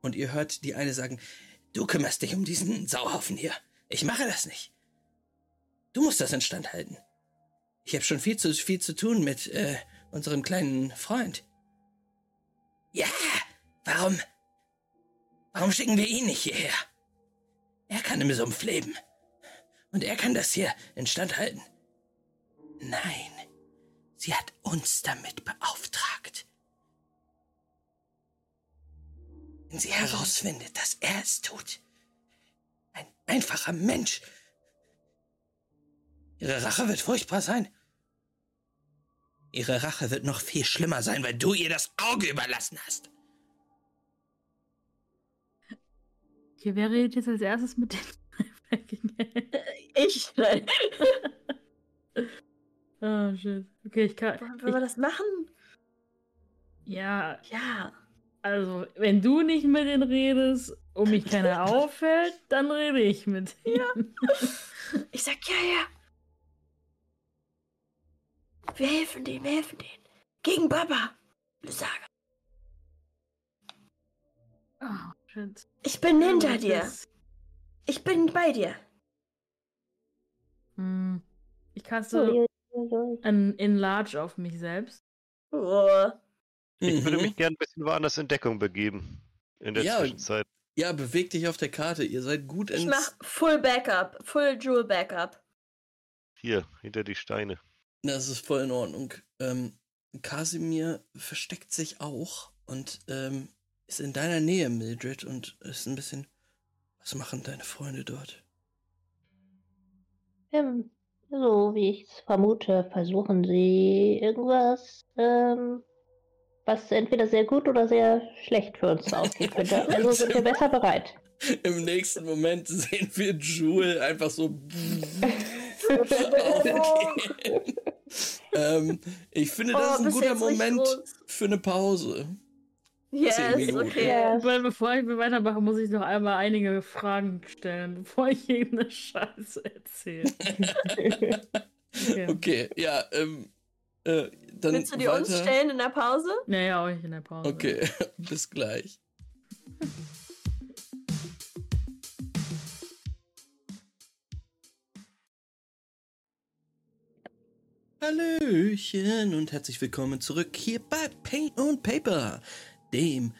Und ihr hört die eine sagen, du kümmerst dich um diesen Sauhaufen hier. Ich mache das nicht. Du musst das instand halten. Ich habe schon viel zu tun mit unserem kleinen Freund. Ja, warum schicken wir ihn nicht hierher? Er kann im Sumpf leben. Und er kann das hier instand halten. Nein, sie hat uns damit beauftragt. Wenn sie herausfindet, dass er es tut. Ein einfacher Mensch. Ihre Rache wird furchtbar sein. Ihre Rache wird noch viel schlimmer sein, weil du ihr das Auge überlassen hast. Okay, wer redet jetzt als erstes mit den? Ich. Oh, shit. Okay, ich kann... Wollen wir das machen? Ja. Ja. Also, wenn du nicht mit denen redest und mich keiner auffällt, dann rede ich mit denen. Ja. Ich sag, ja, ja. Wir helfen denen. Gegen Baba Lysaga. Oh, shit. Ich bin hinter dir. Ich bin bei dir. Hm. Ich kaste ein Enlarge auf mich selbst. Oh. Ich würde mich gerne ein bisschen woanders in Deckung begeben. In der Zwischenzeit. Ja, beweg dich auf der Karte. Ihr seid gut in. Ich mach Full Backup. Full Jewel Backup. Hier, hinter die Steine. Das ist voll in Ordnung. Kasimir versteckt sich auch und ist in deiner Nähe, Mildred, und ist ein bisschen. Was machen deine Freunde dort? So wie ich es vermute, versuchen sie irgendwas, was entweder sehr gut oder sehr schlecht für uns ausgehen könnte. Also sind wir besser bereit. Im nächsten Moment sehen wir Jewel einfach so aufgehen. Ich finde, das ist ein guter Moment für eine Pause. Yes, okay. Yes. Weil bevor ich mir weitermache, muss ich noch einmal einige Fragen stellen, bevor ich irgendeine Scheiße erzähle. Okay, ja, dann willst du die uns stellen in der Pause? Naja, euch in der Pause. Okay, bis gleich. Hallöchen und herzlich willkommen zurück hier bei Pain&Paper. Dem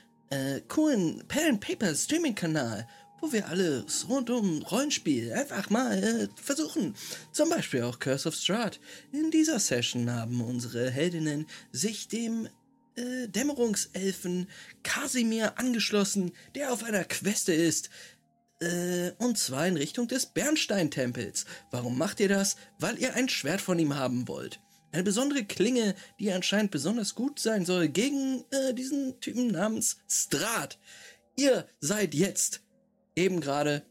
coolen Pain&Paper Streaming-Kanal, wo wir alles rund um Rollenspiel einfach mal versuchen. Zum Beispiel auch Curse of Strahd. In dieser Session haben unsere Heldinnen sich dem Dämmerungselfen Kasimir angeschlossen, der auf einer Queste ist. Und zwar in Richtung des Bernsteintempels. Warum macht ihr das? Weil ihr ein Schwert von ihm haben wollt. Eine besondere Klinge, die anscheinend besonders gut sein soll gegen diesen Typen namens Strahd. Ihr seid jetzt eben gerade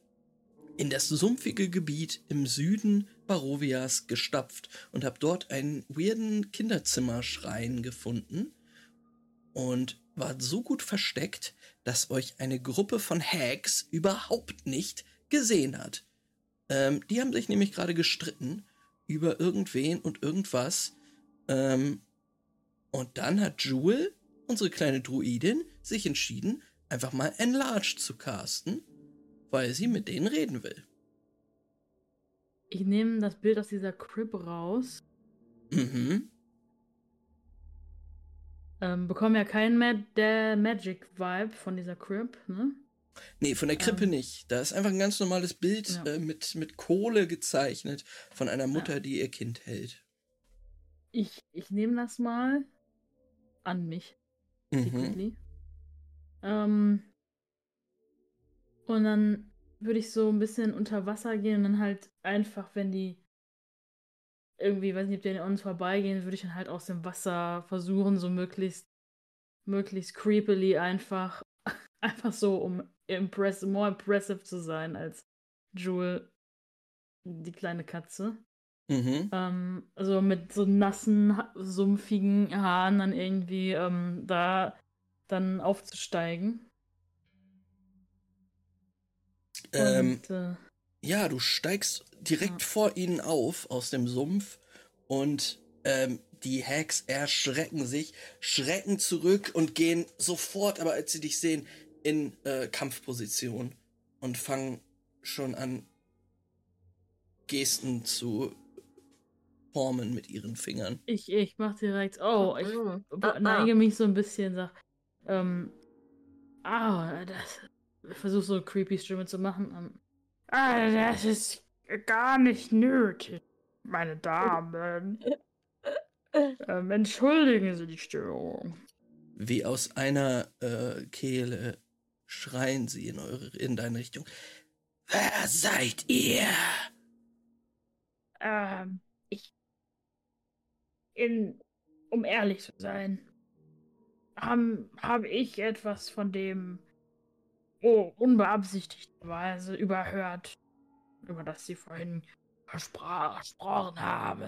in das sumpfige Gebiet im Süden Barovias gestapft und habt dort einen weirden Kinderzimmerschrein gefunden und wart so gut versteckt, dass euch eine Gruppe von Hags überhaupt nicht gesehen hat. Die haben sich nämlich gerade gestritten über irgendwen und irgendwas. Und dann hat Jewel, unsere kleine Druidin, sich entschieden, einfach mal Enlarge zu casten, weil sie mit denen reden will. Ich nehme das Bild aus dieser Crib raus. Mhm. Bekomme ja keinen Magic-Vibe von dieser Crib, ne? Nee, von der Krippe nicht. Da ist einfach ein ganz normales Bild mit Kohle gezeichnet von einer Mutter, die ihr Kind hält. Ich nehme das mal an mich. Mhm. Und dann würde ich so ein bisschen unter Wasser gehen und dann halt einfach, wenn die irgendwie, weiß nicht, ob die an uns vorbeigehen, würde ich dann halt aus dem Wasser versuchen, so möglichst creepily einfach so, um more impressive zu sein als Jewel, die kleine Katze. Mhm. Also mit so nassen, sumpfigen Haaren dann irgendwie da dann aufzusteigen. Ja, du steigst direkt vor ihnen auf aus dem Sumpf und die Hags erschrecken sich, schrecken zurück und gehen sofort, aber als sie dich sehen, in Kampfposition und fangen schon an, Gesten zu formen mit ihren Fingern. Ich mach direkt, ich neige mich so ein bisschen, sag, ich versuch so eine creepy Stimme zu machen. Das ist gar nicht nötig, meine Damen. Entschuldigen Sie die Störung. Wie aus einer Kehle schreien sie in deine Richtung. Wer seid ihr? Um ehrlich zu sein, hab ich etwas von dem unbeabsichtigterweise überhört, über das Sie vorhin gesprochen haben.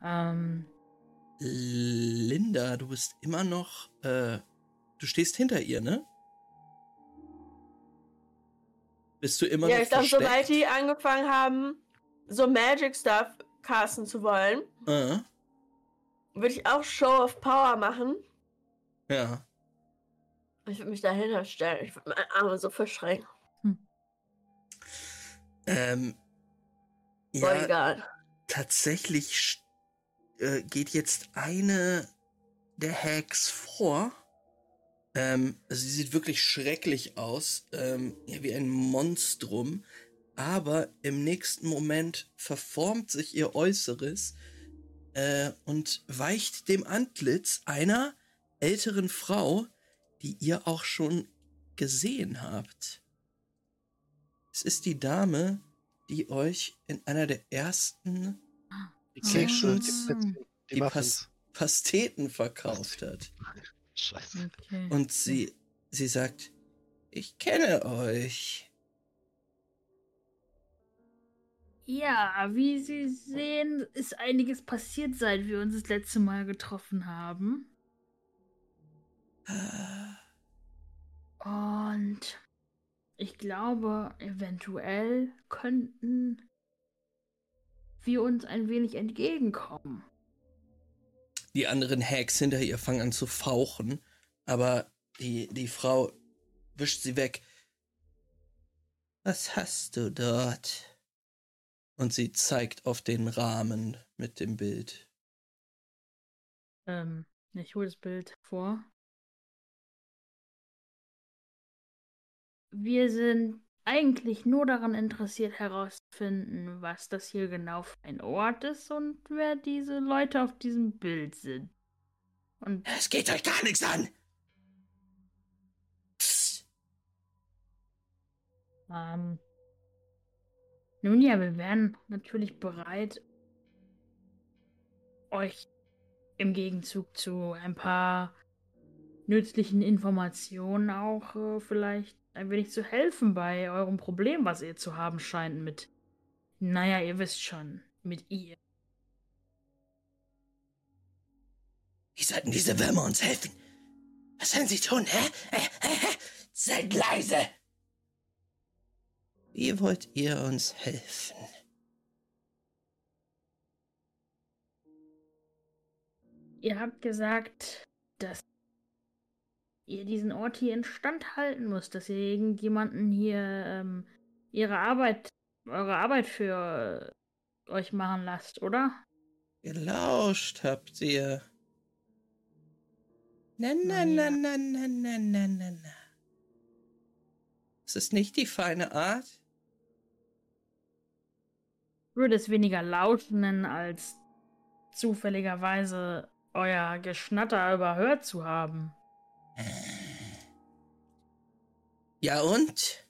Linda, du bist immer noch, du stehst hinter ihr, ne? Bist du immer noch versteckt? Ja, ich dachte, sobald die angefangen haben, so Magic Stuff casten zu wollen, würde ich auch Show of Power machen. Ja. Ich würde mich dahinter stellen. Ich würde meine Arme so verschränken. Ja, egal. Tatsächlich geht jetzt eine der Hacks vor. Also sie sieht wirklich schrecklich aus, wie ein Monstrum. Aber im nächsten Moment verformt sich ihr Äußeres und weicht dem Antlitz einer älteren Frau, die ihr auch schon gesehen habt. Es ist die Dame, die euch in einer der ersten Sessions die Pasteten verkauft hat. Scheiße. Okay. Und sie sagt, ich kenne euch. Ja, wie Sie sehen, ist einiges passiert, seit wir uns das letzte Mal getroffen haben. Und ich glaube, eventuell könnten wir uns ein wenig entgegenkommen. Die anderen Hacks hinter ihr fangen an zu fauchen, aber die Frau wischt sie weg. Was hast du dort? Und sie zeigt auf den Rahmen mit dem Bild. Ich hole das Bild vor. Wir sind eigentlich nur daran interessiert, herauszufinden, was das hier genau für ein Ort ist und wer diese Leute auf diesem Bild sind. Und es geht euch gar nichts an! Psst. Nun ja, wir wären natürlich bereit, euch im Gegenzug zu ein paar nützlichen Informationen auch vielleicht ein wenig zu helfen bei eurem Problem, was ihr zu haben scheint mit, naja, ihr wisst schon, mit ihr. Wie sollten diese Würmer uns helfen? Was sollen sie tun, hä? Seid leise! Wie wollt ihr uns helfen? Ihr habt gesagt, dass ihr diesen Ort hier instand halten müsst, dass ihr irgendjemanden hier eure Arbeit für euch machen lasst, oder? Gelauscht habt ihr. Na. Ist es nicht die feine Art? Würde es weniger laut nennen, als zufälligerweise euer Geschnatter überhört zu haben. Ja und?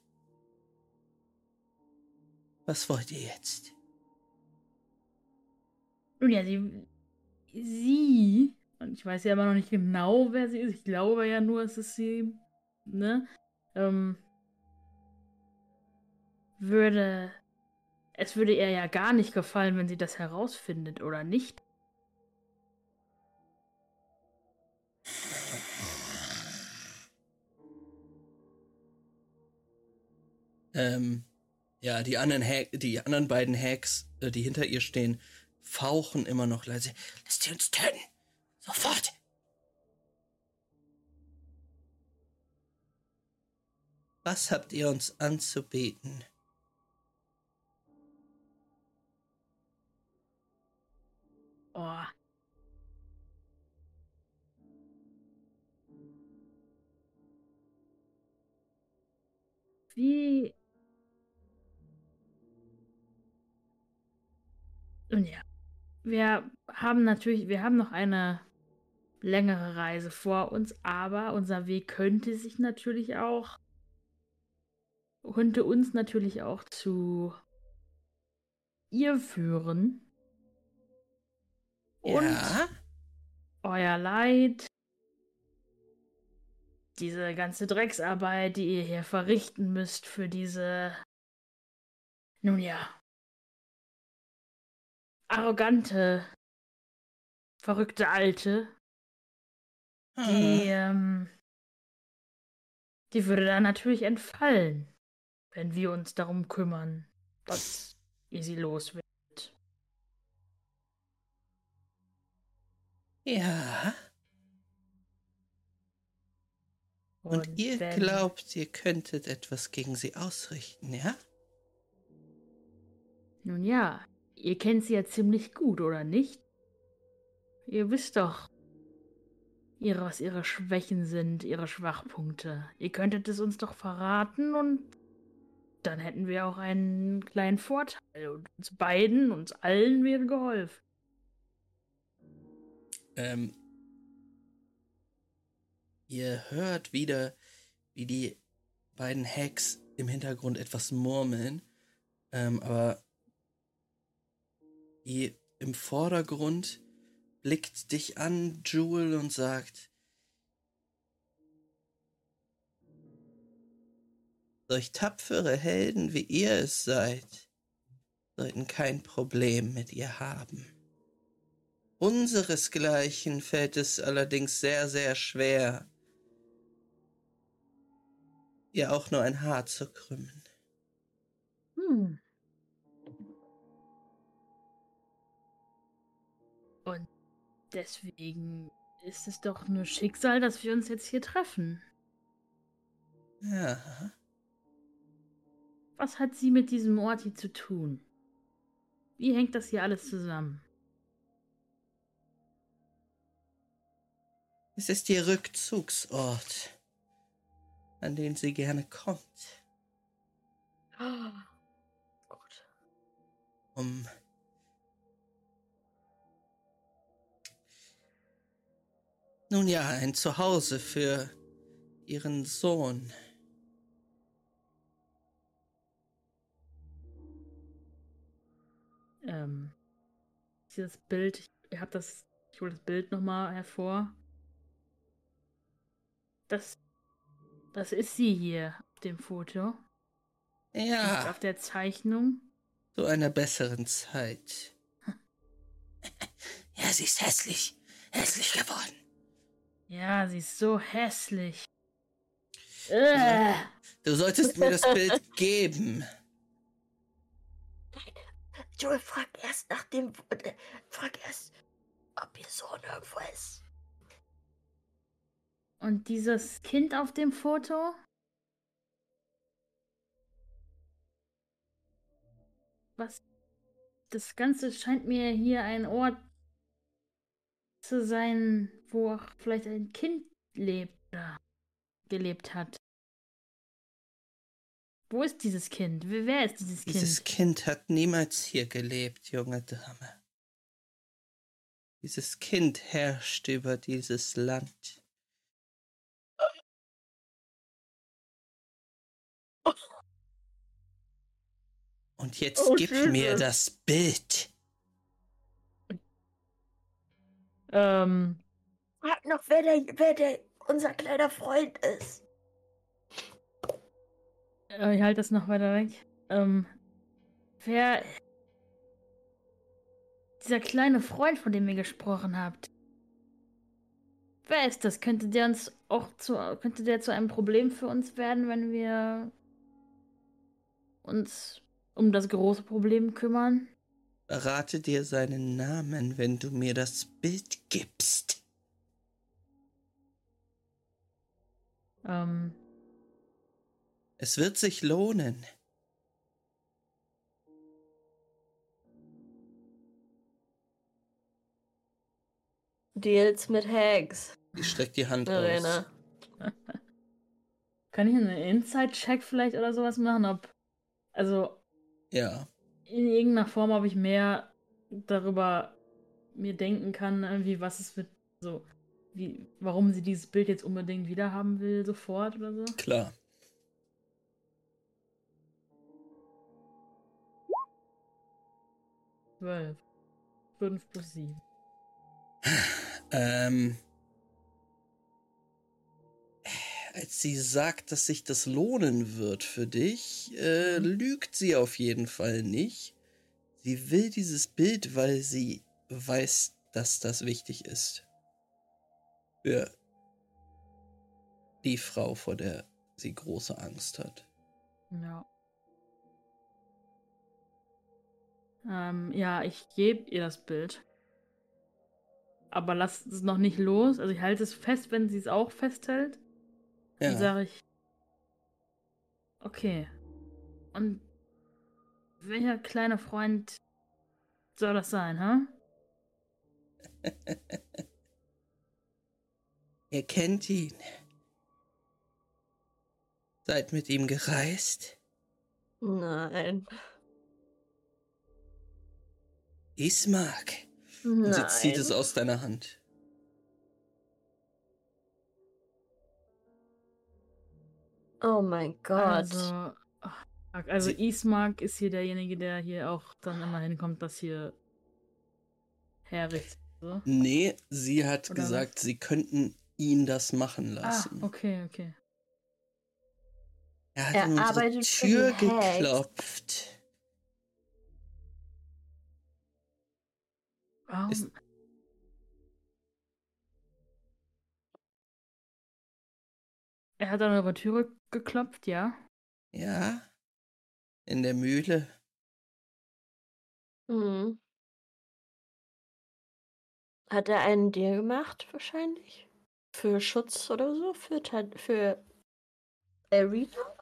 Was wollt ihr jetzt? Nun ja, sie, und ich weiß ja immer noch nicht genau, wer sie ist, ich glaube ja nur, es ist sie, ne? Es würde ihr ja gar nicht gefallen, wenn sie das herausfindet, oder nicht? Ja, die anderen beiden Hacks, die hinter ihr stehen, fauchen immer noch leise. Lasst sie uns töten! Sofort! Was habt ihr uns anzubieten? Oh. Wie... Und ja, wir haben noch eine längere Reise vor uns, aber unser Weg könnte sich natürlich auch, zu ihr führen. Und euer Leid, diese ganze Drecksarbeit, die ihr hier verrichten müsst für diese, nun ja, arrogante verrückte Alte. Die würde dann natürlich entfallen, wenn wir uns darum kümmern, was ihr sie los wird. Ja. Und ihr glaubt, ihr könntet etwas gegen sie ausrichten, ja? Nun ja, ihr kennt sie ja ziemlich gut, oder nicht? Ihr wisst doch, was ihre Schwächen sind, ihre Schwachpunkte. Ihr könntet es uns doch verraten und dann hätten wir auch einen kleinen Vorteil. Und uns beiden, uns allen wäre geholfen. Ihr hört wieder, wie die beiden Hacks im Hintergrund etwas murmeln, aber die im Vordergrund blickt dich an, Jewel, und sagt: Solch tapfere Helden, wie ihr es seid, sollten kein Problem mit ihr haben. Unseresgleichen fällt es allerdings sehr, sehr schwer, ihr auch nur ein Haar zu krümmen. Und deswegen ist es doch nur Schicksal, dass wir uns jetzt hier treffen. Ja. Was hat sie mit diesem Ort hier zu tun? Wie hängt das hier alles zusammen? Es ist ihr Rückzugsort, an den sie gerne kommt. Ah, gut. Um nun ja, ein Zuhause für ihren Sohn. Dieses Bild, ich hole das Bild nochmal hervor. Das ist sie hier auf dem Foto. Ja. Und auf der Zeichnung. Zu einer besseren Zeit. Ja, sie ist hässlich. Hässlich geworden. Ja, sie ist so hässlich. Du solltest mir das Bild geben. Joel, frag erst, ob ihr Sohn irgendwo ist. Und dieses Kind auf dem Foto? Was? Das Ganze scheint mir hier ein Ort zu sein, wo auch vielleicht ein Kind lebt oder gelebt hat. Wo ist dieses Kind? Wer ist dieses Kind? Dieses Kind hat niemals hier gelebt, junge Dame. Dieses Kind herrscht über dieses Land. Und jetzt gib mir das Bild. Frag noch, wer unser kleiner Freund ist. Ich halte das noch weiter weg. Wer... Dieser kleine Freund, von dem ihr gesprochen habt. Wer ist das? Könnte der zu einem Problem für uns werden, wenn wir uns um das große Problem kümmern? Verrate dir seinen Namen, wenn du mir das Bild gibst. Es wird sich lohnen. Deals mit Hacks. Sie streckt die Hand Verena aus. Kann ich einen Inside-Check vielleicht oder sowas machen? In irgendeiner Form, ob ich mehr darüber mir denken kann, irgendwie, was es mit so, wie, warum sie dieses Bild jetzt unbedingt wiederhaben will, sofort oder so? Klar. Zwölf. 5 + 7. Als sie sagt, dass sich das lohnen wird für dich, lügt sie auf jeden Fall nicht. Sie will dieses Bild, weil sie weiß, dass das wichtig ist für die Frau, vor der sie große Angst hat. Ja. Ja, ich gebe ihr das Bild. Aber lass es noch nicht los. Also ich halte es fest, wenn sie es auch festhält. Ja. Dann sage ich, okay. Und welcher kleine Freund soll das sein, hä? Ihr kennt ihn. Seid mit ihm gereist? Nein. Ismark. Nein. Und sie zieht es aus deiner Hand. Oh mein Gott. Also Ismark ist hier derjenige, der hier auch dann immer hinkommt, dass hier herrichtet. So. Nee, sie hat oder gesagt, was? Sie könnten ihn das machen lassen. Ah, okay. Er hat an unsere Tür geklopft. Warum? Er hat an eure Tür geklopft, ja? Ja. In der Mühle. Mhm. Hat er einen Deal gemacht, wahrscheinlich? Für Schutz oder so? Für Arena?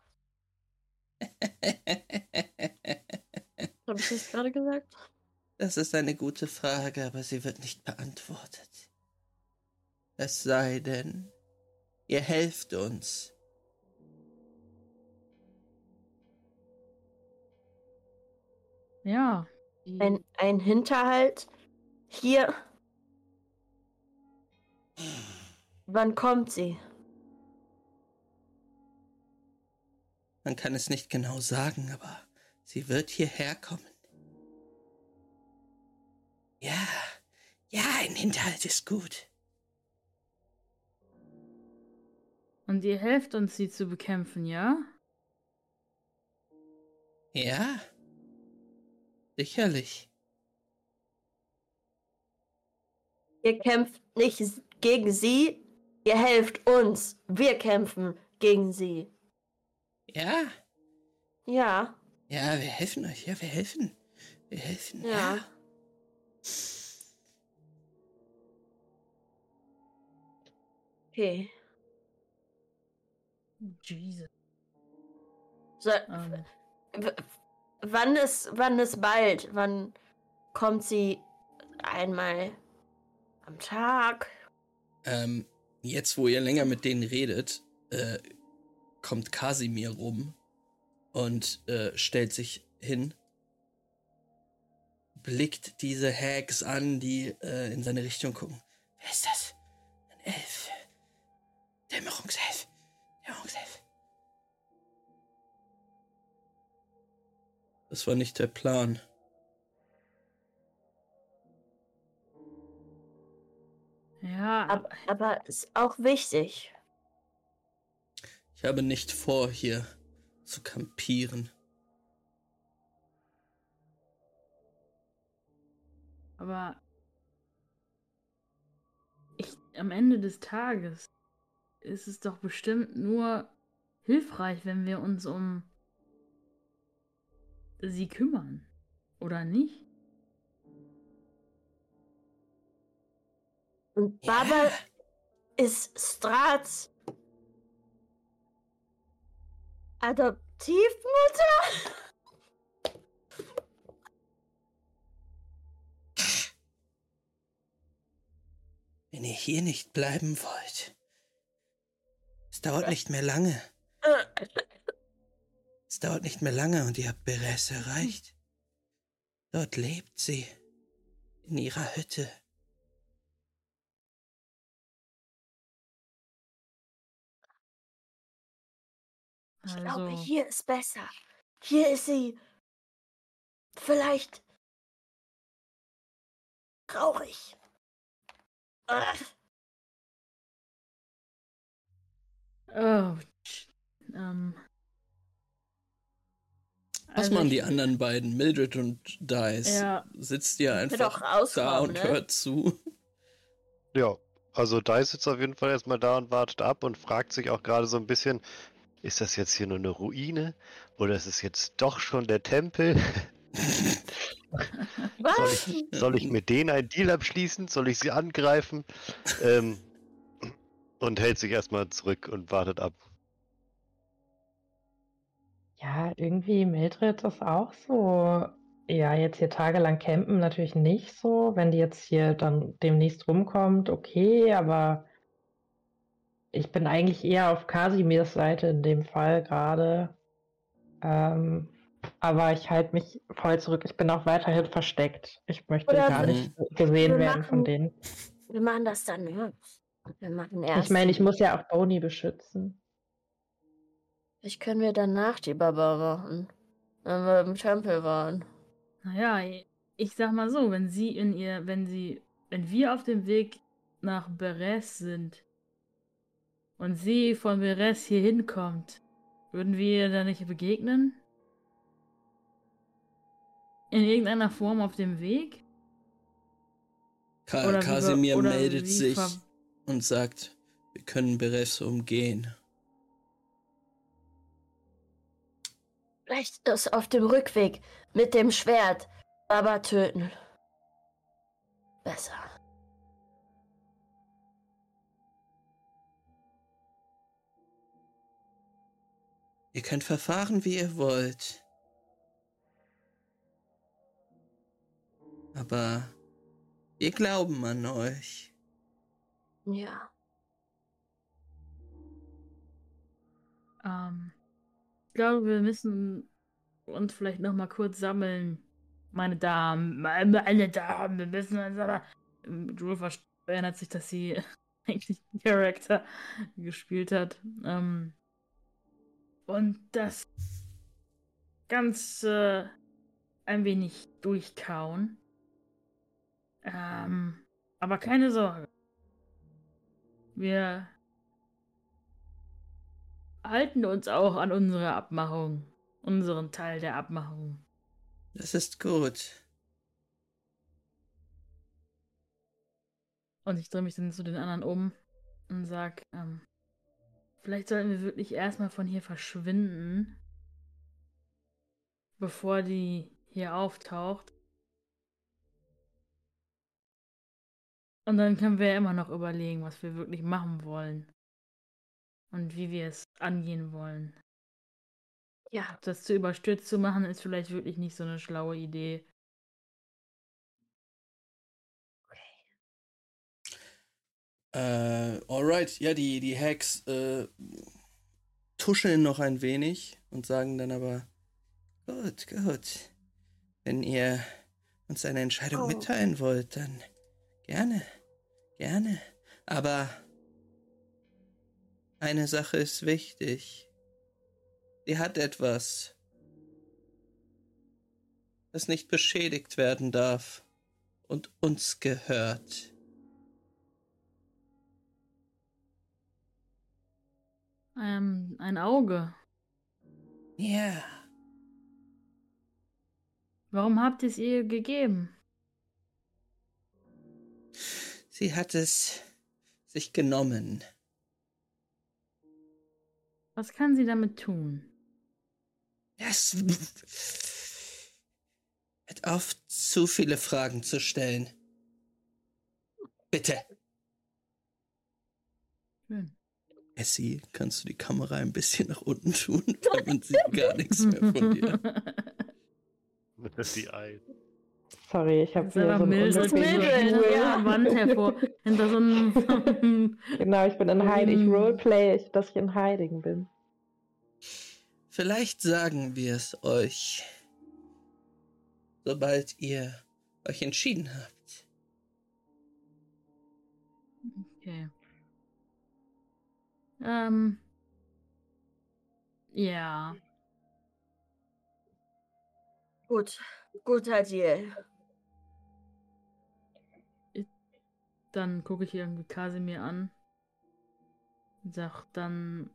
Hab ich das gerade gesagt? Das ist eine gute Frage, aber sie wird nicht beantwortet. Es sei denn, ihr helft uns. Ja. Ein Hinterhalt hier. Wann kommt sie? Man kann es nicht genau sagen, aber sie wird hierher kommen. Ja, ein Hinterhalt ist gut. Und ihr helft uns, sie zu bekämpfen, ja? Ja, sicherlich. Ihr kämpft nicht gegen sie, ihr helft uns. Wir kämpfen gegen sie. Ja. Ja. Ja, wir helfen euch. Ja, wir helfen. Wir helfen. Ja. Okay. Jesus. So, wann ist bald? Wann kommt sie einmal am Tag? Jetzt, wo ihr länger mit denen redet, kommt Kasimir rum und stellt sich hin, blickt diese Hags an, die in seine Richtung gucken. Wer ist das? Ein Elf. Dämmerungself. Das war nicht der Plan. Ja, aber ist auch wichtig. Ich habe nicht vor, hier zu kampieren. Aber am Ende des Tages ist es doch bestimmt nur hilfreich, wenn wir uns um sie kümmern, oder nicht? Und Baba ist Strahds Adoptivmutter? Wenn ihr hier nicht bleiben wollt, es dauert nicht mehr lange. Und ihr habt Berez erreicht. Dort lebt sie. In ihrer Hütte. Ich glaube, hier ist besser. Hier ist sie vielleicht traurig. Was machen die anderen beiden? Mildred und Dice. Ja. Sitzt ihr einfach da und hört zu? Ja, also Dice sitzt auf jeden Fall erstmal da und wartet ab und fragt sich auch gerade so ein bisschen, ist das jetzt hier nur eine Ruine? Oder ist es jetzt doch schon der Tempel? Was? Soll ich mit denen einen Deal abschließen? Soll ich sie angreifen? Und hält sich erstmal zurück und wartet ab. Ja, irgendwie Mildred ist auch so, ja, jetzt hier tagelang campen natürlich nicht so, wenn die jetzt hier dann demnächst rumkommt, okay, aber ich bin eigentlich eher auf Kasimirs Seite in dem Fall gerade, aber ich halte mich voll zurück, ich bin auch weiterhin versteckt, ich möchte gar nicht gesehen werden von denen. Wir machen das dann, ja. Wir machen erst. Ich meine, ich muss ja auch Boni beschützen. Ich können wir danach die Barbara warten, wenn wir im Tempel waren. Naja, ich sag mal so, wenn wir auf dem Weg nach Berez sind und sie von Berez hier hinkommt, würden wir ihr da nicht begegnen? In irgendeiner Form auf dem Weg? Kasimir meldet sich und sagt, wir können Berez umgehen. Vielleicht das auf dem Rückweg mit dem Schwert Baba töten. Besser. Ihr könnt verfahren, wie ihr wollt. Aber wir glauben an euch. Ja. Ich glaube, wir müssen uns vielleicht noch mal kurz sammeln. Meine Damen, wir müssen uns aber... Rudolf erinnert sich, dass sie eigentlich einen Charakter gespielt hat. Und das Ganze ein wenig durchkauen. Aber keine Sorge. Wir halten uns auch an unsere Abmachung. Unseren Teil der Abmachung. Das ist gut. Und ich drehe mich dann zu den anderen um und sage, vielleicht sollten wir wirklich erstmal von hier verschwinden, bevor die hier auftaucht. Und dann können wir ja immer noch überlegen, was wir wirklich machen wollen. Und wie wir es angehen wollen. Ja. Das zu überstürzt zu machen, ist vielleicht wirklich nicht so eine schlaue Idee. Okay. Alright, ja, die Hacks tuscheln noch ein wenig und sagen dann aber, gut. Wenn ihr uns eine Entscheidung mitteilen wollt, dann gerne. Aber... eine Sache ist wichtig. Sie hat etwas, das nicht beschädigt werden darf und uns gehört. Ein Auge. Ja. Yeah. Warum habt ihr es ihr gegeben? Sie hat es sich genommen. Was kann sie damit tun? Das hört auf, zu viele Fragen zu stellen. Bitte. Schön. Essie, kannst du die Kamera ein bisschen nach unten tun? Weil man sieht gar nichts mehr von dir. Das ist die Eis. Sorry, ich habe hier so ein Wand hervor. Hinter so einem... Genau, ich bin in Hiding. Ich roleplay, dass ich in Hiding bin. Vielleicht sagen wir es euch, sobald ihr euch entschieden habt. Okay. Ja. Gut. Guter Deal. Dann gucke ich irgendwie Kasimir an und sag dann,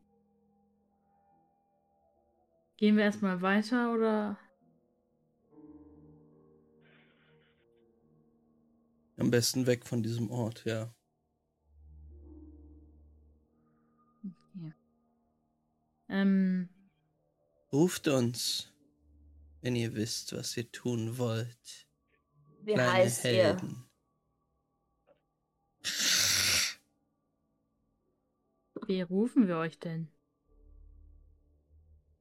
gehen wir erstmal weiter oder Am besten weg von diesem Ort, ja. Ja. Ruft uns, wenn ihr wisst, was ihr tun wollt. Wie kleine heißt Helden. Ihr? Wie rufen wir euch denn?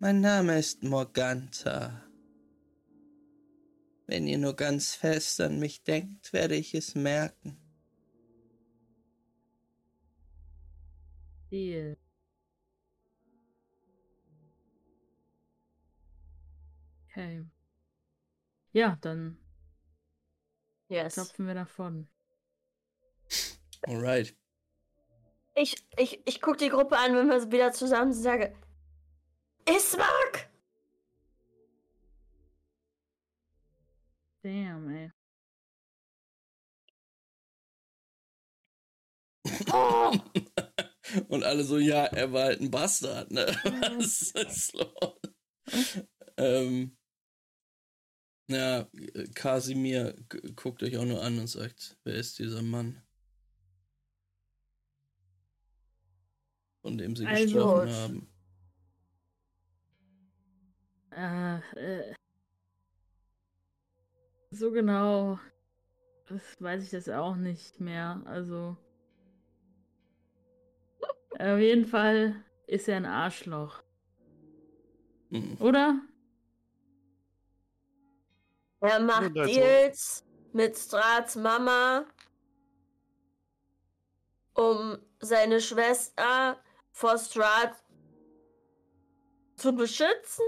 Mein Name ist Morgantha. Wenn ihr nur ganz fest an mich denkt, werde ich es merken. Deal. Okay. Ja, dann klopfen wir davon. Alright. Ich gucke die Gruppe an, wenn wir wieder zusammen sind, sage: Ismark! Damn, ey. Oh! Und alle so, ja, er war halt ein Bastard, ne? Was ist los? Ja, Kasimir guckt euch auch nur an und sagt: Wer ist dieser Mann? Von dem sie gesprochen haben. So genau das weiß ich das auch nicht mehr. Also auf jeden Fall ist er ein Arschloch. Mhm. Oder? Er macht Deals mit Strahds Mama, um seine Schwester vor Strahd zu beschützen?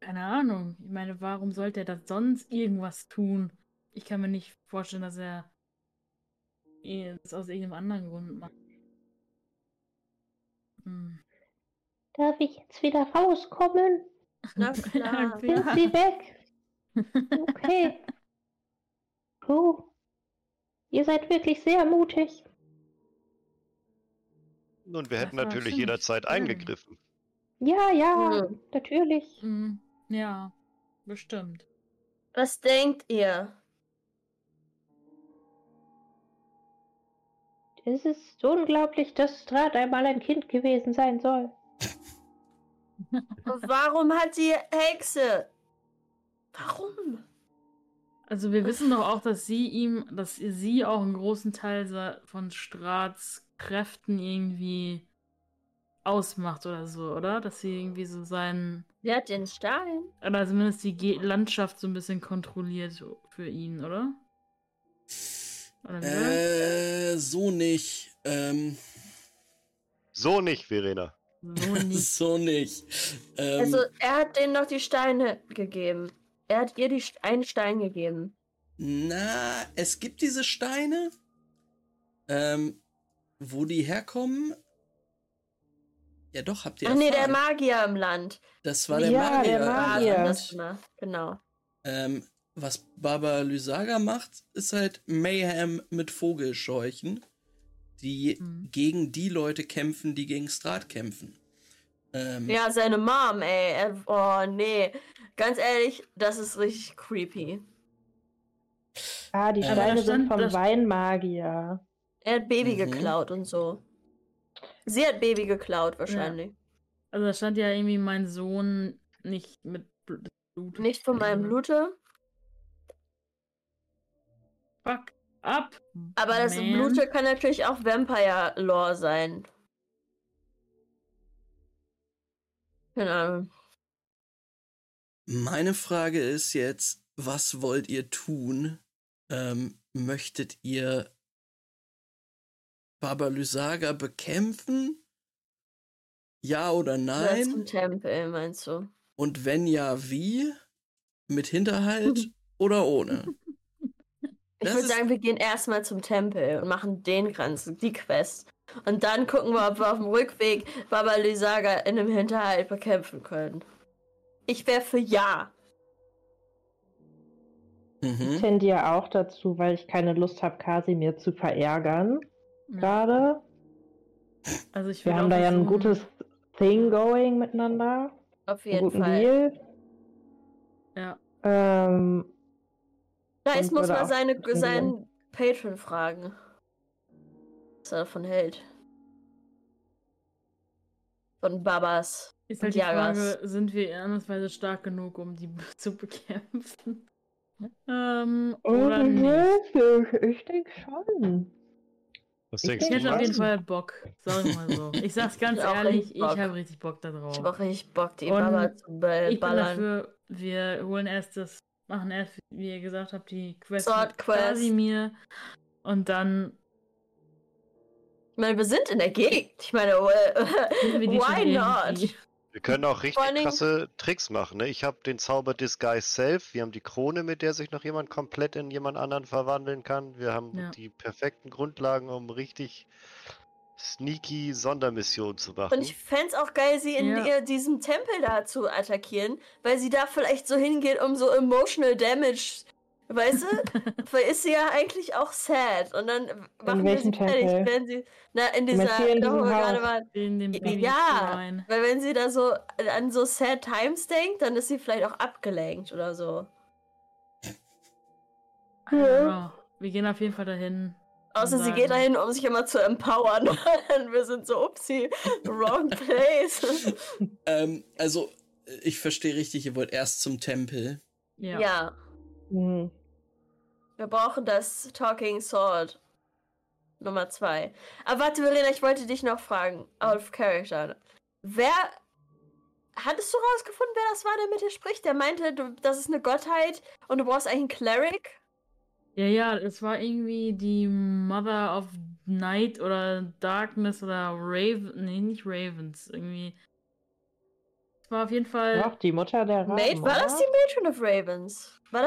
Keine Ahnung. Ich meine, warum sollte er das sonst irgendwas tun? Ich kann mir nicht vorstellen, dass er das aus irgendeinem anderen Grund macht. Hm. Darf ich jetzt wieder rauskommen? Na klar. Sind Sie weg? Okay. Oh. Ihr seid wirklich sehr mutig. Und wir hätten natürlich jederzeit eingegriffen. Ja, natürlich. Mhm. Ja, bestimmt. Was denkt ihr? Es ist unglaublich, dass Strahd einmal ein Kind gewesen sein soll. Warum hat die Hexe? Warum? Also wir wissen doch auch, dass sie auch einen großen Teil von Strahds Kräften irgendwie ausmacht oder so, oder? Dass sie irgendwie so seinen... Sie hat den Stein. Oder zumindest die Landschaft so ein bisschen kontrolliert für ihn, oder? So nicht. So nicht, Verena. So nicht. So nicht. Also er hat denen noch die Steine gegeben. Er hat ihr einen Stein gegeben. Na, es gibt diese Steine. Wo die herkommen? Ja doch, habt ihr erfahren. Der Magier im Land. Das war der Magier. Genau. Was Baba Lysaga macht, ist halt Mayhem mit Vogelscheuchen, die gegen die Leute kämpfen, die gegen Strahd kämpfen. Ja, seine Mom, ey. Oh, nee. Ganz ehrlich, das ist richtig creepy. Ah, die Steine sind vom Weinmagier. Er hat Baby geklaut und so. Sie hat Baby geklaut, wahrscheinlich. Ja. Also da stand ja irgendwie mein Sohn nicht mit Blut. Nicht von meinem Blute. Fuck ab. Aber das Blute kann natürlich auch Vampire-Lore sein. Keine Ahnung. Meine Frage ist jetzt, was wollt ihr tun? Möchtet ihr Baba Lysaga bekämpfen? Ja oder nein? Zum Tempel, meinst du? Und wenn ja, wie? Mit Hinterhalt oder ohne? Ich würde sagen, wir gehen erstmal zum Tempel und machen den Kranz, die Quest. Und dann gucken wir, ob wir auf dem Rückweg Baba Lysaga in einem Hinterhalt bekämpfen können. Ich wäre für ja. Ich tendiere auch dazu, weil ich keine Lust habe, Kasimir zu verärgern. Gerade. Also wir haben da ja ein gutes Thing going miteinander. Auf jeden Fall. Einen guten Deal. Ja. Da muss man seinen Patron fragen, was er davon hält. Von Babas. Ist halt die Frage, sind wir in anderer Weise stark genug, um die zu bekämpfen? Oder nicht? Ich denke schon. Ich hätte auf jeden Fall Bock, sagen wir mal so. Ich sag's ganz ehrlich, ich habe richtig Bock da drauf. Ich hab auch richtig Bock, die Baba zu ballern. Ich bin dafür, wir holen erst das, machen erst, wie ihr gesagt habt, die Quest mit Kasimir und dann... Ich meine, wir sind in der Gegend. Ich meine, why not? Wir können auch richtig krasse Tricks machen, ne? Ich habe den Zauber Disguise Self, wir haben die Krone, mit der sich noch jemand komplett in jemand anderen verwandeln kann. Wir haben die perfekten Grundlagen, um richtig sneaky Sondermissionen zu machen. Und ich fände es auch geil, sie in diesem Tempel da zu attackieren, weil sie da vielleicht so hingeht, um so emotional damage, weißt du? Weil ist sie ja eigentlich auch sad. Und dann machen wir sie fertig, wenn sie in dieser weil wenn sie da so an so sad times denkt, dann ist sie vielleicht auch abgelenkt oder so. Ja. Wir gehen auf jeden Fall dahin. Außer sie geht dahin, um sich immer zu empowern. Und wir sind so, upsie, wrong place. Also, ich verstehe richtig, ihr wollt erst zum Tempel. Ja. Mhm. Wir brauchen das Talking Sword Nummer 2. Aber warte, Verena, ich wollte dich noch fragen, out of character. Hattest du rausgefunden, wer das war, der mit dir spricht? Der meinte, das ist eine Gottheit und du brauchst eigentlich einen Cleric? Ja, es war irgendwie die Mother of Night oder Darkness oder Raven, nicht Ravens, irgendwie. Es war auf jeden Fall... Ach, die Mutter der Raven. War das die Matron of Ravens? War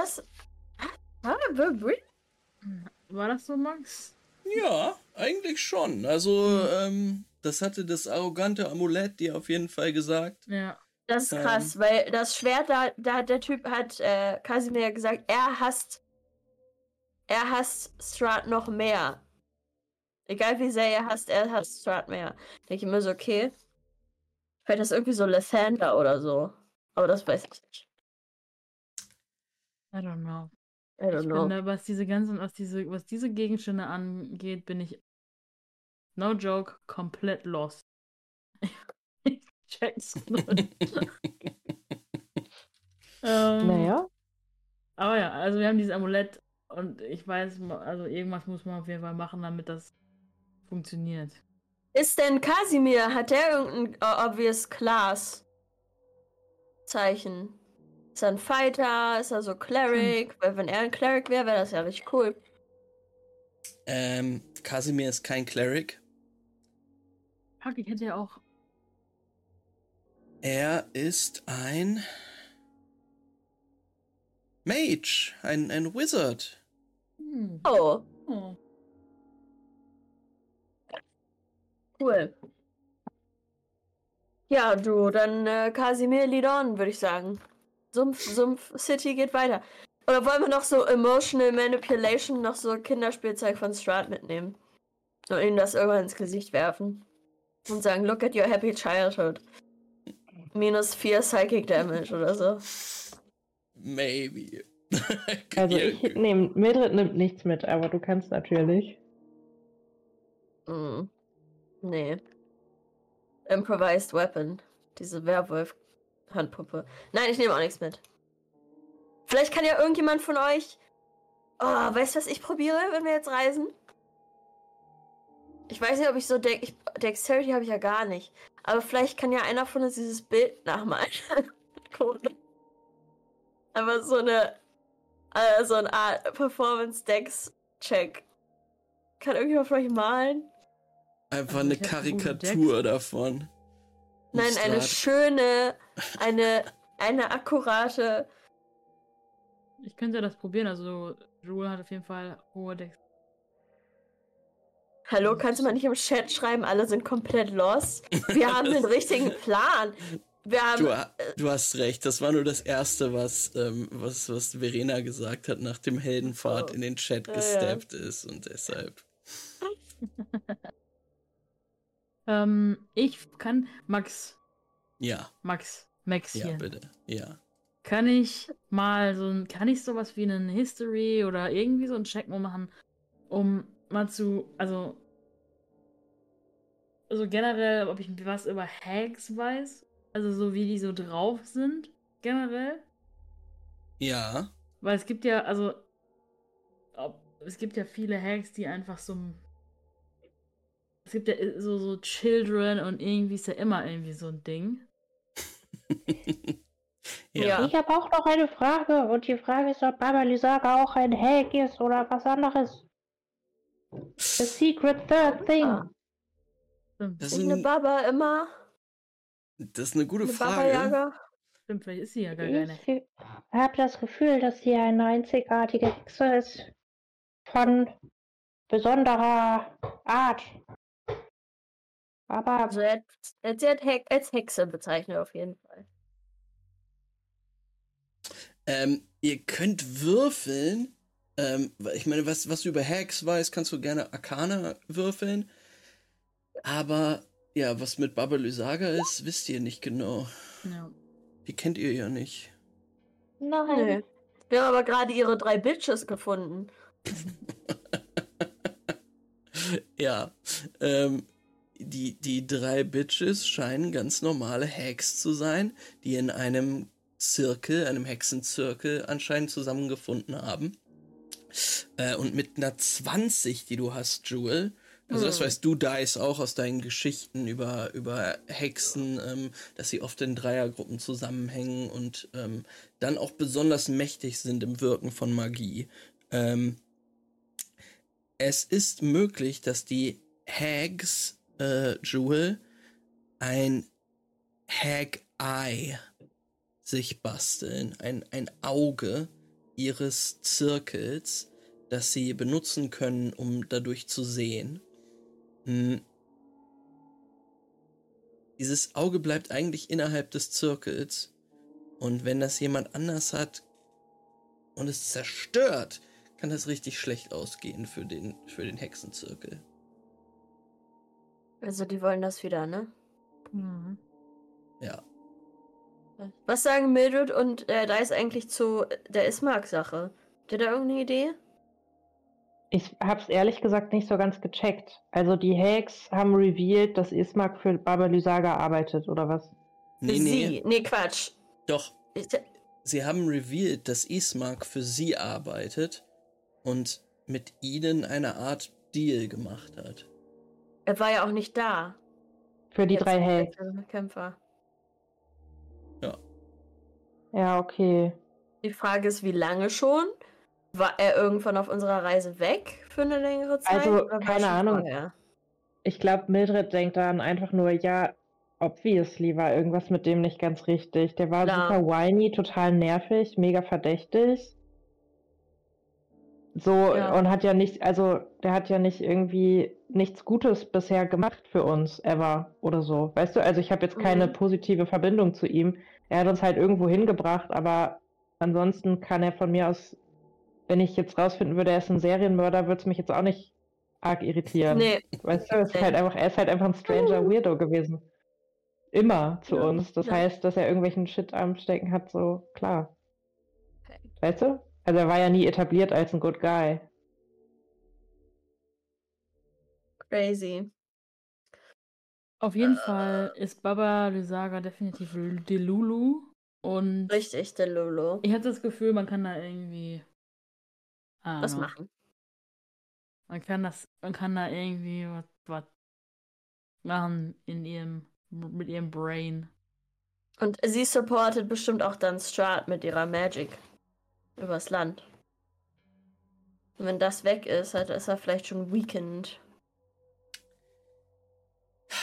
das so, Max? Ja, eigentlich schon. Also, das hatte das arrogante Amulett dir auf jeden Fall gesagt. Ja. Das ist krass, weil das Schwert, da hat der Typ, Kasimir gesagt, er hasst Strahd noch mehr. Egal wie sehr er hasst Strahd mehr. Ich denke immer so, okay, vielleicht ist das irgendwie so Lathander oder so. Aber das weiß ich nicht. I don't know. Bin da, was diese Gegenstände angeht, bin ich, no joke, komplett lost. Ich check's nicht. Aber ja, also wir haben dieses Amulett und ich weiß, also irgendwas muss man auf jeden Fall machen, damit das funktioniert. Ist denn Kasimir, hat der irgendein obvious class Zeichen? Ist er ein Fighter? Ist er so Cleric? Weil wenn er ein Cleric wäre, wäre das ja richtig cool. Kasimir ist kein Cleric. Fuck, ich hätte ja auch... Er ist ein... Mage. Ein Wizard. Oh. Cool. Ja, du, dann Kasimir lead on, würde ich sagen. Sumpf City geht weiter. Oder wollen wir noch so Emotional Manipulation, noch so Kinderspielzeug von Strahd mitnehmen? Und ihm das irgendwann ins Gesicht werfen. Und sagen, look at your happy childhood. -4 Psychic Damage oder so. Maybe. Also Mildred nimmt nichts mit, aber du kannst natürlich. Nee. Improvised Weapon. Diese Werwolf Handpuppe. Nein, ich nehme auch nichts mit. Vielleicht kann ja irgendjemand von euch... Oh, weißt du, was ich probiere, wenn wir jetzt reisen? Ich weiß nicht, ob ich so... Dexterity habe ich ja gar nicht. Aber vielleicht kann ja einer von uns dieses Bild nachmalen. Aber so eine Art Performance-Dex-Check. Kann irgendjemand von euch malen? Einfach eine Karikatur davon. Nein, eine schöne, eine akkurate. Ich könnte ja das probieren, also Jule hat auf jeden Fall hohe Dex. Hallo, kannst du mal nicht im Chat schreiben, alle sind komplett lost? Wir haben den richtigen Plan. Du hast recht, das war nur das Erste, was Verena gesagt hat, nach dem Heldenpfad in den Chat gesteppt ist und deshalb... Ich kann Max. Ja. Max hier. Ja, bitte. Ja. Kann ich sowas wie einen History oder irgendwie so einen Check mal machen, um mal zu, also generell, ob ich was über Hacks weiß, also so wie die so drauf sind, generell? Ja. Weil es gibt ja, es gibt ja viele Hacks, die einfach so, es gibt ja so Children und irgendwie ist ja immer irgendwie so ein Ding. Ja. Ich habe auch noch eine Frage und die Frage ist, ob Baba Lysaga auch ein Hack ist oder was anderes. The secret third thing. Ist eine Baba immer? Das ist eine gute Frage. Stimmt, vielleicht ist sie ja gar keine. Ich habe das Gefühl, dass sie eine einzigartige Hexe ist. Von besonderer Art. Aber also er hat als Hexe bezeichnet auf jeden Fall. Ihr könnt würfeln. Ich meine, was du über Hacks weißt, kannst du gerne Arcana würfeln. Aber ja, was mit Baba Lysaga ist, wisst ihr nicht genau. No. Die kennt ihr ja nicht. Nein. Wir haben aber gerade ihre 3 Bitches gefunden. Ja. Die 3 Bitches scheinen ganz normale Hacks zu sein, die in einem Zirkel, einem Hexenzirkel anscheinend zusammengefunden haben. Und mit einer 20, die du hast, Jewel, also das weißt du, Dice, auch aus deinen Geschichten über Hexen, dass sie oft in Dreiergruppen zusammenhängen und dann auch besonders mächtig sind im Wirken von Magie. Es ist möglich, dass die Hags, Jewel, ein Hag-Eye sich basteln, ein Auge ihres Zirkels, das sie benutzen können, um dadurch zu sehen. Dieses Auge bleibt eigentlich innerhalb des Zirkels und wenn das jemand anders hat und es zerstört, kann das richtig schlecht ausgehen für den Hexenzirkel. Also die wollen das wieder, ne? Mhm. Ja. Was sagen Mildred und Dice eigentlich zu der Ismark-Sache? Habt ihr da irgendeine Idee? Ich hab's ehrlich gesagt nicht so ganz gecheckt. Also die Hags haben revealed, dass Ismark für Baba Lysaga arbeitet, oder was? Nee, Quatsch. Doch. Sie haben revealed, dass Ismark für sie arbeitet und mit ihnen eine Art Deal gemacht hat. Er war ja auch nicht da. Für die 3 Hags. Kämpfer. Ja. Ja, okay. Die Frage ist, wie lange schon? War er irgendwann auf unserer Reise weg für eine längere Zeit? Also, keine Ahnung. Vorher? Ich glaube, Mildred denkt dann einfach nur, ja, obviously war irgendwas mit dem nicht ganz richtig. Der war super whiny, total nervig, mega verdächtig. So, ja. Und hat ja nicht, der hat ja nicht irgendwie nichts Gutes bisher gemacht für uns, ever, oder so. Weißt du, also ich habe jetzt keine positive Verbindung zu ihm. Er hat uns halt irgendwo hingebracht, aber ansonsten kann er von mir aus, wenn ich jetzt rausfinden würde, er ist ein Serienmörder, würde es mich jetzt auch nicht arg irritieren. Nee. Weißt du, er ist halt einfach ein stranger Weirdo gewesen. Immer zu uns. Das heißt, dass er irgendwelchen Shit am Stecken hat, so, klar. Okay. Weißt du? Also er war ja nie etabliert als ein Good Guy. Crazy. Auf jeden Fall ist Baba Lysaga definitiv Delulu und... Richtig, Delulu. Ich hatte das Gefühl, man kann da irgendwie... was machen. Man kann da irgendwie was machen mit ihrem Brain. Und sie supportet bestimmt auch dann Strahd mit ihrer Magic. Übers Land. Und wenn das weg ist, dann ist er vielleicht schon weakened.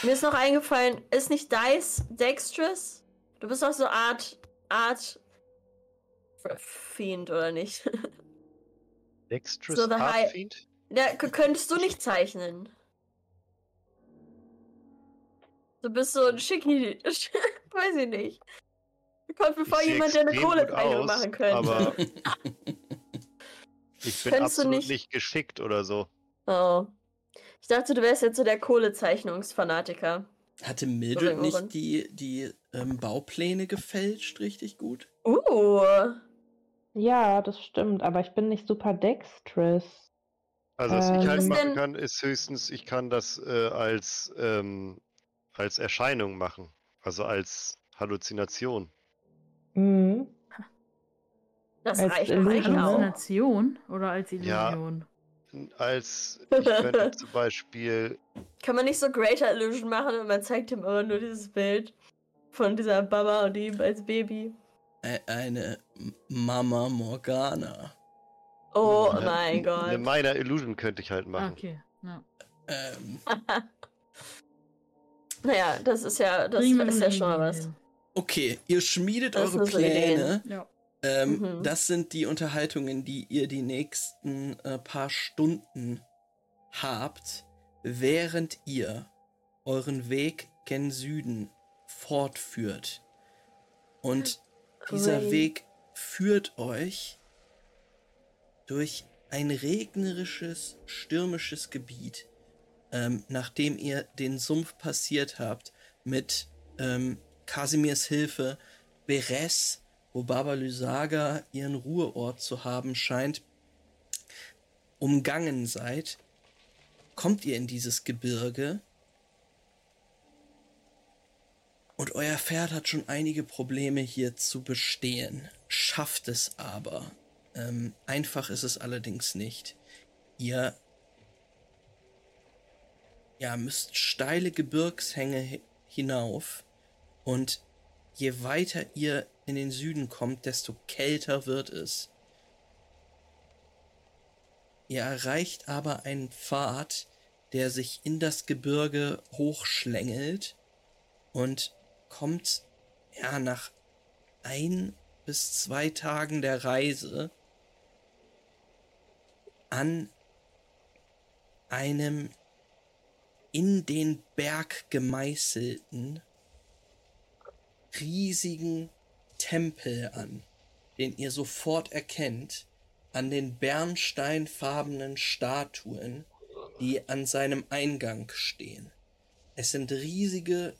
Mir ist noch eingefallen, ist nicht Dice dexterous? Du bist doch so Art Fiend, oder nicht? Dexterous so Art Fiend? Ja, könntest du nicht zeichnen. Du bist so ein Schicki, weiß ich nicht. Kommt bevor jemand, der eine Kohlepeilung machen könnte. Aber ich bin absolut nicht geschickt oder so. Oh. Ich dachte, du wärst jetzt so der Kohlezeichnungsfanatiker. Hatte Mildred nicht die Baupläne gefälscht richtig gut? Ja, das stimmt, aber ich bin nicht super dexterous. Also was ich halt machen kann, ist höchstens, ich kann das als Erscheinung machen. Also als Halluzination. Mhm. Das als reicht Illusion. Halluzination oder als Illusion? Ja, als, ich könnte zum Beispiel... Kann man nicht so Greater Illusion machen und man zeigt ihm aber nur dieses Bild von dieser Baba und ihm als Baby. Eine Mama Morgana. Oh mein Gott. Eine Minor Illusion könnte ich halt machen. Okay, ja. Naja, das ist ja schon mal was. Okay, ihr schmiedet eure Pläne. Ja. Das sind die Unterhaltungen, die ihr die nächsten paar Stunden habt, während ihr euren Weg gen Süden fortführt. Und dieser Weg führt euch durch ein regnerisches, stürmisches Gebiet, nachdem ihr den Sumpf passiert habt, mit Kasimirs Hilfe, Berez, wo Baba Lysaga ihren Ruheort zu haben scheint, umgangen seid, kommt ihr in dieses Gebirge und euer Pferd hat schon einige Probleme hier zu bestehen, schafft es aber. Einfach ist es allerdings nicht. Ihr müsst steile Gebirgshänge hinauf und je weiter ihr in den Süden kommt, desto kälter wird es. Ihr erreicht aber einen Pfad, der sich in das Gebirge hochschlängelt und kommt nach 1 bis 2 Tagen der Reise an einem in den Berg gemeißelten riesigen Tempel an, den ihr sofort erkennt an den bernsteinfarbenen Statuen, die an seinem Eingang stehen. Es sind riesige,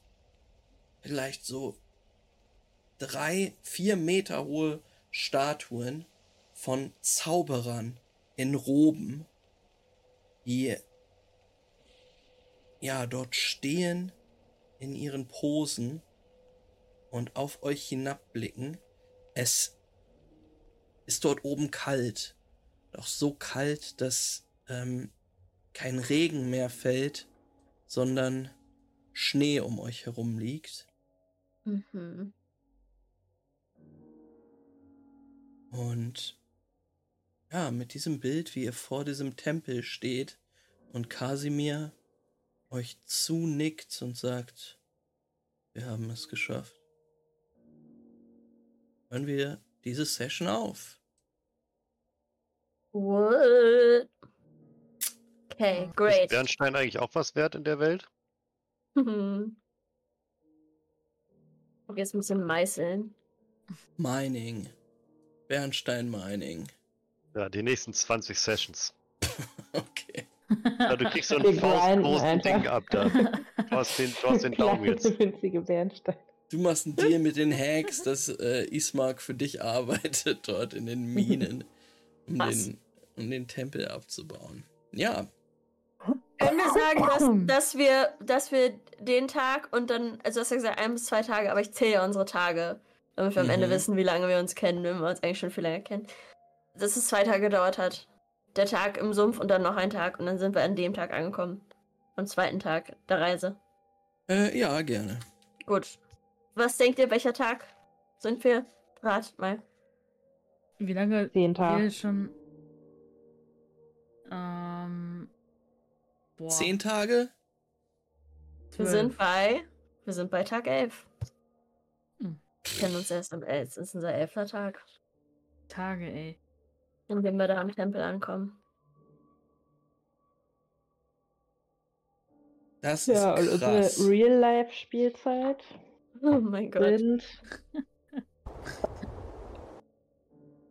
vielleicht so 3-4 Meter hohe Statuen von Zauberern in Roben, die dort stehen in ihren Posen und auf euch hinabblicken. Es ist dort oben kalt. Doch so kalt, dass kein Regen mehr fällt, sondern Schnee um euch herum liegt. Mhm. Und mit diesem Bild, wie ihr vor diesem Tempel steht und Kasimir euch zunickt und sagt, wir haben es geschafft, hören wir diese Session auf. What? Okay, great. Ist Bernstein eigentlich auch was wert in der Welt? Mhm. Okay, jetzt ein bisschen meißeln. Mining. Bernstein Mining. Ja, die nächsten 20 Sessions. Okay. Ja, du kriegst so ein faustgroßen Ding ab da. Du hast den Daumen jetzt. Winzige Bernstein. Du machst einen Deal mit den Hacks, dass Ismark für dich arbeitet dort in den Minen, um den Tempel abzubauen. Ja. Können wir sagen, dass wir den Tag und dann, also hast du gesagt 1 bis 2 Tage, aber ich zähle ja unsere Tage, damit wir am Ende wissen, wie lange wir uns kennen, wenn wir uns eigentlich schon viel länger kennen, dass es 2 Tage gedauert hat. Der Tag im Sumpf und dann noch ein Tag und dann sind wir an dem Tag angekommen. Am zweiten Tag der Reise. Ja, gerne. Gut. Was denkt ihr, welcher Tag sind wir? Ratet mal. Wie lange? 10 Tage. Wir schon... 10 Tage? 12. Wir sind bei Tag 11. Wir kennen uns erst am 11. Das ist unser 11. Tag. Tage, ey. Und wenn wir da am Tempel ankommen. Das ist krass. Ja, und unsere Real-Life-Spielzeit... Oh mein Gott.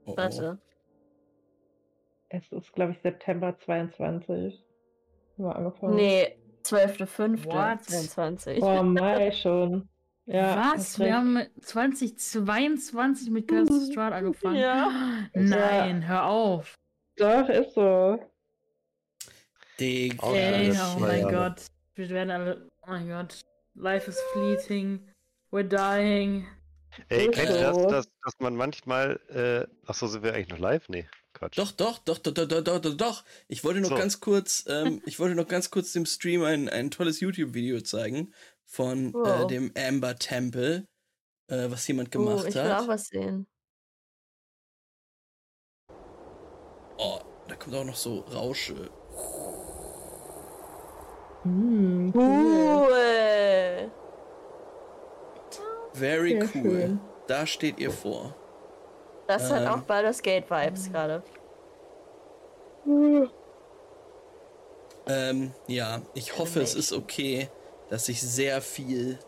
Warte. Es ist, glaube ich, September 22. Haben wir angefangen? Nee, 12.05.22. Oh, Mai schon. Ja, was? Wir haben 2022 mit Curse of Strahd angefangen. Ja. Nein, ja. Hör auf. Doch, ist so. Digga. Okay, oh mein Gott. Wir werden alle. Oh mein Gott. Life is fleeting. We're dying. Ey, kennt ihr das, dass man manchmal. Achso, sind wir eigentlich noch live? Nee. Quatsch. Doch. Ich wollte noch ganz kurz dem Stream ein tolles YouTube-Video zeigen von dem Amber Temple, was jemand gemacht hat. Ich will auch was sehen. Oh, da kommt auch noch so Rausche. Cool. Very cool. Schön. Da steht ihr vor. Das hat auch Baldur's Gate Vibes gerade. Ja, ich hoffe, es ist okay, dass ich sehr viel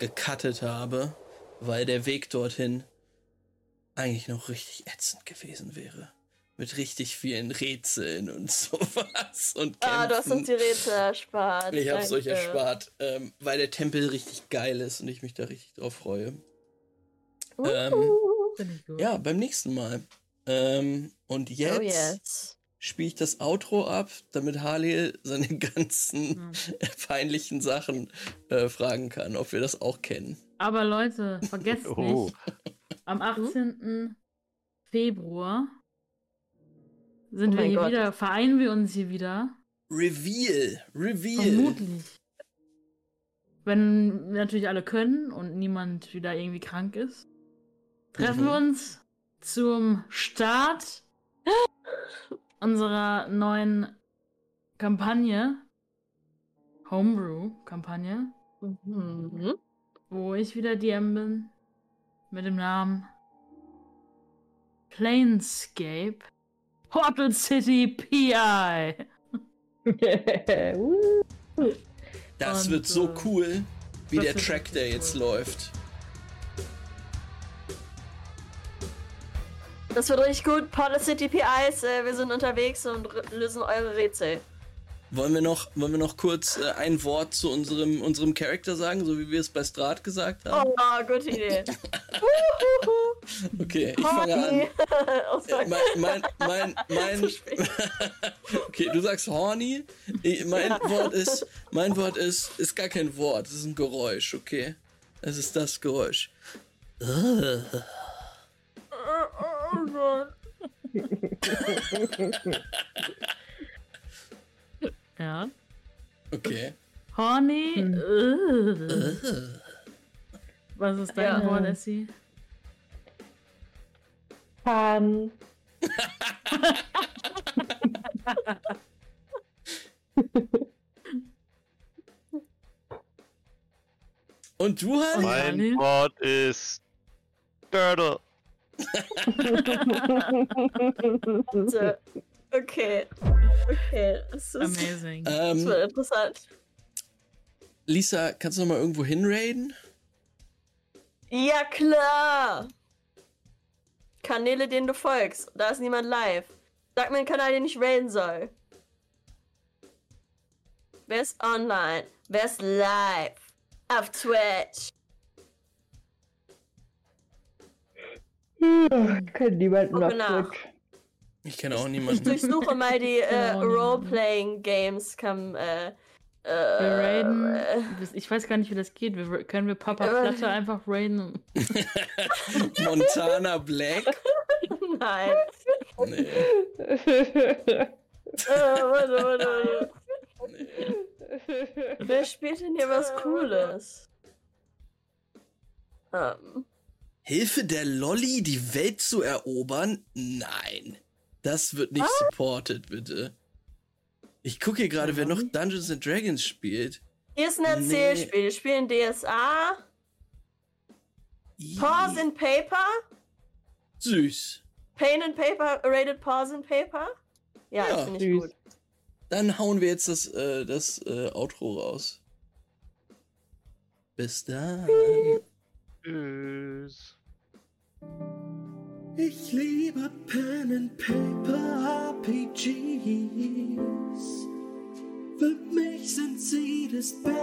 gecuttet habe, weil der Weg dorthin eigentlich noch richtig ätzend gewesen wäre. Mit richtig vielen Rätseln und sowas und Kämpfen. Ah, du hast uns die Rätsel erspart. Ich hab's euch erspart, weil der Tempel richtig geil ist und ich mich da richtig drauf freue. Ja, beim nächsten Mal. Und jetzt spiele ich das Outro ab, damit Halil seine ganzen peinlichen Sachen fragen kann, ob wir das auch kennen. Aber Leute, vergesst nicht, am 18. Februar sind wir hier wieder, vereinen wir uns hier wieder. Reveal. Vermutlich. Wenn natürlich alle können und niemand wieder irgendwie krank ist. Treffen wir uns zum Start unserer neuen Kampagne, Homebrew-Kampagne, wo ich wieder DM bin, mit dem Namen Planescape Portal City P.I. Das wird so cool, wie der Track, der jetzt läuft. Das wird richtig gut. Policy PIs, wir sind unterwegs und lösen eure Rätsel. Wollen wir noch kurz ein Wort zu unserem Charakter sagen, so wie wir es bei Strahd gesagt haben? Oh, gute Idee. Okay, ich fange an. Oh, okay, du sagst horny. Mein Wort ist gar kein Wort, es ist ein Geräusch, okay? Es ist das Geräusch. Oh Gott. Ja. Okay. Horny. Was ist dein Wort, Essie? Pan. Und du, Honey? Mein Wort ist Dördel. Okay. Das ist amazing. Das war interessant. Lisa, kannst du noch mal irgendwo hinraiden? Ja, klar. Kanäle, denen du folgst. Da ist niemand live. Sag mir einen Kanal, den ich raiden soll. Wer ist online? Wer ist live? Auf Twitch. Ich kenne niemanden auf Twitch. Ich kenne auch niemanden. Ich durchsuche mal die Role-Playing-Games. Wir raiden. Ich weiß gar nicht, wie das geht. Können wir Papa Platte einfach raiden? Montana Black? Nein. Nee. Warte. Nee. Wer spielt denn hier was Cooles? Hilfe der Lolli, die Welt zu erobern? Nein. Das wird nicht supported, bitte. Ich gucke hier gerade, wer noch Dungeons & Dragons spielt. Hier ist ein Erzählspiel. Wir spielen DSA. Pain&Paper. Süß. Pain&Paper, rated Pain&Paper. Ja, das finde ich gut. Dann hauen wir jetzt das Outro raus. Bis dann. Tschüss. Ich liebe Pen-and-Paper RPGs. Für mich sind sie das Beste.